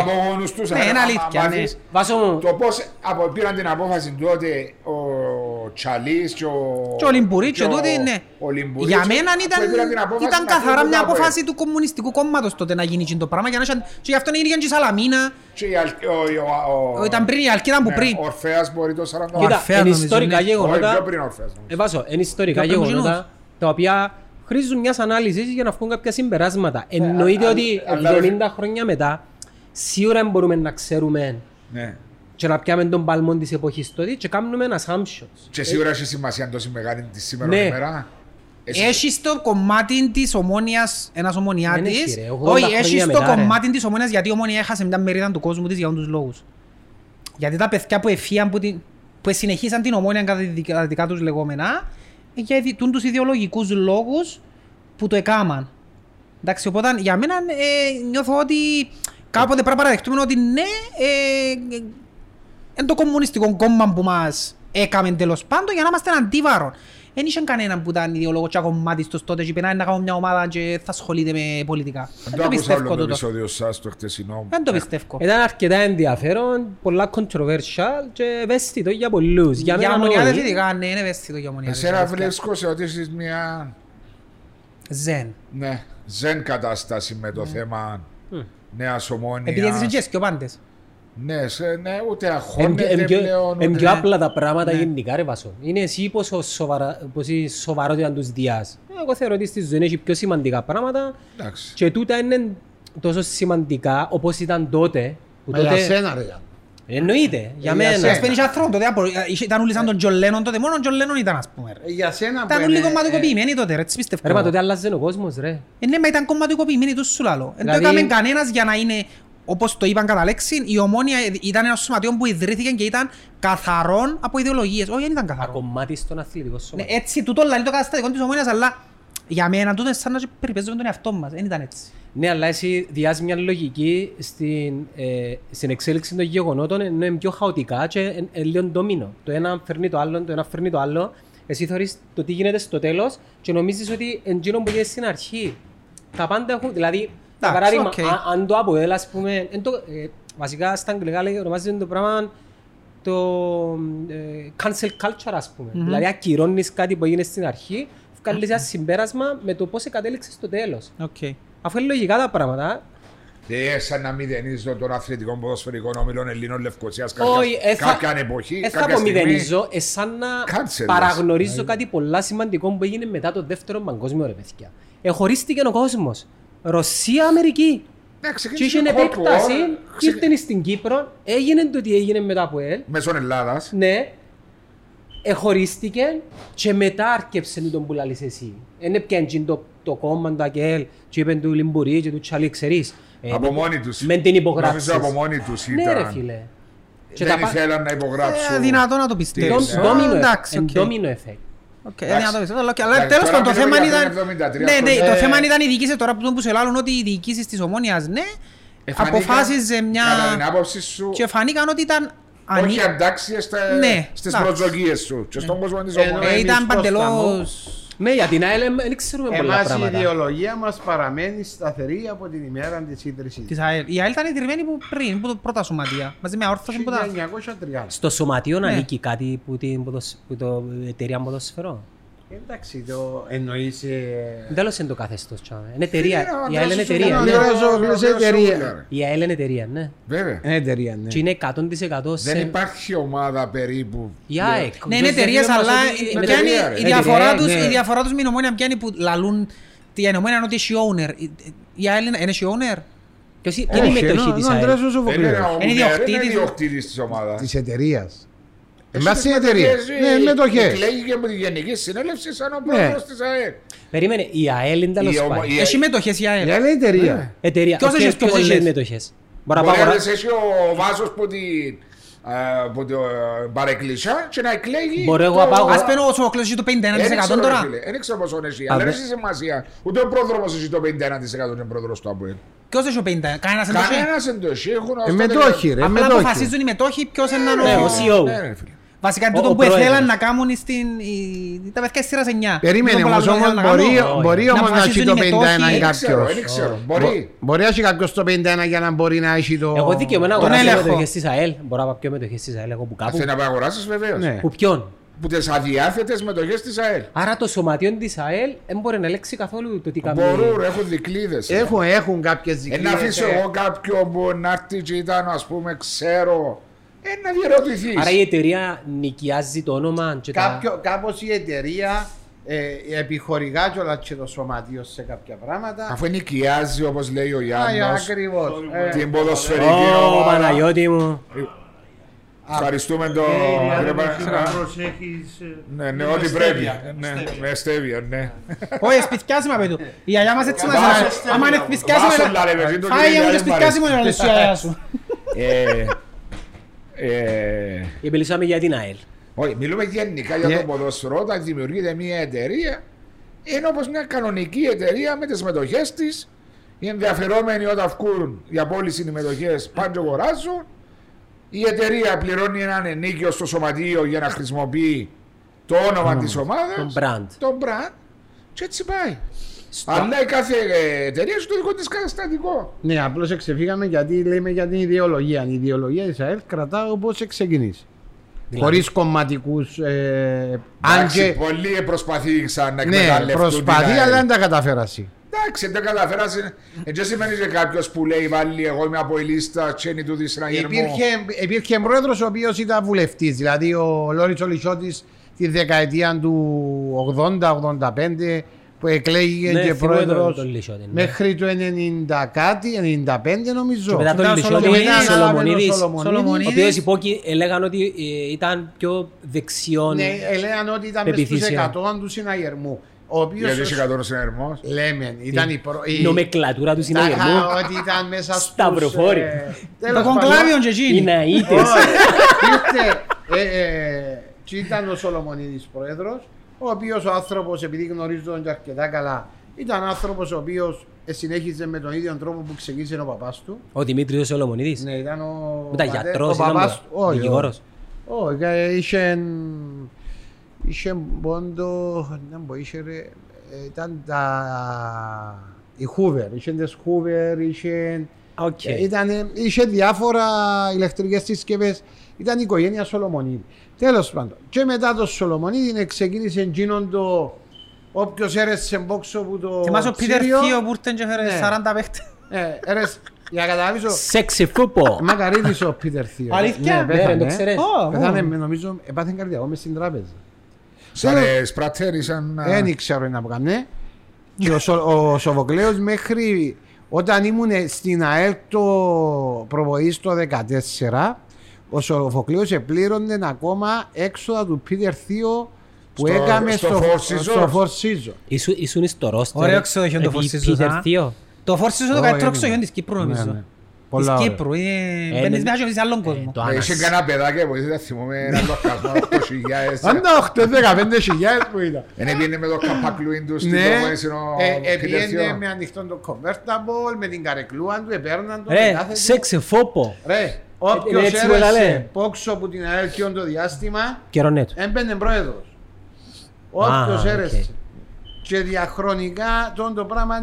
απογόνους τους. Ναι, είναι αλήθεια. Το πώς πήραν την απόφαση τότε ο Τσαλής και ο Λιμπούρης και τότε, ναι. Για μένα ήταν καθαρά μια απόφαση του Κομμουνιστικού Κόμματος τότε να γίνει το πράγμα και γι' αυτό να γίνηκαν και οι Σαλαμίνα. Ήταν πριν η Αλκίδα που πριν. Ορφέας μπορεί το 40. Κοίτα, είναι ιστορικά γεγονότα. Βάσο, είναι ιστορικά γεγονότα τα οποία χρήζουν μιας ανάλυσης για να βγουν κάποια συμπεράσματα. Εννοείται ότι 70 χρόνια μετά σίγουρα μπορούμε να ξέρουμε και να πιάμε τον παλμό της εποχής τότε και κάνουμε ένα assumptions. Και σίγουρα έχει σημασία τόση μεγάλη τη σήμερα ημέρα. Έχει στο κομμάτι της Ομόνιας ένας ομονιάτης. Όχι, έχει στο κομμάτι της Ομόνιας γιατί η Ομόνια έχασε μια μερίδα του κόσμου της για όλους τους λόγους. Γιατί τα παιδιά που εφύγαν, που συνεχίσαν την Ομόνια κατά δικά τους λεγόμενα, για τους ιδεολογικούς λόγους που το έκαναν. Εντάξει, οπότε για μένα νιώθω ότι κάποτε πρέπει να παραδεχτούμε ότι ναι, είναι το κομμουνιστικό κόμμα που μας έκαμε τέλος πάντων για να είμαστε αντίβαρον. Δεν είχε κανέναν που ήταν ιδεολόγος και κομμάτις τους τότε και παινάει να κάνω μια ομάδα και θα ασχολείται με πολιτικά. Δεν το πιστεύω το επεισόδιο σας το χτεσινό. Δεν το πιστεύω. Ήταν αρκετά ενδιαφέρον, πολλά controversial και ευαίσθητο για πολλούς. Για ομονιάδες ειδικά, ναι, είναι ευαίσθητο για ομονιάδες. Εσένα βλέπω σε ότι είσαι μια... Ζεν. Ναι, ζεν κατάσταση με το θέμα νέας ομόνιας. Επειδή είσαι και εσύ ο πάντες. Ναι, ούτε αγχώνεται πλέον. Είναι πιο απλά τα πράγματα γενικά ρε Βασό. Είναι εσύ πόσο σοβαρότητα τους διάς. Εγώ θεωρώ ότι στη ζωή έχει πιο σημαντικά πράγματα. Και τούτα είναι τόσο σημαντικά όπως ήταν τότε. Μα για σένα ρε. Εννοείται, για μένα. Ας πένεις ανθρώπων τότε, ήταν όλοι σαν τον John Lennon τότε, μόνο ο John Lennon ήταν ας πούμε. Για σένα που είναι... Ήταν όλοι κομματικοποιημένοι τότε ρε, τις πιστεύω. Ρε μα τότε άλλαζε ο κόσμος ρε. Ναι, μα ήταν κομματικοποιημένοι τους σου λάλλω. Εν το έκαμε κανένας για να είναι. Όπως το είπαν κατά λέξη, η Ομόνια ήταν ένα σωματείο που ιδρύθηκε και ήταν καθαρόν από ιδεολογίες. Όχι, δεν ήταν καθαρόν. Ακομμάτι στον αθλητικό σώμα. Ναι, έτσι, τούτο λαλεί το καταστατικό της Ομόνιας, αλλά για μένα τούτο είναι σαν να περιπέζουμε τον εαυτό μας. Δεν ήταν έτσι. Ναι, αλλά εσύ διάζει μια λογική στην εξέλιξη των γεγονότων, ενώ είναι πιο χαοτικά και λίγο ντομίνο. Το ένα φέρνει το άλλο, το ένα φέρνει το άλλο. Εσύ θεωρείς το τι γίνεται στο τέλος και νομίζεις ότι εντζήνων που γίνεται στην αρχή. Τα πάντα έχουν, δηλαδή. Παράδειγμα, αν το αποέλα, ας πούμε, βασικά στα αγγλικά ονομάζεται το πράγμα το cancel culture, ας πούμε. Δηλαδή, ακυρώνεις κάτι που έγινε στην αρχή, βγάλεις ένα συμπέρασμα με το πώς κατέληξες στο τέλος. Αφού είναι λογικά τα πράγματα. Σαν να μηδενίζω τον αθλητικό ποδοσφαιρικό όμιλο Ελλήνων Λευκοσίας κάποια εποχή, κάποια στιγμή. Θα απομηδενίζω, σαν να παραγνωρίζω κάτι πολλά σημαντικό που έγινε μετά το δεύτερο παγκόσμιο, ρε παιδιά. Εχωρίστηκε ο κόσμος. Ρωσία-Αμερική. Και είχε επέκταση, ήρθαν στην Κύπρο, έγινε το τι έγινε μετά από ελ. Μέσον Ελλάδας. Ναι. Εχωρίστηκε και μετά άρκεψε τον Πουλαλής εσύ. Είναι πιέντζιν το κόμμα, το ΑΚΕΛ, και είπαν του Λιμπουρί και του Τσαλί, ξέρεις. Από μόνοι τους. Με την υπογράψεις. Νομίζω από μόνοι τους ήταν. Ναι ρε φίλε. Δεν ήθελαν να υπογράψουν. Δυνατό να το πιστεύεις. Ντόμινο εφέκτ. Αλλά τέλος πάντων, το θέμα ήταν οι διοικήσεις. Τώρα που σε λάλλουν ότι οι διοικήσεις της Ομόνιας, ναι, αποφάσιζε μια... Και φανήκαν ότι ήταν... Όχι αντάξιες στις προσδοκίες σου και στον κόσμο της Ομόνιας. Ήταν παντελώς... Ναι, για την ΑΕΛ δεν ξέρουμε πολλά πράγματα. Η ιδεολογία μας παραμένει σταθερή από την ημέρα της ίδρυσης. Η ΑΕΛ ήταν ιδρυμένη πριν, από το πρώτα σωματεία. Μαζί με αόρθωση που ήταν. Στο σωματείο ανήκει κάτι που την εταιρεία ποδοσφαιρών. Εντάξει, το εννοείς... Τέλος είναι το καθεστώς. Είναι εταιρεία. Η ΑΕΛ είναι εταιρεία. Η ΑΕΛ είναι εταιρεία, ναι. Βέβαια. Είναι εταιρεία, ναι. Και είναι 100%. Δεν υπάρχει ομάδα περίπου. Η ΑΕΚ. Ναι, είναι εταιρείες, αλλά η διαφορά τους με την Ομόνια πιάνει που λαλούν την Ομόνια ότι έχει owner. Η ΑΕΛ είναι owner. Ποιος είναι η μετοχή της ΑΕΛ? Είναι ιδιοκτήτης της ομάδας. Της εταιρείας. Εμάς είναι εταιρεία. Ναι, μετοχές. Εκλέγει και από τη Γενική Συνέλευση σαν ο πρόεδρος της ΑΕΛ. Περίμενε, η ΑΕΛ είναι τέλος πάντων. Έχει μετοχές η ΑΕΛ. Η ΑΕΛ είναι εταιρεία. Ποιος έχει πιο πολλές μετοχές? Μπορείς έχει ο Βάσος που την παρεκκλησιά και να εκλέγει. Ας πένω ο Κλώσος έχει το 51% τώρα. Δεν ξέρω πόσο έχει, αλλά δεν έχει σημασία. Ούτε ο πρόδρομος έχει το 51% είναι πρόεδρος του ΑΠΟΕΛ. Ποιος έχει ο 50%? Κανένας εντοχή. Μετόχοι ρε. Απλά αποφασίζουν οι μετόχοι ποιος είναι ο CEO. Βασικά είναι τούτο που ήθελαν να κάνουν τα παιδιά στις σειράς 9. Περίμενε όμως, μπορεί όμως να έχει το 51 κάποιος. Μπορεί να έχει κάποιος το 51 για να μπορεί να έχει το... Εγώ δικαιωμένα αγοράζω μετοχές της ΑΕΛ. Μπορώ να πάω πιο μετοχές της ΑΕΛ εγώ που κάπου. Θέλει να πάω αγοράζεις βεβαίως. Που ποιον? Που τις αδιάθετες μετοχές της ΑΕΛ. Άρα το σωματείο της ΑΕΛ δεν μπορεί να ελέγξει καθόλου το τι κάνει. Μπορούν, έχουν δικλείδες. Έχουν κάποιες δικλείδες. Να αφήσω εγώ κάποιον που να έρθει και ήταν ας πούμε ξέρω. Άρα η εταιρεία νοικιάζει το όνομα και κάπως η εταιρεία επιχορηγά κιόλας και το σωματείο σε κάποια πράγματα. Αφού νοικιάζει όπως λέει ο Γιάννος την ποδοσφαιρική ομάδα. Ω Παναγιώτη μου. Ευχαριστούμε τον... Ναι, ό,τι πρέπει. Με στέβιο, ναι. Όχι, εσπισκιάσιμα παιδί του. Η γιαγιά μας έτσι μας αρέσει. Άμα είναι εσπισκιάσιμα να λες η γιαγιά σου. Μιλήσαμε για την ΑΕΛ. Όχι, μιλούμε γενικά για το ποδόσφαιρο. Όταν δημιουργείται μια εταιρεία, είναι όπως μια κανονική εταιρεία με τις μετοχές της. Οι ενδιαφερόμενοι όταν βγουν για πώληση οι μετοχές πάντα αγοράζουν. Η εταιρεία πληρώνει έναν ενίκιο στο σωματείο για να χρησιμοποιεί το όνομα της ομάδας, τον brand. Και έτσι πάει. Αλλά η κάθε εταιρεία έχει το δικό της καταστατικό. Ναι, απλώς εξεφύγαμε γιατί λέμε για την ιδεολογία. Η ιδεολογία της ΑΕΛ κρατά όπως ξεκινήσει. Χωρίς κομματικούς. Εντάξει, πολλοί προσπαθήσαν να εκμεταλλευτούν. Ναι, προσπαθεί, αλλά δεν τα καταφέρασε. Εντάξει, δεν τα καταφέρασε. Έτσι σημαίνει και κάποιος που λέει βάλει εγώ είμαι από η λίστα τσένη του Δισραγερμού. Υπήρχε πρόεδρος ο οποίος ήταν βουλευτής. Δηλαδή ο Λόρις Ολυσιώτης τη δεκαετία του 80-85. Που εκλέγηκε και πρόεδρος μέχρι το 90 κάτι, 95 νομίζω. Μετά τον Σολομονίδη, ο οποίος υπόκει έλεγαν ότι ήταν πιο δεξιών. Ναι, έλεγαν ότι ήταν μες στους 100 του συναγερμού. Γιατί είσαι 100 ο συναγερμός? Λέμε, ήταν η νομεκλατούρα του συναγερμού. Ότι ήταν μέσα στους... Σταυροφόροι. Το κονκλάβιον και εκείνοι. Οι ναΐτες. Και ήταν ο Σολομονίδης πρόεδρος, ο οποίος ο άνθρωπος, επειδή γνωρίζονταν και αρκετά καλά, ήταν άνθρωπος ο οποίος συνέχιζε με τον ίδιο τρόπο που ξεκίνησε ο παπάς του. Ο Δημήτρης Σολομονίδης. Ναι, ήταν ο γιατρός, ο δικηγόρος. Όχι, είχε πόντο, ήταν η Χούβερ, είχε τις Χούβερ, είχε διάφορα ηλεκτρικές συσκευές. Ήταν η οικογένεια Σολομονίδη. Τέλος πάντων, και μετά το Σολομονίδη ξεκίνησε εκείνον το όποιος έρεσε μπόξο που το Σύριο. Θυμάσαι ο Peter Thiel που ήρθαν και έφερε 40 παίχτες. Έρεσε, για καταλάβεις ο... Σεξι φούπο. Μακαρίτης ο Peter Thiel. Αλήθεια, δεν το ξέρεις. Πέθανε, νομίζω, έπαθε καρδιακό μες στην τράπεζα. Σαν σπρατέρησαν... Δεν ξέρω ένα που κάνε. Και ο Σοβοκλέος μέχρι όταν ήμουν στην ΑΕΛ το προβοή στο 2014, ο Σοφοκλέος επλήρωνε ακόμα έξοδα του Πίτερ Θείο που έκαμε στο Φορσίσο. Ήσουν εις το ρόστερ. Ωραίο εξοδοχείο το Φορσίσο. Το Φορσίσο το καλύτερο εξοδοχείο της Κύπρου νομίζω. Της Κύπρου. Μπαίνεις μέσα και βρεις άλλον κόσμο. Είχε κανένα παιδάκι που ήθελα θυμόμαι ένα λοκασμό 8.000. Άντα 8-15.000 που ήταν. Επήγαινε με το καπακλούιν του στην προβοήση ο Πίτερ Θείο. Επήγαινε με ανοιχτόν το convertible, με την καρεκλούα του, επέρναν το. Όποιος έρεσε πόξο που την αέρχιον το διάστημα έμπαινε πρόεδρος. Όποιος έρεσε. Και διαχρονικά το πράγμα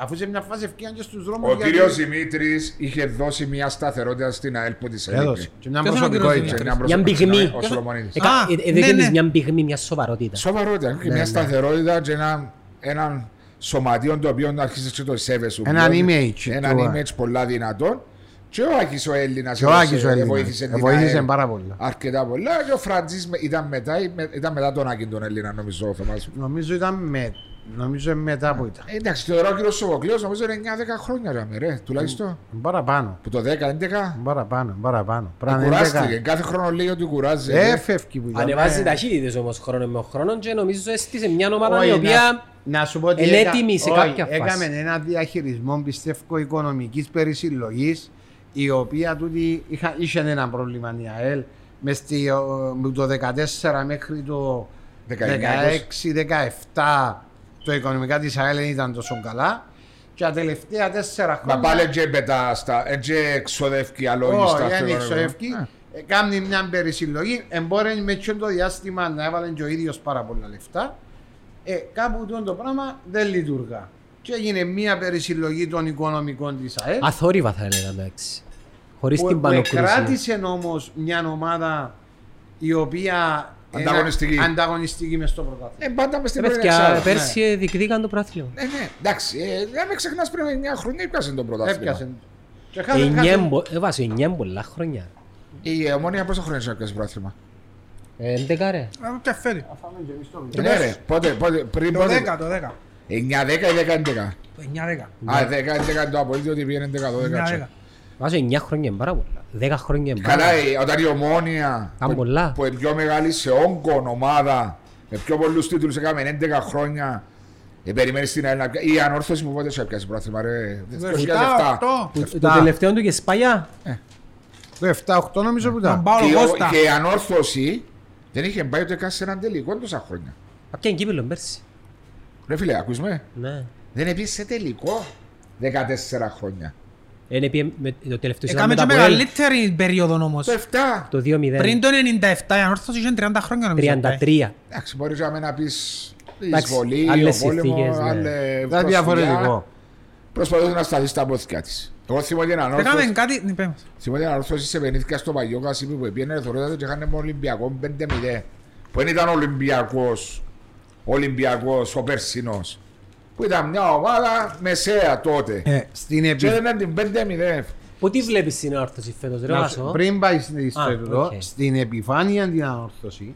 Αφού σε μια φάση ευκαιρία και στους δρόμους. Ο κύριος Δημήτρης είχε δώσει μια σταθερότητα στην ΑΕΛ που της έδωσε. Και μια προσωπικότητα. Μια πυγμή. Ο Σολομονίδης. Δείχνεις μια πυγμή, μια σοβαρότητα. Σοβαρότητα. Μια σταθερότητα και έναν σωματείο το οποίο αρχίσεις και το σέβεσαι. Έναν image. Έναν image πολλά δυνατόν. Και ο Άκης ο Έλληνας βοήθησε πάρα πολλά. Αρκετά πολλά. Και ο Φραντζής ήταν μετά τον Άκη τον Έλληνα, νομίζω. Νομίζω ήταν μετά. Νομίζω μετά που ήταν. Εντάξει, θεωρώ ο κύριος Σοβοκλέος νομίζω είναι 9-10 χρόνια ρε, τουλάχιστον. Παραπάνω. Που το 10-11. Παραπάνω. Κουράστηκε, κάθε χρόνο λέει ότι κουράζει. Έφευκη που ήταν. Ανεβάζει ταχύτητες όμως χρόνο με χρόνο και νομίζω έστησε μια ομάδα η οποία είναι έτοιμη σε κάποια φάση. Έκαμε ένα διαχειρισμό πιστεύω οικονομικής περισυλλογής η οποία τούτη είχε ένα πρόβλημα η ΑΕΛ με το 14 μέχρι το 16-17. Το οικονομικά της ΑΕΛ δεν ήταν τόσο καλά και τα τελευταία 4 χρόνια. Μα πάλι και πετάστα, και ξοδεύκει αλόγιστα. Όχι, δεν ξοδεύκει. Κάμνει μια περισυλλογή, εμπόρεν με το διάστημα να έβαλε και ο ίδιος πάρα πολλά λεφτά. Κάπου το πράγμα δεν λειτουργά. Και έγινε μια περισυλλογή των οικονομικών της ΑΕΛ. Αθόρυβα θα έλεγα, εντάξει. Χωρίς την πανοκρίση. Κράτησε όμως μια ομάδα η οποία... Ανταγωνιστική μες στο πρωτάθλημα. Πάντα μες στην πρωτάθλημα. Πέρσι διεκδίκαν το πρωτάθλημα. Ναι, εντάξει. Δεν ξεχνάς πριν 9 χρόνια έπιασε το πρωτάθλημα. Έβασε 9 πολλά χρόνια. Η Ομόνια πόσα χρόνια έπιασε το πρωτάθλημα. 11 ρε. Καφέρι. Ναι ρε, πριν πότε. Το 10. 9-10 ή 10-11. 9-10. Α, 10-11 το απολύτω ότι πήγαινε 10-12. Βάζω 9 χρόνια πάρα πολλά, 10 χρόνια πάρα πολλά. Καλά, όταν η Ομόνια, που είναι πιο μεγάλη σε όγκον ομάδα, με πιο πολλούς τίτλους, έκαμε 11 χρόνια, περιμένεις την ΑΕΛ να πιάσει. Η Ανόρθωση μου πότε σου έπιασε πρόθυμα, ρε. Το τελευταίο του και σπαγιά. Το 7-8 νομίζω που ήταν. Και η Ανόρθωση δεν είχε πάει ούτε καν σε έναν τελικό τόσα χρόνια. Απ' κύπελλο πέρσι. Ρε φίλε, ακούς με. Δεν έπιασε σε τελικό 14 χρόνια. Έκαμε και μεγαλύτερη περίοδο όμως. Το 7. Πριν το 97 η Ανόρθωση είχε 30 χρόνια νομίζω. 33. Εντάξει, μπορείς να πεις εισβολή, ο πόλεμος, άλλες διαφορετικό. Προσπαθούσε να σταθεί στα πόθηκια της. Εγώ θυμώ ότι η Ανόρθωση σε πενήθηκα στο Παγιό Κασίπι που πήγαινε θωρότατε και είχαν Ολυμπιακό 5-0. Που δεν ήταν Ολυμπιακός ο Περσινός. Που ήταν μια ομάδα μεσαία τότε. Και δεν την 5-0. Πού τη βλέπεις στην Ανόρθωση φέτος, ρε Βάσο? Πριν πάει στην επιφάνεια την Ανόρθωση,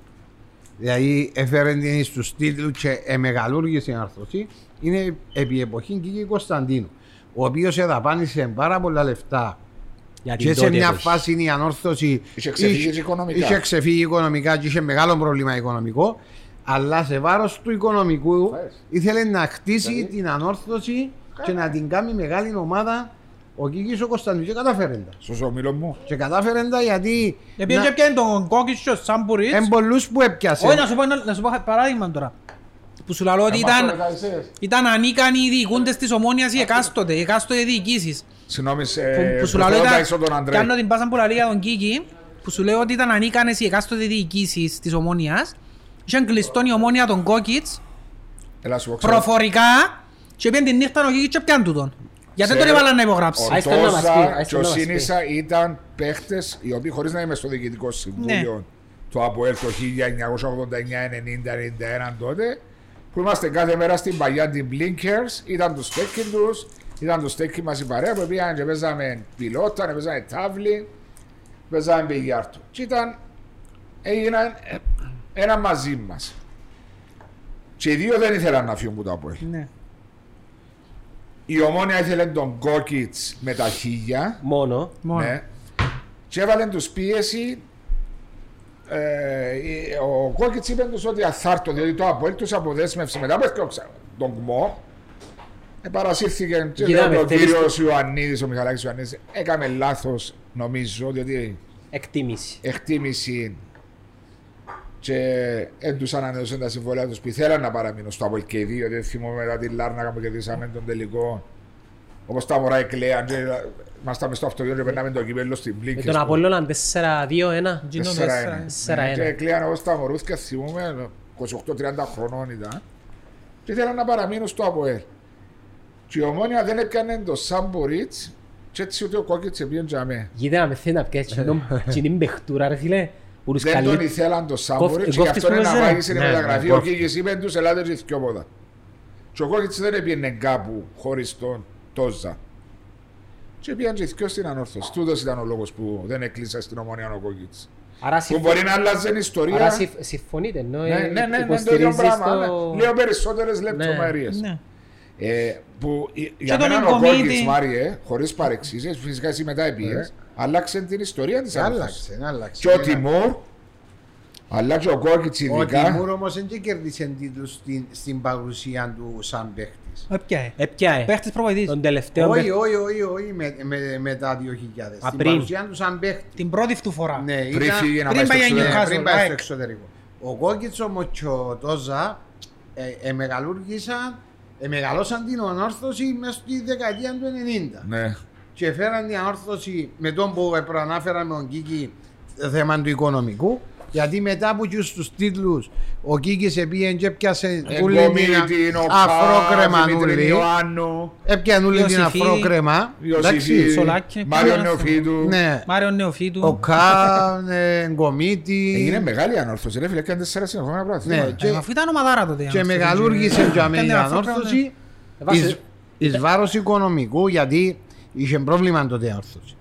δηλαδή έφερε την στους τίτλους και εμεγαλούργησε η Ανόρθωση, είναι επί εποχήν και Κωνσταντίνου, ο οποίος εδαπάνησε πάρα πολλά λεφτά. Και σε μια φάση η Ανόρθωση είχε ξεφύγει οικονομικά και είχε μεγάλο πρόβλημα οικονομικό. Αλλά σε βάρος του οικονομικού ήθελε να χτίσει την Ανόρθωση και να την κάνει μεγάλη ομάδα ο Κίκης ο Κωνσταντίνος και καταφέρεντα. Σωστό μίλο μου. Και καταφέρεντα γιατί... Επίσης έπιανε τον Κόκκης και ο Σαμπουρίτς. Εμπολούς που έπιασε. Όχι, να σου πω παράδειγμα τώρα. Που σου λέω ότι ήταν ανίκανοι οι διοικούντες της Ομόνιας οι εκάστοτε, οι εκάστοτε διοικήσεις. Συγγνώμη, προφέροντας τον Ανδρέ. Κάνω την πάσα μπουλαρία τον Κίκη που σου λέω ότι ήταν ανίκανες οι εκάστοτε διοικήσεις της Ομόνιας. Είχαν κλειστόν η Ομόνια των Κόκκιτς προφορικά και πήγαν την νύχτα ο Κόκκιτς και πιάνε τούτον. Γιατί τον έβαλαν να υπογράψει. Ο Τόζα και ο Σίνισσα ήταν παίχτες οι οποίοι χωρίς να είμαι στο διοικητικό συμβούλιο το ΑΠΟΕΛ το 1989-90-91 τότε που είμαστε κάθε μέρα στην παλιά την Blinkers, ήταν το στέκκι τους, ήταν το στέκκι μας η παρέα που πήγαν και παίζαμε πιλότα, παίζαμε τάβλι, παίζαμε πηγιάρτο και ήταν, έγιναν ένα μαζί μας. Και οι δύο δεν ήθελαν να φύγουν που τα πω. Ναι. Η Ομόνια ήθελε τον Κόκκιτς με τα 1000. Μόνο. Ναι. Και έβαλε τους πίεση. Ο Κόκκιτς είπε τους ότι αθάρτο, διότι το ΑΠΟΕΛ τους αποδέσμευσε μετά από τον ΚΜΟ. Παρασύρθηκε και ο κύριος Ιωαννίδης, ο Μιχαλάκης Ιωαννίδης. Έκαμε λάθος νομίζω, διότι εκτίμηση. Και δεν τους ανανεώσαν τα συμβόλαια τους που ήθελαν να παραμείνουν στο ΑΠΟΕΛ και οι δύο. Δεν θυμόμαι μετά την Λάρνακα που κερδίσαμε τον τελικό. Όπως τα μωρά εκλέαν, ήμασταν στο αυτοκίνητο και περνάμε το κύπελλο στην Μπλίνκερς. Με τον Απόλλωνα 4-2-1. Και εκλέαν όπως τα μωρούθηκα, θυμούμε, 28-30 χρονών ήταν. Και ήθελαν να παραμείνουν στο ΑΠΟΕΛ. Και η Ομόνια δεν έπιανε το Σαμπορίτς και έτσι ούτε ο Κόκκιτς έπιανε για μένα. Κοίτα, με θέλει να πιάσει την μπεχτούρα ρε φίλε. Δεν τον ήθελαν το Σαμπορίτς και γι' αυτό είναι να πάει στην μεταγραφή. Ο Κόκκιτς είπε τους ελάτε και δυο. Και ο Κόκκιτς δεν έπιανε κάπου χωρίς τον Τόζα. Και πήγαν και δυο στην Ανόρθωση. Τούτος ήταν ο λόγος που δεν έκλεισε στην Ομόνια ο Κόκκιτς. Που μπορεί να αλλάζει την ιστορία. Άρα συμφωνείτε, ενώ υποστηρίζεις το... Λέω περισσότερες λεπτομέρειες. Που για μένα ο Κόκκιτς, Μάριε, χωρίς παρεξήσεις, φυσικά εσύ μετά επήγες, αλλάξε την ιστορία της Ανόρθωσης. Και ο Τιμούρ, αλλά και ο Κόκκιτς ειδικά... Ο Τιμούρ όμως δεν κέρδισε τίτλους στην παρουσία του σαν παίχτης. Έπιαε. Παίχτης προβοητής. Τον τελευταίο παίχτη. Όχι, μετά 2000. Στην παρουσία του σαν παίχτη. Την πρώτη του φορά. Ναι, πριν πάει στο εξωτερικό. Ο Κόκκιτς όμως και ο Τόζα μεγαλώσαν την Ανόρθωση μέσα στη δεκαετία του 1990. Ναι. Και φέραν την Ανόρθωση με τον που προανάφεραμε τον Κίκη θέμα του οικονομικού. Γιατί μετά από τους τίτλους ο Κίκης επήγαινε και έπιασε την αφρόκρεμα νουλή. Έπιανε όλη την αφρόκρεμα. Μάριο Νεοφίτου. Ο Καν, Γκομίτη. Έγινε μεγάλη Ανόρθωση, ρε φίλε, έκανε 4 συνεχόμενα πράγματα. Αφού ήταν ομαδάρα τότε. Και μεγαλούργησε για μένα η Ανόρθωση εις βάρος οικονομικού, γιατί είχε πρόβλημα τότε η Ανόρθωση.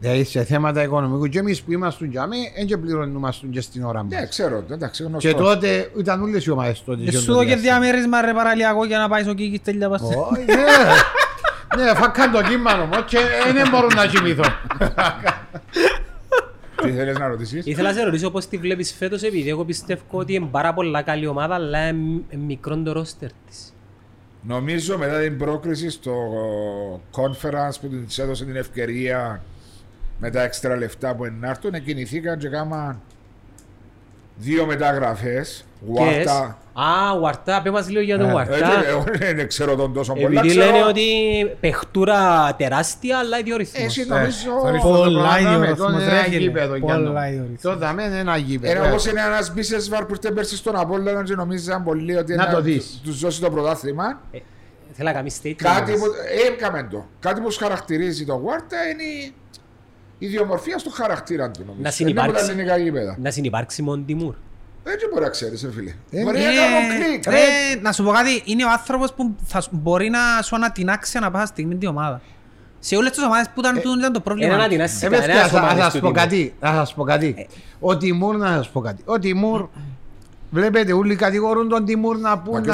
Δηλαδή σε θέματα οικονομικού και εμείς που ήμασταν και αμέ, δεν και πληρωνούμασταν και στην ώρα μας. Ναι, ξέρω, εντάξει, γνωστό. Και τότε ήταν όλες οι ομάδες τότε. Σου δω και διαμέρισμα ρε παραλιακό για να πάει ο Κίκης τέλεια πας. Όχι, ναι, φάκαν το κύμμα μου και δεν μπορώ να κοιμηθώ. Τι θέλεις να ρωτήσεις? Ήθελα να σε ρωτήσω πώς τη βλέπεις φέτος, επειδή εγώ πιστεύω ότι είναι πάρα πολλά καλή ομάδα, αλλά είναι μικρό το ρόστερ της. Νομίζω μετά την πρόκριση στο conference που της έδωσε την ευκαιρία με τα έξτρα λεφτά που ενάρτουν, κινηθήκαν και κάμαν δύο μεταγραφές. Ουαρτά. Α, Ουαρτά, πες μας λίγο για τον Ουαρτά. Δεν ξέρω τον τόσο πολύ. Επειδή λένε ότι παιχτούρα τεράστια, αλλά ιδιορυθμός. Εσύ νομίζω... Πολλά ιδιορυθμός, ρε. Πολλά ιδιορυθμός. Τότε είναι ένα γήπεδο. Όπως είναι ένας μπίσες βαρ που ήρθε πέρσι στον Απόλλωνα και νομίζαν πολύ ότι τους δώσει το πρωτάθλημα. Θέλω να κάνεις κάτι που χαρακτηρίζει τον Ουαρτά είναι η ιδιομορφία στο χαρακτήρα του, νομίζω. Να συνυπάρξει μόνο Τιμούρ. Δεν μπορεί να ξέρεις, ρε φίλε. Μπορεί να κάνω κλικ. Να σου πω κάτι, είναι ο άνθρωπος που μπορεί να σου ανατινάξει ανά πάσα στιγμή την ομάδα. Σε όλες τις ομάδες που ήταν το πρόβλημα. Να σας πω κάτι. Ο Τιμούρ, να σας πω κάτι. Ο Τιμούρ, βλέπετε, όλοι κατηγορούν τον Τιμούρ να πούν.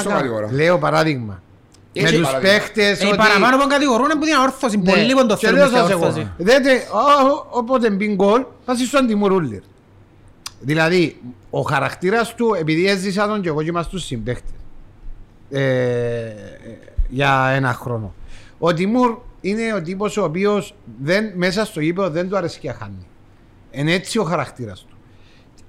Λέω παράδειγμα. Με τους παίχτες ότι... Παραπάνω που κατηγορούν που την Ανόρθωση, πολύ που το θέλουν στην Ανόρθωση. Όποτε μπει γκολ, θα σηστούν τη Μουρούλη. Δηλαδή, ο χαρακτήρας του, επειδή έζησα τον και εγώ και μας τους συμπαίχτες για ένα χρόνο. Ο Τιμούρ είναι ο τύπος ο οποίος μέσα στο γήπεδο δεν του αρέσει και χάνει. Είναι έτσι ο χαρακτήρας του.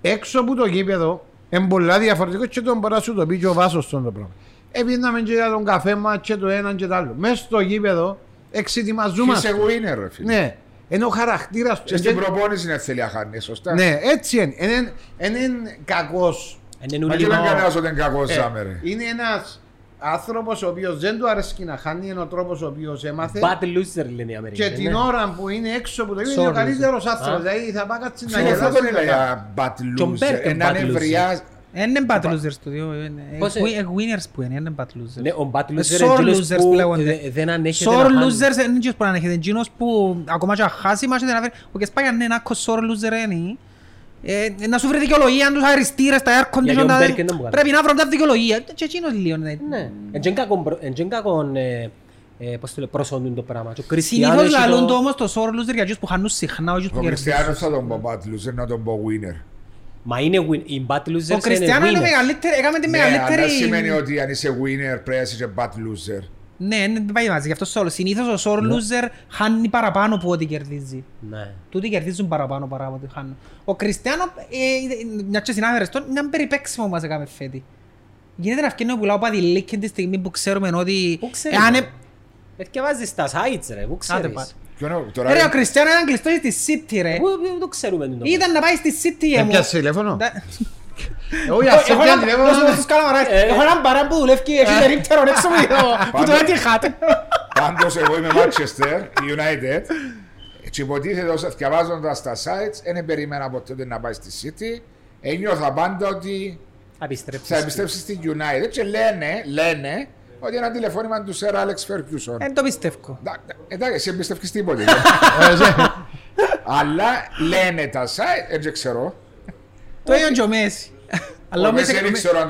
Έξω από το γήπεδο, είναι πολλά διαφορετικό και τον μπορεί να σου το πει και ο Βάσος στον το πράγμα. Επίναμε και για τον καφέ μας και το έναν και το άλλο. Μέσα στο γήπεδο εξετοιμαζόμαστε. Είσαι γουίνερ ρε φίλε. Ναι, είναι ο χαρακτήρας. Και στην προπόνηση είναι θέλει να χάνει, σωστά. Ναι, έτσι είναι. Είναι κακός. Μα και δεν κανένας ότι είναι κακός Ζάμερε. Είναι ένας άνθρωπος ο οποίος δεν του αρέσει να χάνει, είναι ο τρόπος ο οποίος έμαθε. Bad loser λένε οι Αμερικανοί. Και την ώρα που είναι έξω από το γήπεδο είναι ο καλύτερος άνθρωπος. Δηλαδή θα πάει κάτι να γελάσει. Είναι bad losers το δύο, είναι winners που είναι bad losers. Ο bad losers δεν ανέχεται να χάνει. Sore losers είναι και που ανέχεται, εκείνος που ακόμα και χάσει μας και να φέρει. Ο Κεσπάγιαν είναι άκος sore losers είναι. Να σου φέρει δικαιολογία αν τους αριστήρες, τα air condition, πρέπει να βρουν τα δικαιολογία. Και εκείνος λίγο είναι. Εντζεν κακόν προσόντουν το πράγμα. Συνήθως λαλούν το όμως το sore losers για εκείνους που χάνουν συχνά. Ο Κριστιάνος θα τον πω bad loser, να τον πω winner. Μα είναι οι bad losers είναι winners. Ο Κριστιάνο είναι μεγαλύτερη, έκαμε τη μεγαλύτερη... Ναι, αλλά σημαίνει ότι αν είσαι winner πρέπει να είσαι bad loser. Ναι, δεν πάει μαζί, γι' αυτό σε όλο. Συνήθως ο sore loser χάνει παραπάνω που ό,τι κερδίζει. Ναι. Τούτοι κερδίζουν παραπάνω παρά από ό,τι χάνουν. Ο Κριστιάνο, μια και συνάδελφος τον, είναι ένα περιπέξιμο που μας έκαμε φέτη. Γίνεται να φκένει ο πουλάω παδιλίκη τη στιγμή που ξέρουμε ότι... Πού ξέρουμε. Ευκευάζεις τα sites ρε, πού ξέρεις. Ρε ο Κριστιάνο ήταν κλειστός στη City ρε. Πού το ξέρουμε το. Ήταν να πάει στη City μου. Έπιασε τηλέφωνο. Έχω έναν παρά που δουλεύει και έχει περίπτερον έξω μου. Που το έτυχατε. Πάντως εγώ είμαι Manchester United. Και υποτίθεται όσο διαβάζοντας τα sites, δεν περίμενα ποτέ να πάει στη City. Ένιωθα πάντα ότι θα επιστρέψει στην United. Και λένε ότι ένα τηλεφώνημα του Sir Alex Ferguson. Δεν το πιστεύω. Εντάξει, εσύ εμπιστεύεις τίποτε. Αλλά λένε τα site, δεν ξέρω. Το ίδιο και ο Μέση.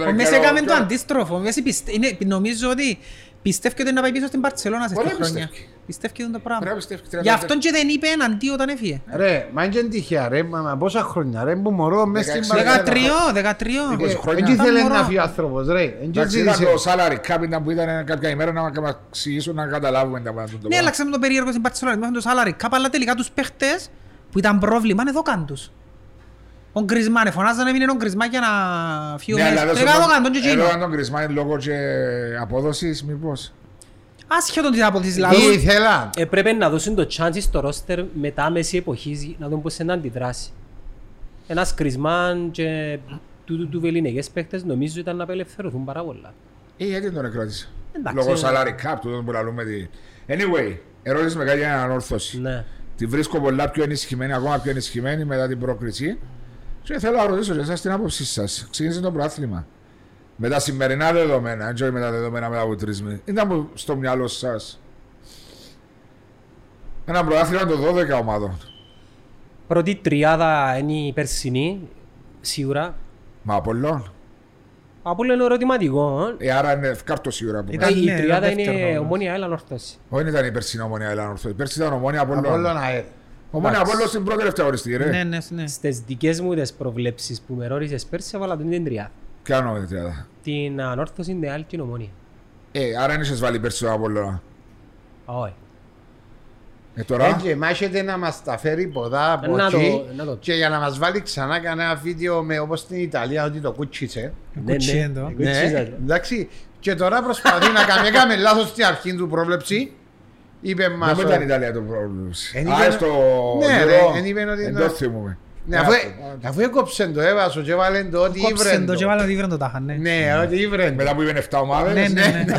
Ο Μέση έκαμε το αντίστροφο. Νομίζω ότι πιστεύει ότι να πάει πίσω στην Μπαρτσελώνα σε 7 χρόνια. Πιστεύει το πράγμα. Γι' αυτόν και δεν είπε εναντί όταν έφυγε. Ρε, μα είναι τυχαία ρε, μα πόσα χρόνια ρε, που μωρό μες στην Μπαρτσελώνα. 13. Εν και ήθελε να φύγει ο άνθρωπος ρε. Εντάξει, ήταν το σάλαρι κάπιντα που ήταν κάποια ημέρα να μας εξηγήσουν να καταλάβουμε τα πράγματα. Ναι, αλλάξαμε το περίεργο στην Μπαρτσελώνα, είχαν το σάλαρι κάπα, αλλά τελικά τους παίχτες που ήταν πρόβλημα είναι δοκάν τους. Ο Γκρισμάν, φωνάζανε να μην είναι ο Γκρισμάν για να φύγει ο Μέση. Το έκαναν τον Γκρισμάν λόγω και απόδοσης μήπως. Ασχέτον την απόδοση δηλαδή. Ήθελα. Πρέπει να δώσουν το chance στο ρόστερ μετά μέση εποχής να δουν πως είναι αντιδράσει. Ένας Γκρισμάν και του βεληνικές παίκτες νομίζω ήταν να απελευθερωθούν πάρα πολλά. Γιατί τον εκρότησε. Λόγω salary cap του που λαλούμε. Anyway, ερώτηση με κάτι ανόρθωση. Τη βρίσκω πολλά πιο ενισχυμένη, ακόμα πιο ενισχυμένη μετά την πρόκριση. Και θέλω να ρωτήσω για εσάς την άποψή σας. Ξεκίνησε το πρωτάθλημα. Με τα σημερινά δεδομένα, αν και με τα δεδομένα μετά από 3 μήνες. Ήταν στο μυαλό σας ένα πρωτάθλημα των 12 ομάδων. Πρώτη τριάδα είναι η περσινή, σίγουρα. Μα Απολλών. Απολλών είναι ερωτηματικό. Άρα είναι ευκάρτο σίγουρα. Η τριάδα είναι Ομόνια Έλα Νορθώση. Όχι, ήταν η περσινή Ομόνια Έλα Νορθώση. Πέρσι ήταν Ομόνια Απολλών. Ομόνια Απόλλων στην πρώτη τελευταία οριστή, ρε. Ναι. Στις δικές μου τις προβλέψεις που με ρώτησες πέρσι, έβαλα την τριάδα. Ποια νόματε τριάδα? Την Ανόρθωση, την άλλη, την Ομόνια. Άρα δεν είχες βάλει πέρσι τον Απόλλωνα. Όχι. Τώρα. Και μάχεται να μας τα φέρει ποδά από εκεί και για να μας βάλει ξανά κανένα βίντεο με όπως στην Ιταλία ότι το κουτσίτσε. Ναι. Εντάξει. Και τώρα προσπαθεί να κάνει, έκαμε λάθος στην αρχή του πρόβλεψη. Δεν ήταν η Ιταλία το πρόβλημα. Ναι, είπε ότι είναι το... Αφού έκοψεν το έβασο και βάλεν το ότι ήβρεντο. Ναι, ότι ήβρεντο. Μετά που είπαν 7 ομάδες. Ναι. 7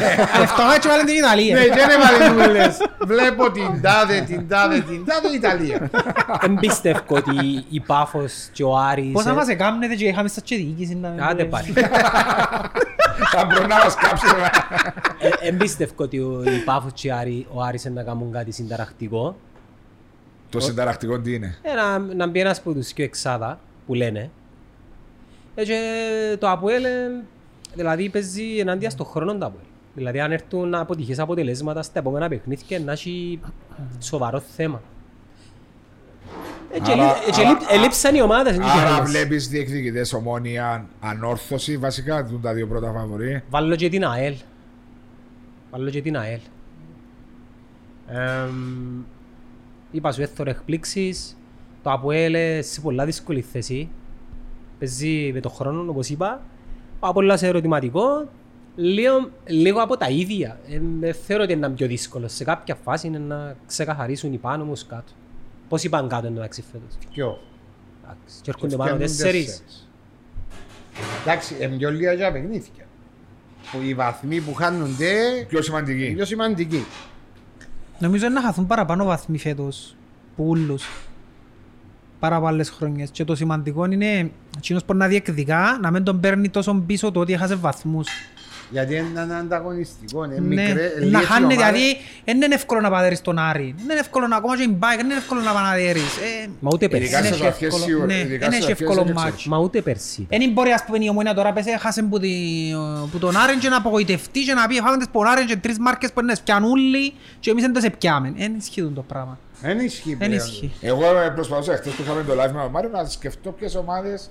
και βάλεν την Ιταλία. Ναι, και δεν βάλεν δουλειές. Βλέπω την τάδε Ιταλία. Εν πίστευκω ότι η Πάφος και ο Άρης... Πώς θα μας έκαμνετε και είχαμε σας και διοίκηση να... Άντε πάλι. Θα μπορούν να μας κάψουν. Εμπίστευκο ότι η Πάφος και ο Άρης να κάνουν κάτι συνταρακτικό. Το συνταρακτικό τι είναι? Να μπει ένας από τους και εξάδα που λένε. Και το ΑΠΟΕΛ δηλαδή παίζει ενάντια στον χρόνο το ΑΠΟΕΛ. Δηλαδή αν έρθουν αποτυχές αποτελέσματα στα επόμενα παιχνίδια να έχει σοβαρό θέμα. Ελείψαν οι ομάδες. Άρα βλέπεις διεκδικητές Ομόνια, Ανόρθωση, βασικά δουν τα δύο πρώτα φαβορί. Βάλω και την ΑΕΛ. Είπα σου έθωρε εκπλήξεις. Το ΑΠΟΕΛ σε πολλά δύσκολη θέση. Παίζει με το χρόνο όπως είπα. Πάω πολλά σε ερωτηματικό. Λίγο από τα ίδια. Θεωρώ ότι είναι πιο δύσκολο. Σε κάποια φάση είναι να ξεκαθαρίσουν οι πάνω μου κάτω. Πώς είπαν κάτω εντάξει φέτος. Ποιο. Και έρχονται πάνω 4. Εντάξει, εμπιολία για παιχνίδια. Οι βαθμοί που χάνονται... Πιο σημαντικοί. Νομίζω να χαθούν παραπάνω βαθμοί φέτος. Που ούλους. Παραπάλληλες χρόνιες. Και το σημαντικό είναι... Εκείνος μπορεί να διεκδικά, να μην τον παίρνει τόσο πίσω το ότι έχασε βαθμούς. Γιατί είναι ανταγωνιστικό, είναι μικρές, λίγες ομάδες. Να χάνεται, δηλαδή είναι εύκολο να πατέρεις τον Άρη, είναι εύκολο να ακόμα και μπάει, είναι εύκολο να παναδέρεις. Μα ούτε πέρσι. Είναι εύκολο μάτσο. Μα ούτε πέρσι. Είναι μπορεί ας πούμε η Ομόνια τώρα πέσε, χάσε που τον Άρη και να απογοητευτεί και να πει φάμε τις πονάρες και 3 μάρκες που είναι σπιανούλοι και εμείς δεν το σε πιάμε. Δεν ισχύουν το πράγμα. Δεν ισχύει. Εγώ προσπαθούσα χτες που είχαμε το live με ο Μάριο να σκεφτώ ποιες ομάδες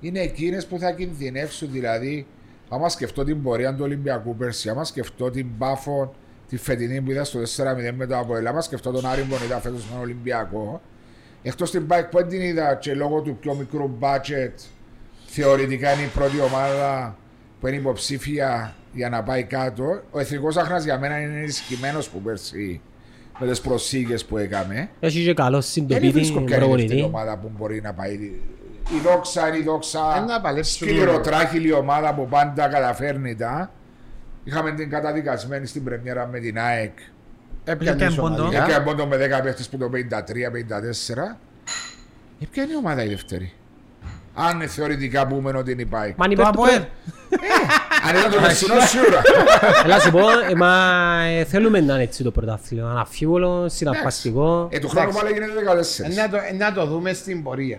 είναι εκείνες που θα κινδυνεύσουν, δηλαδή. Άμα σκεφτώ την πορεία του Ολυμπιακού πέρσι, άμα σκεφτώ την Πάφο τη φετινή που είδα στο 4-0 μετά από ελάμα, σκεφτώ τον Άρη που είδα φέτος στον Ολυμπιακό. Εκτός την Πάικ που δεν την είδα και λόγω του πιο μικρού μπάτσετ, θεωρητικά είναι η πρώτη ομάδα που είναι υποψήφια για να πάει κάτω. Ο Εθνικός Άχνας για μένα είναι ενισχυμένος που πέρσι με τις προσήγες που έκαμε. Έχει και καλό συντοπίδι. Δεν βρίσκω ποια είναι αυτή η ομάδα που μπορεί να πάει. Η δόξα είναι η δόξα, σκληροτράχυλη ομάδα που πάντα καταφέρνει τα. Είχαμε την καταδικασμένη στην πρεμιέρα με την ΑΕΚ Έπιανε η Σομαλία. Έπιανε πόντο με 10 παίχτες που το 53-54. Έπιανε η ομάδα η δεύτερη. Αν θεωρητικά πούμε ότι είναι η ΠΑΕ. Μα αν υπέρ του ΠΑΕ. Αν ήταν το μεσινό σίγουρα. Έλα σου πω, θέλουμε να είναι έτσι το πρωτάθλημα. Αναφίβολο, συναρπαστικό. Του χρόνου πάλι γίνεται 14. Να το δούμε στην πορεία.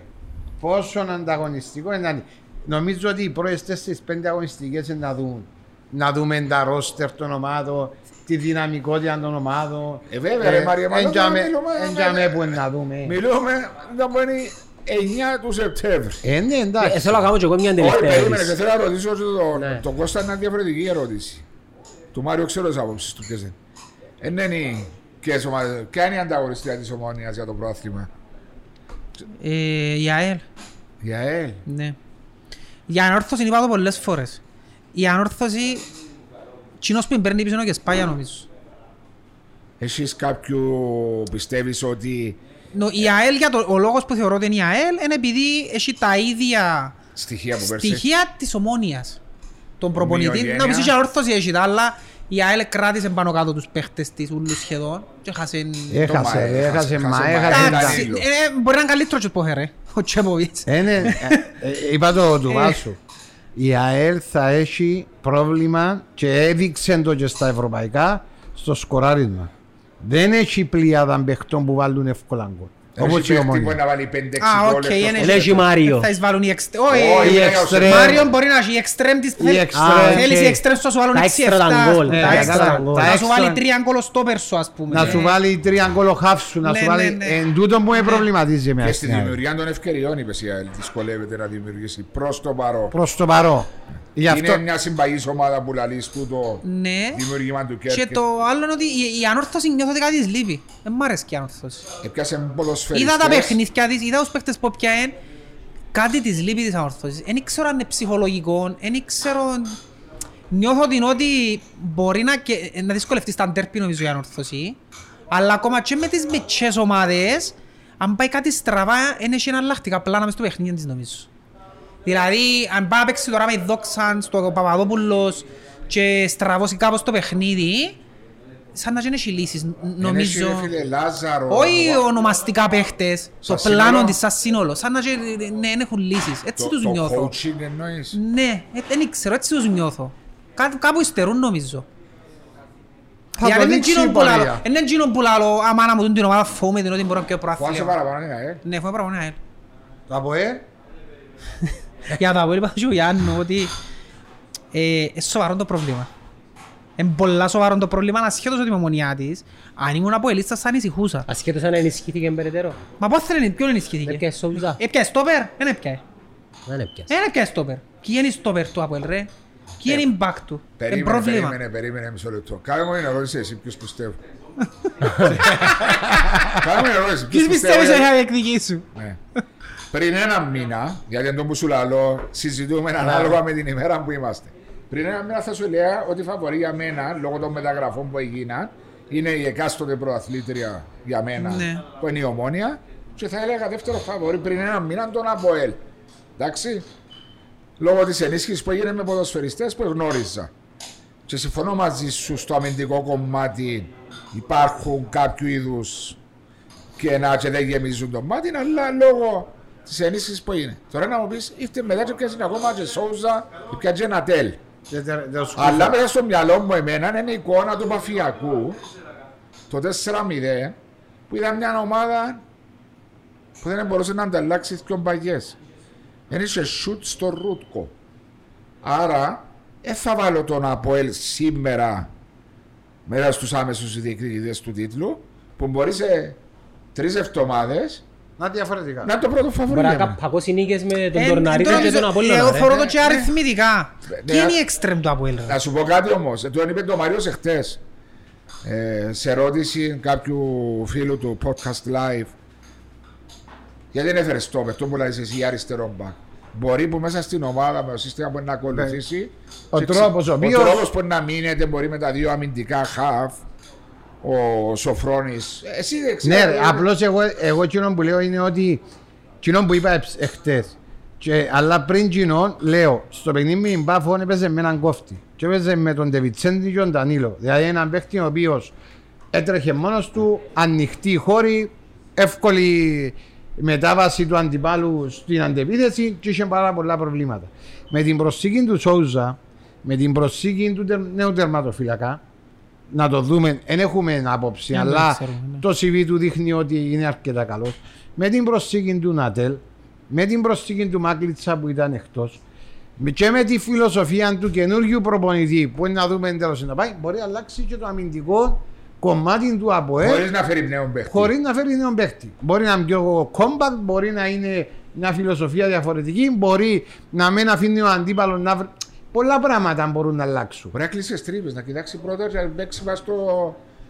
Πόσο ανταγωνιστικό είναι. Νομίζω ότι οι πρώτες 4-5 αγωνιστικές να δουν. Να δούμε τα ρόστερ των ομάδων, τη δυναμικότητα των ομάδων. Βέβαια ρε Μαρία, να δούμε. Μιλούμε, να μπορεί 9 του Σεπτέμβρη. Ναι, εντάξει. Θέλω να κάνω και εγώ μια τελευταία ερώτηση. Περίμενε, θέλω να ρωτήσω τον Κώστα είναι μια διαφορετική ερώτηση. Του Μάριου ξέρω τις απόψεις του. Ναι, ποια είναι η ανταγωνιστία της Ομόνοιας για το πρωτάθλημα? Η ΑΕΛ. Η ΑΕΛ. Ναι. Η ανόρθωση είπα το πολλές φορές. Η ανόρθωση κοινός που παίρνει πίσω και σπάει, νομίζω. Εσείς κάποιο πιστεύεις ότι... Η ΑΕΛ, ο λόγος που θεωρώ ότι είναι η ΑΕΛ είναι επειδή έχει τα ίδια στοιχεία της Ομόνοιας. Τον προπονητή, να πεις η ανόρθωση έχει τα, αλλά η ΑΕΛ κράτησε πάνω κάτω τους παίχτες της ούλους σχεδόν και έχασε... Έχασε εντάξει, μπορεί να είναι καλύτερο και πω χαιρε, ο Τσέποβιτς. Είπα το του Βάσου. Η ΑΕΛ θα έχει πρόβλημα και έδειξε το και στα ευρωπαϊκά στο σκοράρισμα. Δεν έχει πλειάδα παιχτών που βάλουν εύκολα γκολ. Όπως η Ομόνια. Έχει Μάριο. Θα εισβάλλουν οι εξτρέμ. Μάριον μπορεί να έχει οι εξτρέμ της θέλης. Θέλεις οι εξτρέμ σου βάλουν 6-7. Θα σου βάλει 3 γκολ στο Πέρσο ας πούμε. Να σου βάλει 3 γκολ ο Χάφσου. Εν τούτο που με προβληματίζει. Και στη δημιουργία των ευκαιριών είπες η ΑΕΛ δυσκολεύεται να δημιουργήσει προς το παρό. Προς το παρό. Είναι μια συμπαγής ομάδα Πουλαλής του το δημιουργήμα του Κέρκες. Και το άλλο είναι ότι η ανόρθωση νιώθω ότι κάτι της λείπει. Εν μ' άρεσε και η ανόρθωση. Επιάσαν ποδοσφαιριστές. Είδα τα παιχνίδια της, είδα τους παίχτες που πιάνε. Κάτι της λείπει της ανόρθωσης. Εν ξέρω αν είναι ψυχολογικό, εν ξέρω... Νιώθω ότι μπορεί να δυσκολευτεί στα ντέρπι νομίζω η ανόρθωση. Αλλά ακόμα και με τις μητσές ομάδες, αν πάει κάτι στραβά, είναι και εναλλακτικά πλάνα μες στο παιχνίδι της νομίζω. Δηλαδή, αν πάει να παίξει τώρα με δόξαν στο Παπαδόπουλος και στραβώσει κάπως το παιχνίδι, σαν να γίνει λύσεις, νομίζω. Είναι φίλε Λάζαρο. Όχι ονομαστικά παίχτες, το πλάνο της σαν σύνολο. Σαν να έχουν λύσεις. Έτσι τους νιώθω. Το coaching εννοείς. Ναι, δεν ξέρω, έτσι τους νιώθω. Κάπου υστερούν, νομίζω. Γιατί δεν γίνω που λάλλω, άμα να μου δουν την ομάδα φοβούμε την ότι μπορώ πιο προαθλία. Φοβάσαι παραπάνω. Για τα πω είπα και ο Γιάννο ότι είναι σοβαρό το πρόβλημα. Είναι πολλά σοβαρό το πρόβλημα, ασχέτως ότι είμαι μονιά της. Αν ήμουν από ελίστας θα ανησυχούσα. Ασχέτως αν ενισχύθηκε περαιτέρω. Μα πώς θέλει, ποιον ενισχύθηκε. Έπιασε στόπερ. Έπιασε στόπερ, δεν έπιασε. Δεν έπιασε στόπερ. Ποιοι είναι οι στόπερ του από ελ ρε. Ποιοι είναι οι μπακ του. Είναι πρόβλημα. Περίμενε μισό λεπτό. Κάμε μου την ερώτηση εσύ ποιος πιστεύω. Πριν ένα μήνα, γιατί εν τω που σου λαλώ, συζητούμε ανάλογα με την ημέρα που είμαστε. Πριν ένα μήνα θα σου λέω ότι φαβορεί για μένα, λόγω των μεταγραφών που έγιναν, είναι η εκάστοτε προαθλήτρια για μένα, ναι, που είναι η Ομόνια, και θα έλεγα δεύτερο φαβορεί πριν ένα μήνα τον ΑΠΟΕΛ. Εντάξει. Λόγω τη ενίσχυση που έγινε με ποδοσφαιριστές που γνώριζα. Και συμφωνώ μαζί σου στο αμυντικό κομμάτι, υπάρχουν κάποιο είδους κενά και δεν γεμίζουν το μάτι, αλλά λόγω τις ενίσχυσεις που είναι. Τώρα να μου πεις, ήρθε μετά και πιάζει ακόμα και Σόουζα και πιάζει Νατέλ. Αλλά μέσα στο μυαλό μου εμένα είναι η εικόνα του Παφιακού το 4-0 που ήταν μια ομάδα που δεν μπορούσε να ανταλλάξει πιο μπαγιές. Δεν είχε σουτ στο Ρούτκο. Άρα, δεν θα βάλω τον ΑΠΟΕΛ σήμερα μέσα στους άμεσους διεκδικητές του τίτλου που μπορεί σε 3 εβδομάδες να διαφορετικά. Να το πρώτο φαβορεί. Μπορεί να πακώσει νίκες με τον Τορναρίδο και τον Απόλλωνα. Εγώ φορώ το και αριθμητικά. Και είναι η εξτρέμ του Απόλλωνα. Να σου πω κάτι όμως. Του είπε το Μαριός εχθές. Σε ερώτηση κάποιου φίλου του Podcast Live. Γιατί δεν έφερε στόπερ, αυτό που λέει εσύ αριστερό μπακ. Μπορεί που μέσα στην ομάδα με το σύστημα μπορεί να ακολουθήσει. Ο τρόπος που να μείνεται μπορεί με τα δύο αμυντικά χαφ. Ο Σοφρόνης, εσύ δεν ξέρετε. Ναι, απλώς εγώ κοινό που λέω είναι ότι κοινό που είπα εχθές. Αλλά πριν κοινό λέω, στο παιχνίδι με την Πάφο έπαιζε με έναν κόφτη και έπαιζε με τον Ντεβιτσέντη και τον Ντανίλο. Δηλαδή έναν παίχτη ο οποίος έτρεχε μόνος του, ανοιχτή χώρη, εύκολη μετάβαση του αντιπάλου στην αντεπίθεση και είχε πάρα πολλά προβλήματα. Με την προσθήκη του Σόουζα, με την προσθήκη του νέου τερματοφύλακα, να το δούμε, δεν έχουμε άποψη, αλλά το CV του δείχνει ότι είναι αρκετά καλός. Με την προσθήκη του Νατέλ, με την προσθήκη του Μάκλιτσα που ήταν εκτός, και με τη φιλοσοφία του καινούργιου προπονητή που είναι να δούμε τέλος να πάει, μπορεί να αλλάξει και το αμυντικό κομμάτι του ΑΠΟΕ. Χωρίς να φέρει νέο παίχτη. Μπορεί να είναι πιο compact, μπορεί να είναι μια φιλοσοφία διαφορετική, μπορεί να μην αφήνει ο αντίπαλο να βρει. Πολλά πράγματα μπορούν να αλλάξουν. Πρέπει να κλείσει τρύπες, να κοιτάξει πρώτα και να παίξει βάσει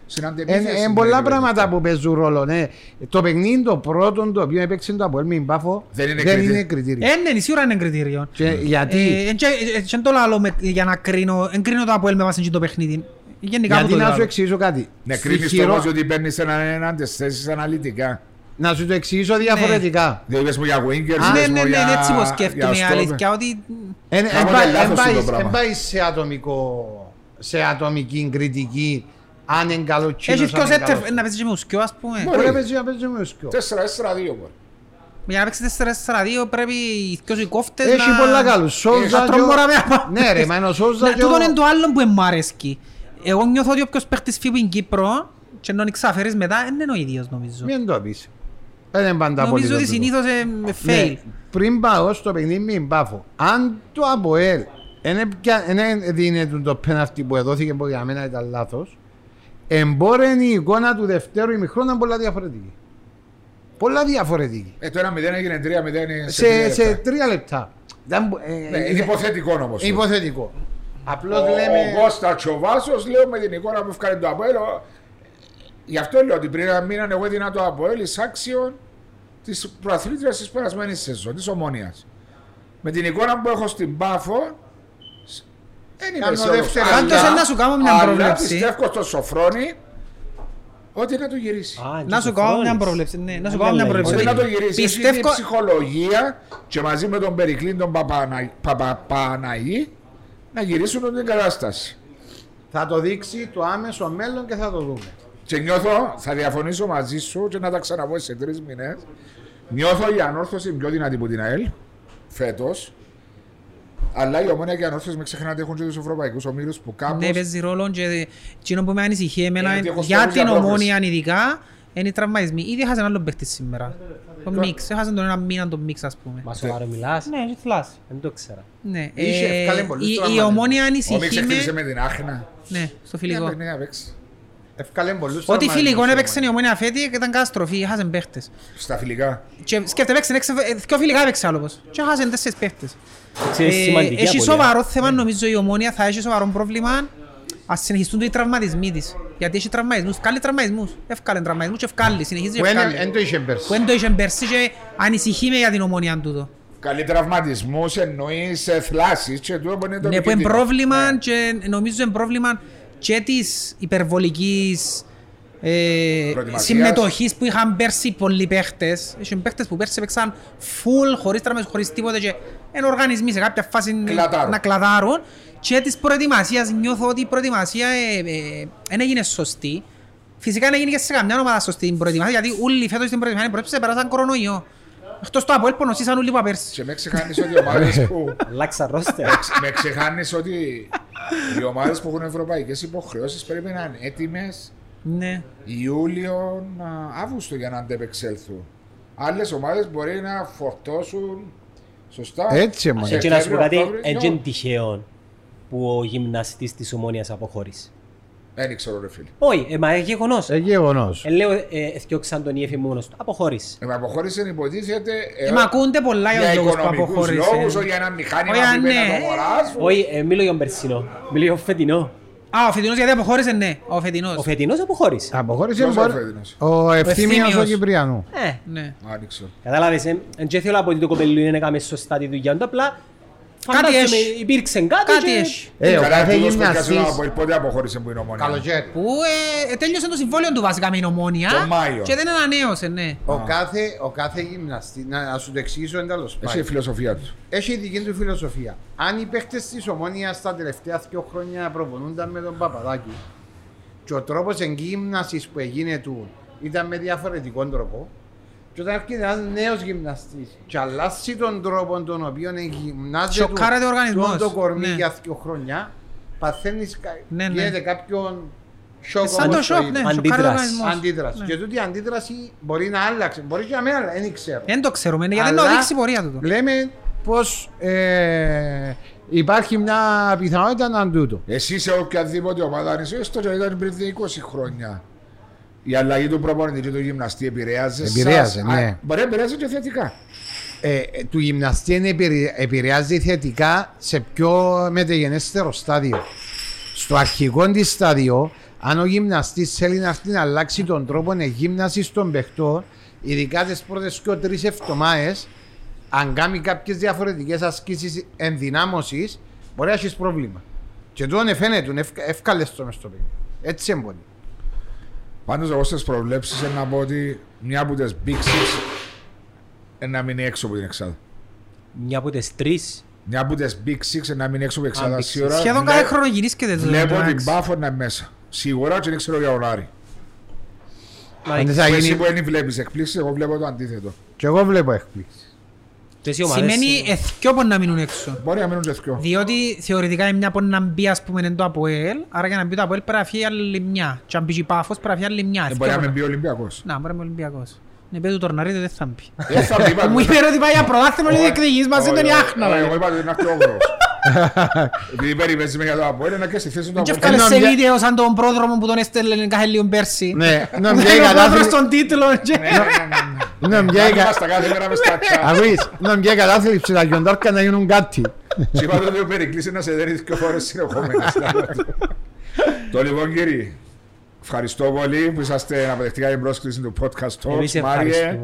στην αντεπίθεση. Είναι πολλά πράγματα που παίζουν ρόλο. Ναι. Το παιχνίδι το πρώτο το οποίο έπαιξε το από Ελμήν Πάφο δεν είναι κριτήριο. Ναι, σίγουρα είναι κριτήριο. Γιατί. Δεν το λέω για να κρίνω το από Ελμήν Πάφο το παιχνίδι. Γιατί να σου εξηγήσω κάτι. Ναι, κρίνεις το όμως ότι παίρνεις έναν έναν τις θέσεις αναλυτικά. Να σου το εξηγήσω διαφορετικά. Δεν είπες μου για Winger. Ναι, έτσι πως σκέφτομαι η αλήθεια ότι... Εν πάει σε ατομική κριτική, αν είναι καλό κοινός, αν είναι καλός. Έχεις να παίξεις και με ουσκιό ας πούμε. Μπορεί να παίξεις με ουσκιό. 4-4-2 μπορεί. Για να παίξεις 4-4-2 πρέπει οι δυο κόφτες να... Έχει πολλά καλούς. Σόζα και... Εγώ νιώθω ότι όποιος παίχτης φύγει στην Κύπρο και να τον εξαφέρεις μετά, δεν είναι ο ίδιος νομίζω. Μην το πεις. Δεν είναι πάντα πολύ. Νομίζω ότι συνήθως fail. Πριν πάω στο παιχνίδι με την Πάφο, αν το ΑΠΟΕΛ δεν δίνεται το πέναλτι που έδωσε που για μένα ήταν λάθος, εμπόρεν η εικόνα του δευτέρου ημιχρόνου ήταν πολλά διαφορετική. Πολλά διαφορετική. Το 1-0 έγινε 3-0 σε 3 λεπτά. Είναι υποθετικό όμως. Υποθετικό. Απλώς λέμε... Ο Κώστας Τσοβάσος, λέω με την εικόνα που έφκανε το ΑΠΟΕΛ, γι' αυτό λέω ότι πριν να μείναν εγώ έδινα το ΑΠΟΕΛ εις άξιον της προαθλήτριας της περασμένης σεζόν, της Ομόνοιας. Με την εικόνα που έχω στην Πάφο, δεν είμαι σεζόν, αλλά πιστεύω στο Σοφρόνη ότι να το γυρίσει. Να σου κάνω μια προβλέψη. Να το γυρίσει. Πιστεύω την ψυχολογία και μαζί με τον Περικλή, τον Παπαναγή, να γυρίσουν από την κατάσταση. Θα το δείξει το άμεσο μέλλον και θα το δούμε. Και νιώθω, θα διαφωνήσω μαζί σου και να τα ξαναβώ σε 3 μήνες. Νιώθω η Ανόρθωση πιο δυνατή από την ΑΕΛ φέτος. Αλλά η Ομόνια και η Ανόρθωση με ξεχνάτε έχουν και τους ευρωπαϊκούς ομίλους που κάπως. Ναι, παίζει ρόλο και εκείνο που με ανησυχεί εμένα για την Ομόνια ειδικά είναι οι τραυμαϊσμοί. Ήδη έχασε έναν άλλον παίχτη σήμερα. Το μίξ, έχασαν τον ένα μήνα τον μίξ ας πούμε. Μα σοβαρό μιλάς? Ναι, είχε θλάσει. Δεν το ξέρα. Ναι, η Ομόνια ανησυχεί. Ο μίξ εκτύπησε με την Άχνα. Ναι, στο φιλικό. Ό,τι φιλικό έπαιξε η Ομόνια φέτη και ήταν καταστροφή, έχασαν παίχτες. Στα φιλικά. Σκέφτε παίξε, δυο φιλικά έπαιξε άλλο πως. Και έχασαν 4 παίχτες. Έχει σοβαρό θέμα νομίζω η Ομόνια θα έχει σοβαρό πρόβλημα. Ας συνεχιστούν οι τραυματισμοί της. Γιατί έχει τραυματισμούς, ευκάλλει τραυματισμούς. Ευκάλλει τραυματισμούς και ευκάλλει, συνεχίζει και ευκάλλει. Που εν το είχε πέρσι και ανησυχεί με για την Ομόνια τούτο. Καλή τραυματισμούς εννοείς θλάσεις και τούτο που είναι το επικίνδυνο. Ναι, που είναι πρόβλημα και νομίζω είναι πρόβλημα και της υπερβολικής συμμετοχής που είχαν πέρσι πολλοί παίχτες. Είχαν παίχτες που πέρσι παίξαν full, χωρίς τραυματισμούς, χωρίς τίποτε και εν οργανισμοί σε κάποια φάση να κλαδάρουν. Και της προετοιμασίας νιώθω ότι η προετοιμασία δεν έγινε σωστή. Φυσικά δεν έγινε και σε καμιά ομάδα σωστή την προετοιμασία, γιατί όλοι φέτος την προετοιμασία προέψε περάσαν κορονοϊό. Εκτός το ΑΠΟΕΛ νοσήσαν όλοι από πέρσι. Και με ξεχάνεις ότι οι ομάδες που... Αλλάξα ρόστερ. Με ξεχάνεις ότι οι ομάδες που έχουν ευρωπαϊκές υποχρεώσεις πρέπει να είναι έτοιμες Ιούλιο, Αύγουστο για να αντεπεξέλθουν. Άλλες ομάδες μπορεί να φορτώσουν σωστά. Και να σου πω κάτι, έτσι είναι τυχαίο που ο γυμναστής της Ομόνιας αποχώρησε. Δεν ξέρω ρε φίλε. Όχι, μα έχει γεγονός. Λέω, έφτιαξαν τον Ιέφη μόνος του. Αποχώρησε. Μα αποχώρησε υποτίθεται... Μα ακούγονται πολλά για τους λόγους που αποχώρησε. Για οικονομικούς λόγους, όχι για ένα μηχάνημα που είπε να το αγοράσουν. Όχι, μιλώ για τον περσινό. Μιλώ για τον φετινό. Α, ο φετινός γιατί αποχώρησε, ναι. Ο φετινός. Ο φετινός αποχώρησε. Αποχώρησε ο Ευθύμιος ο Κυπριανού. Ναι. Κατάλαβες, εν και θέλω από το κοπελού είναι να κάνουμε σωστά τη δουλειά του, απλά κάτι έσχε. Υπήρξαν κάτι έσχε. Κάθε γυμναστής. Πότε αποχώρησε που είναι Ομόνια. Καλοκαίρι. Που τέλειωσε το συμβόλαιο του βασικά με την Ομόνια. Το Μάιο. Και δεν ανανέωσε, ναι. Ο κάθε γυμναστής, να σου το εξηγήσω εντάλλως. Έχει η φιλοσοφία του. Έχει η δική του φιλοσοφία. Αν οι παίχτες της Ομόνιας τα τελευταία 2 χρόνια προπονούνταν με τον Παπαδάκη, Και ο τρόπος εγκύμνασης που έγινε του ήταν με διαφορετικό τρόπο. Και όταν έρχεται ένας νέος γυμναστής και αλλάζει τον τρόπο τον οποίο εγκυμνάζεται το κορμί ναι. για 2 χρόνια, παθαίνεις ναι, ναι. κάποιον σοκ. Σαν το σοκ, ναι, αντίδραση. Ναι. Και τούτη η αντίδραση μπορεί να άλλαξει. Μπορεί και να μην άλλαξει, δεν ξέρω. Δεν το ξέρουμε, γιατί δεν οδήγησε η πορεία του. Λέμε πως υπάρχει μια πιθανότητα να τούτο. Εσύ σε οποιαδήποτε ομάδα, έστω και ήταν πριν 20 χρόνια. Η αλλαγή του προπονητή και του γυμναστή επηρεάζει. Ναι. Μπορεί να επηρεάζει και θετικά. Του γυμναστή επηρεάζει θετικά σε πιο μεταγενέστερο στάδιο. Στο αρχικό τη στάδιο, αν ο γυμναστής θέλει να αλλάξει τον τρόπο γύμνασης των παιχτών, ειδικά τις πρώτες 2-3 εβδομάδες, αν κάνει κάποιες διαφορετικές ασκήσεις ενδυνάμωσης, μπορεί να έχει πρόβλημα. Και τούτον εφαίνεται, εύκολα στο μες στο παιδί. Έτσι εμπονεί. Πάντως, εγώ στις προβλέψεις να πω ότι μια από τις μπήξεις να μείνει έξω από την εξάδα. Μια από τις τρεις. Μια από τις μπήξεις να μείνει έξω από την εξάδα. Σχεδόν κάθε χρόνο γυρίσκεται. Βλέπω την Πάφο να μέσα. Σίγουρα και δεν ξέρω για τον Άρη. Εσύ που δεν βλέπεις εκπλήξεις, εγώ βλέπω το αντίθετο. Και εγώ βλέπω εκπλήξεις. Σημαίνει εθκιό πον να μείνουν έξω. Μπορεί να μείνουν εθκιό. Διότι θεωρητικά μια πον να μπει ας πούμε εν το ΑΠΟΕΛ. Άρα για να μπει το ΑΠΟΕΛ πρέπει να φύγει άλλη μια. Και αν πήγε Πάφος πρέπει να φύγει άλλη μια. Μπορεί να μην μπει ο Ολυμπιακός. Να μπορεί να μπει ο Ολυμπιακός. Ναι, πέτω το Ρναρίδο δεν θα μπει. Μου είπε ότι πάει για προβάθμιο να διεκδικείς μαζί τον Ιάχνα. Εγώ είπα ότι είναι αυτόγνωρος. Επειδή περιμένεις με για το ΑΠΟΕΛ να καίσεις θέσεις τον ΑΠΟΕΛ. Έφτιαξε βίντεο σαν τον πρόδρομο που τον έστελνε κάθε λίγο πέρσι. Ναι, να μπει η κατάθλιψη τα γιοντάρκα να γίνουν κάτι. Και είπατε ότι ο Περικλής είναι να σε δέρει 2 φορές συνεχόμενες. Το λοιπόν κύριοι, ευχαριστώ πολύ που είσαστε να παραδεχτήκατε την πρόσκληση του podcast Talks. Μάριε,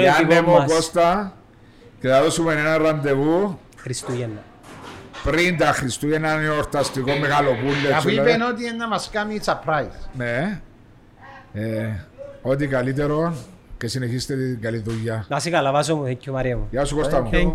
Γιάννε μου, Κώστα. Και θα δώσουμε ένα ραντεβού Χριστούγεννα. Πριν τα Χριστούγεννα, ένα εορταστικό μεγάλο πουλ. Αφού είπαν ότι είναι να μας κάνει surprise. Ναι, ό,τι καλύτερο. Και συνεχίστε την καλή δουλειά. Να είσαι καλά, Βάσο μου. Γεια σου Κώστα μου.